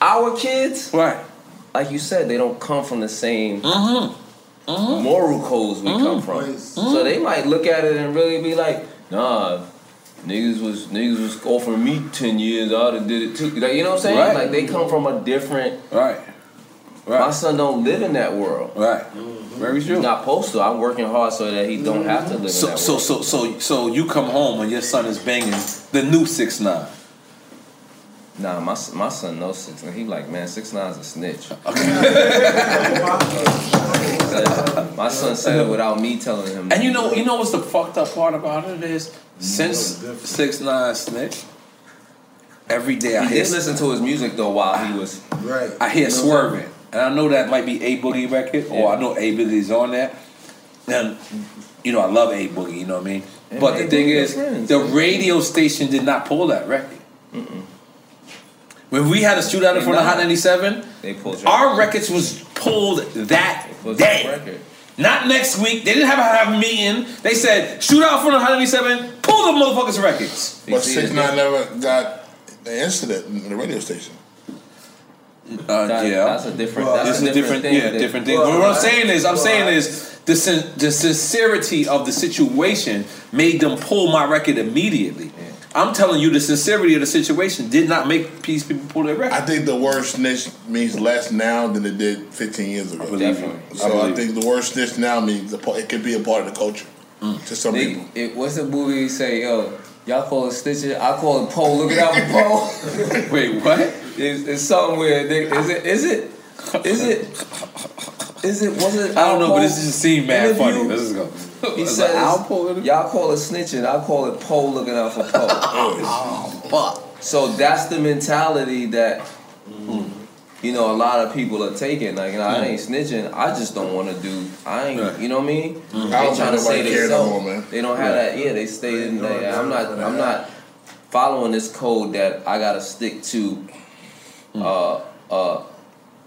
our kids, right? Like you said, they don't come from the same mm-hmm. Mm-hmm. moral codes we mm-hmm. come from. Mm-hmm. So they might look at it and really be like, nah, niggas was niggas was offering me ten years, I done did it too. Like, you know what I'm saying? Right. Like they come from a different. Right. Right. My son don't live in that world. Right. Very true. He's not supposed to. I'm working hard so that he don't have to live so, in that so, world. So, so, so, so you come home and your son is banging the new six nine. Nah, my my son knows six nine. He like, man, six nine's a snitch. Okay. My son said it without me telling him. And you know, you know what's the fucked up part about it is since six nine snitch. Every day I he hear. Did listen to his music though while he was. Right. I hear Swerving. And I know that might be A Boogie record, or yeah. I know A Boogie's on that. And, you know, I love A Boogie, you know what I mean? And but A the thing Boogie is, friends. The radio station did not pull that record. Mm-mm. When we had a shootout in front of Hot ninety-seven, they pulled our records was pulled that pulled day. Not next week. They didn't have a, have a meeting. They said, shootout from the Hot ninety-seven, pull the motherfuckers' records. But six nine never got the incident in the radio station. Uh, that, yeah, that's a different. Well, that's a different, different thing. Yeah, different thing. Well, what I'm saying is, I'm well, saying is the sin- the sincerity of the situation made them pull my record immediately. Yeah. I'm telling you, the sincerity of the situation did not make these people pull their record. I think the word snitch means less now than it did fifteen years ago. I Definitely. So I, I think the word snitch now means it could be a part of the culture mm. to some they, people. It what's the movie say, yo? Y'all call it snitching? I call it pole. Look at that pole. Wait, what? It's, it's something weird. Is it? Is it? Is it? Is it? Was it? I don't know, but this just seemed mad funny. Let's go. He says, "Y'all call it snitching. I call it pole looking out for pole." Oh, fuck. So that's the mentality that mm. you know a lot of people are taking. Like, you know, mm. I ain't snitching. I just don't want to do. I ain't. Right. You know what I mean? Mm. They trying to say they so. No they don't have yeah. that. Yeah, they stay in there. I'm not. I'm not following this code that I gotta stick to. Mm. Uh, uh,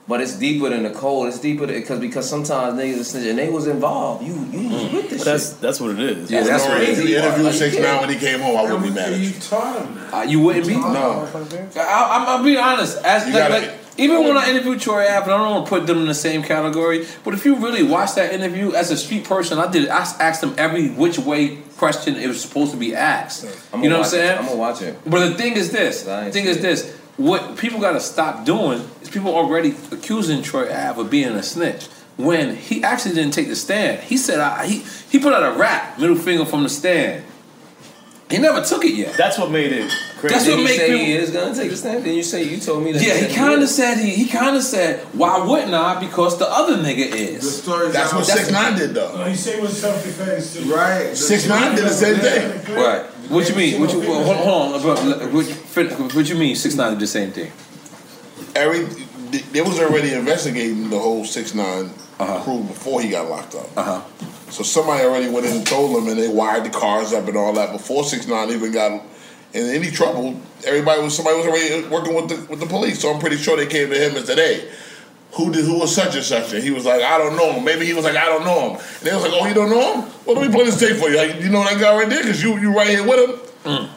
but it's deeper than the code. It's deeper because because sometimes niggas are snitching and they was involved. You you was mm. with this. But that's shit. That's what it is. Yeah, that's, that's crazy. The interview with six nine yeah. when he came home, I wouldn't be mad at you. You taught him that. Uh, you wouldn't you be. No, I, I'm being honest. As you like, gotta, like, even when I interviewed Troy Ave, I don't want to put them in the same category. But if you really watch that interview, as a street person, I did. I asked them every which way question it was supposed to be asked. I'm you know what I'm saying? It. I'm gonna watch it. But the thing is this. The thing is it. this. What people gotta stop doing is people already accusing Troy Ave of being a snitch when he actually didn't take the stand. He said I, he he put out a rap, middle finger from the stand. He never took it yet. That's what made it crazy. That's what made people... he is going to take the stand? Then you say you told me that. Yeah, he, he kind of said he he kind of said, why wouldn't I? Because the other nigga is. The story that's what six nine did, though. No, he said it was self-defense, too. Right. six nine did the same thing. Right. What you mean? What you, well, hold on. Bro. What, what you mean six nine did the same thing? Every They was already investigating the whole six nine uh-huh. crew before he got locked up. Uh-huh. So somebody already went in and told him, and they wired the cars up and all that before six nine even got in any trouble. Everybody was somebody was already working with the with the police, so I'm pretty sure they came to him and said, "Hey, who did who was such and such?" And he was like, "I don't know him." Maybe he was like, "I don't know him." And they was like, "Oh, you don't know him? Well, let me play this tape for you. Like, you know that guy right there, because you you right here with him." Mm.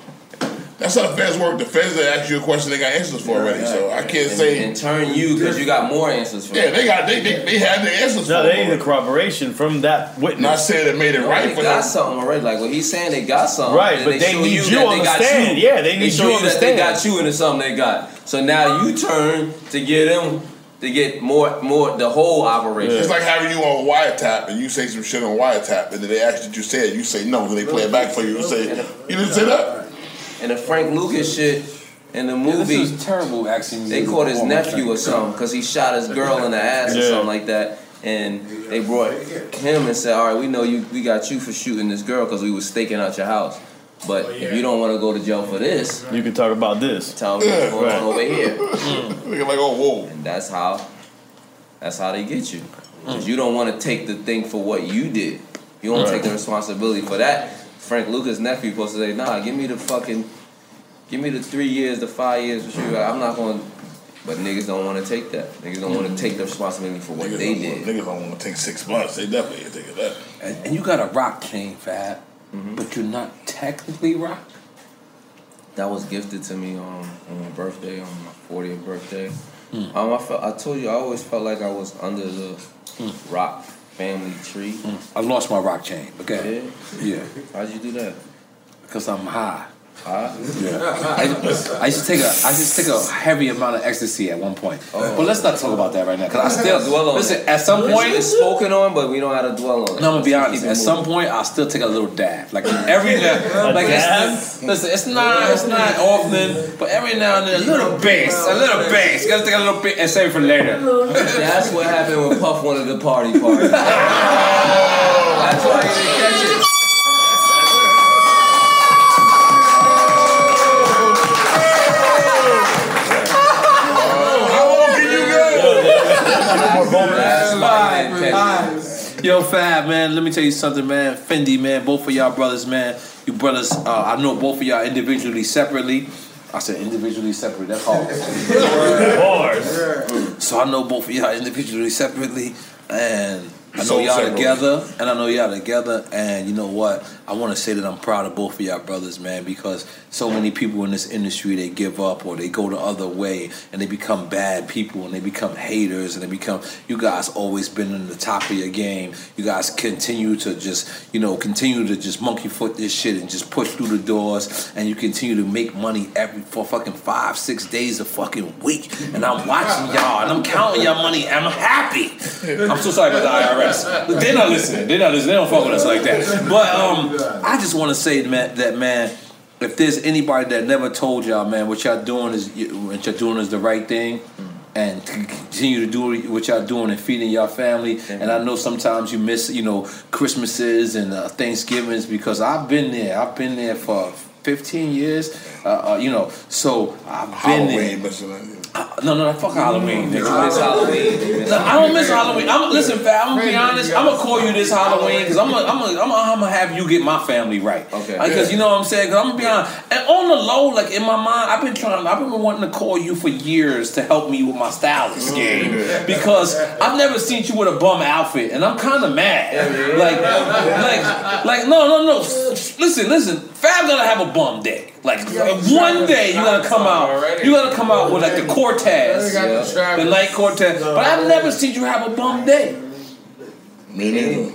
That's how the feds work. The feds they ask you a question they got answers for already. Yeah, so I can't and, say and turn you because you got more answers for. Yeah, them. they got they they, they had the answers. No, for No, they need the corroboration from that witness. Not saying it made it no, right. They for got them. something already. Like what he's saying, they got something. Right, but they, they need you, you on the stand. Yeah, they need they you on the stand. They got you into something they got. So now you turn to get them to get more more the whole operation. Yeah. It's like having you on wiretap and you say some shit on wiretap and then they ask that you said you say no and they play it back for you and say you didn't say that. And the Frank Lucas shit in the movie, yeah, this is terrible. Actually, they caught his nephew or something because he shot his girl in the ass yeah. or something like that. And they brought him and said, "All right, we know you. We got you for shooting this girl because we was staking out your house. But oh, yeah. if you don't want to go to jail for this, you can talk about this. Tell me what's going on over here." Looking like, oh, whoa. And that's how. That's how they get you because mm. you don't want to take the thing for what you did. You don't right. take the responsibility for that. Frank Lucas' nephew supposed to say, nah, give me the fucking, give me the three years, the five years, for sure. I'm not going to, but niggas don't want to take that. Niggas don't want to take the responsibility for what niggas they did. Want, niggas don't want to take six months. They definitely ain't taking that. And, and you got a rock chain, Fab, mm-hmm. but you're not technically rock. That was gifted to me on, on my birthday, on my fortieth birthday. Mm. Um, I, felt, I told you, I always felt like I was under the mm. rock family tree. Mm. I lost my rock chain. Okay. Yeah. yeah. How'd you do that? Because I'm high. High? Yeah. I, I used to take a I used to take a heavy amount of ecstasy at one point. Oh. But let's not talk about that right now. Because I still dwell on listen, it. Listen, at some point it's spoken on, but we don't have to dwell on it. No, I'm gonna be honest. At some point I'll still take a little dab. Like every now like it's, listen, it's not it's not often, but every now and then a little bass. A little bass. You gotta take a little bit and save it for later. That's what happened when Puff wanted the party party. That's why he didn't catch it. Yo, Fab, man, let me tell you something, man. Fendi, man, both of y'all brothers, man. You brothers, uh, I know both of y'all individually, separately. I said individually, separately. That's hard. Bars. So I know both of y'all individually, separately, and I know so y'all separately. together, and I know y'all together, and you know what? I want to say that I'm proud of both of y'all brothers, man, because so many people in this industry, they give up or they go the other way and they become bad people and they become haters and they become, you guys always been in the top of your game. You guys continue to just, you know, continue to just monkey foot this shit and just push through the doors and you continue to make money every for fucking five, six days a fucking week. And I'm watching y'all and I'm counting y'all money and I'm happy. I'm so sorry about the I R S. They're not listening. They're not listening. They don't fuck with us like that. But, um, I just want to say, man, that man, if there's anybody that never told y'all, man, what y'all doing is what y'all doing is the right thing, and continue to do what y'all doing and feeding y'all family. Mm-hmm. And I know sometimes you miss, you know, Christmases and uh, Thanksgivings because I've been there. I've been there for fifteen years. uh, uh, you know. So I've been Halloween, but you like, uh, no, no, fuck Halloween. Nigga. I miss Halloween. No, I don't miss Halloween. I'm listen, fam. I'm gonna be honest. I'm gonna call you this Halloween because I'm gonna, I'm gonna, I'm gonna have you get my family right. Okay. Because yeah. you know what I'm saying. Because I'm gonna be honest. And on the low, like in my mind, I've been trying. I've been wanting to call you for years to help me with my stylist game because I've never seen you with a bum outfit, and I'm kind of mad. Like, like, like, no, no, no. Listen, listen. Fab gonna have a bum day. Like yeah, one day you gotta come out, already. you gotta come out with like the Cortez, yeah. the light Cortez. But I've never seen you have a bum day. Me neither.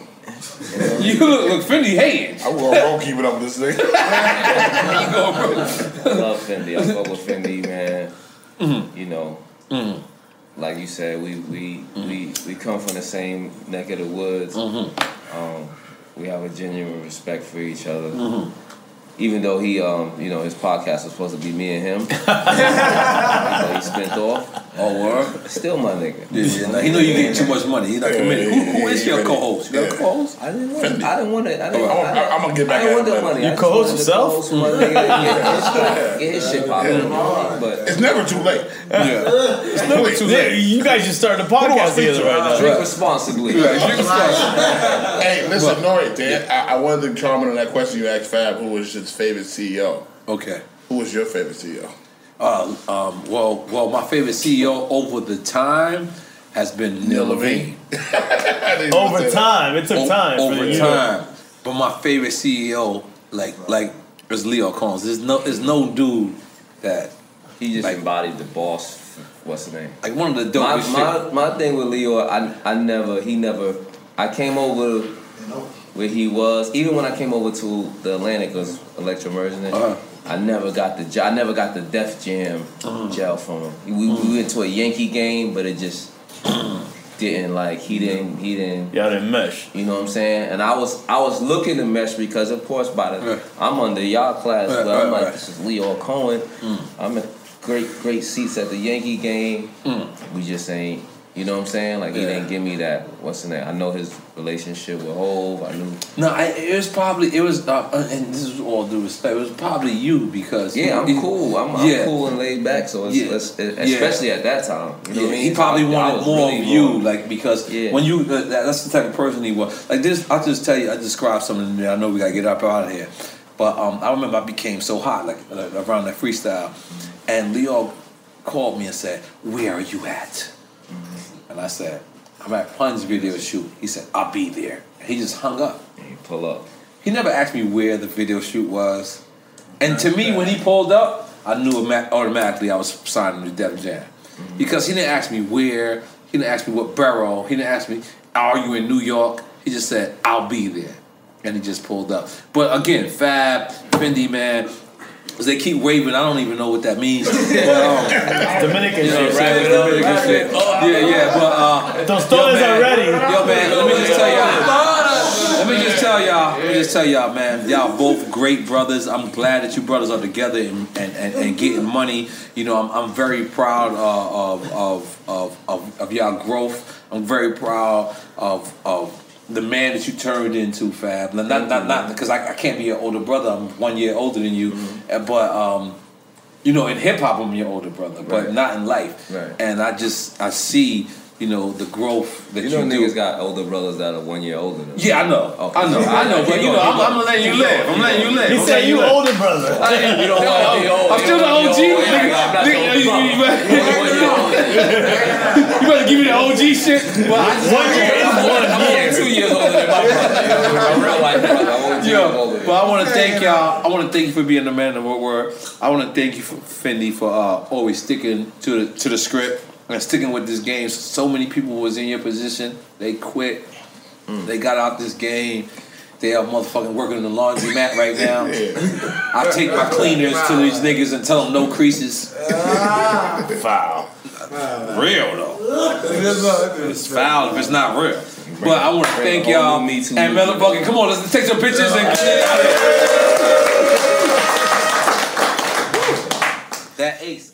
You look, look Fendi hating. I will roll keep it up this thing. I love Fendi. I fuck with Fendi, man. Mm-hmm. You know, mm-hmm. like you said, we we, mm-hmm. we we come from the same neck of the woods. Mm-hmm. Um, we have a genuine respect for each other. Mm-hmm. Even though he, um, you know, his podcast was supposed to be me and him, so he spent off. Oh, word. Still my nigga. Yeah, yeah. Now, he know you get too much money. He's not committed. Yeah, yeah, yeah, who, who is yeah, your co-host? Yeah. Your co-host? I didn't want. It. I didn't want it. I didn't. Right, I, I'm, I'm gonna get back. I didn't want the money. You co-host yourself? Get his shit popping. But it's never too late. Yeah, it's never too late. You guys just started a podcast together right now. Drink responsibly. Drink responsibly. Hey, listen, Nori, Dan. I wanted to comment on that question you asked Fab. Who was your favorite C E O? Okay. Who was your favorite C E O? Uh, um, well, well, my favorite C E O over the time has been Neil Levine. Over time, it took o- time. Over for the time, year. But my favorite C E O, like, like, is Leo Combs. There's no, there's no dude that he just like, embodied the boss. What's the name? Like one of the dopest. My, my, my thing with Leo, I, I never, he never. I came over. Where he was, even when I came over to the Atlantic, was Elektra merging it. Uh-huh. I never got the I never got the Def Jam uh-huh. gel from him. We, uh-huh. we went to a Yankee game, but it just didn't like he didn't he didn't. Y'all didn't mesh. You know what I'm saying? And I was I was looking to mesh because of course by the yeah. I'm under y'all class, yeah, but right, I'm like right. this is Leo Cohen. Mm. I'm in great great seats at the Yankee game. Mm. We just ain't. You know what I'm saying? Like, he yeah. didn't give me that. What's the name? I know his relationship with Hov. I knew. No, I, it was probably, it was, uh, and this is all due respect, it was probably you because. Yeah, I'm it, cool. I'm, yeah. I'm cool and laid back, so it's, yeah. it's, it, especially yeah. at that time. You know yeah, what I mean? He probably like, wanted more really of you, wrong. Like, because yeah. when you, uh, that, that's the type of person he was. Like, this, I'll just tell you, I described something to me. I know we got to get up out of here. But um, I remember I became so hot, like, like around that freestyle. And Leo called me and said, "Where are you at?" And I said, "I'm at Pun's video shoot." He said, "I'll be there." And he just hung up. And he pulled up. He never asked me where the video shoot was. And to me, when he pulled up, I knew automatically I was signing to Def Jam. Mm-hmm. Because he didn't ask me where. He didn't ask me what borough. He didn't ask me, "Are you in New York?" He just said, "I'll be there." And he just pulled up. But again, Fab, Fendi, man. Cause they keep waving, I don't even know what that means. But, um, Dominican you know, shit, right? Dominican shit. Oh, yeah, yeah. But uh, those stories are ready. Yo, man. Let me just tell y'all. Let me just tell y'all. Let me just tell y'all, man. Y'all both great brothers. I'm glad that you brothers are together and and, and, and getting money. You know, I'm I'm very proud uh, of, of of of of y'all growth. I'm very proud of of. the man that you turned into, Fab. Not, not, not, because I, I can't be your older brother. I'm one year older than you, mm-hmm. but um, you know, in hip hop, I'm your older brother, but right. not in life. Right. And I just, I see, you know, the growth that you, know you do. Niggas got older brothers that are one year older than. Yeah, I know, okay. I know, I know. But you know, I'm, I'm gonna let you live. I'm letting you live. He said you older brother. I, you don't want to be old. I'm still the O G. You better give me the O G shit. One year is one year. Years older than my brother. My real life brother. Yo, but I want to thank y'all. I want to thank you for being a man of the word. I want to thank you, for, Fendi, for uh, always sticking to the to the script and sticking with this game. So many people was in your position. They quit. Mm. They got out this game. They are motherfucking working in the laundromat right now. Yeah. I take my cleaners wow. to these niggas and tell them no creases. Ah. Foul. Wow. Real though. It's, it's foul if it's not real. But I want to thank y'all. Me too, and Melabucket, come on, let's take some pictures and get it out of here. That ace.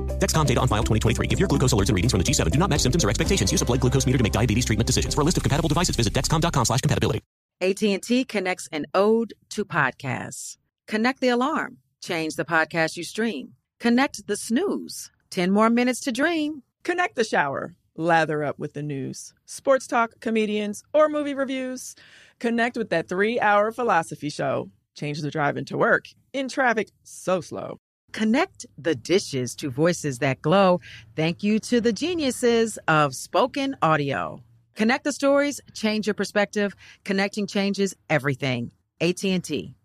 Dexcom data on file twenty twenty-three. If your glucose alerts and readings from the G seven do not match symptoms or expectations, use a blood glucose meter to make diabetes treatment decisions. For a list of compatible devices, visit Dexcom dot com slash compatibility. A T and T connects an ode to podcasts. Connect the alarm. Change the podcast you stream. Connect the snooze. Ten more minutes to dream. Connect the shower. Lather up with the news, sports talk, comedians, or movie reviews. Connect with that three-hour philosophy show. Change the drive into work. In traffic, so slow. Connect the dishes to voices that glow. Thank you to the geniuses of spoken audio. Connect the stories, change your perspective. Connecting changes everything. A T and T.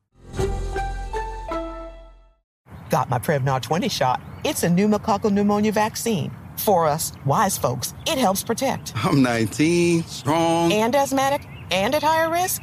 Got my Prevnar twenty shot. It's a pneumococcal pneumonia vaccine. For us, wise folks, it helps protect. I'm nineteen, strong, and asthmatic, and at higher risk.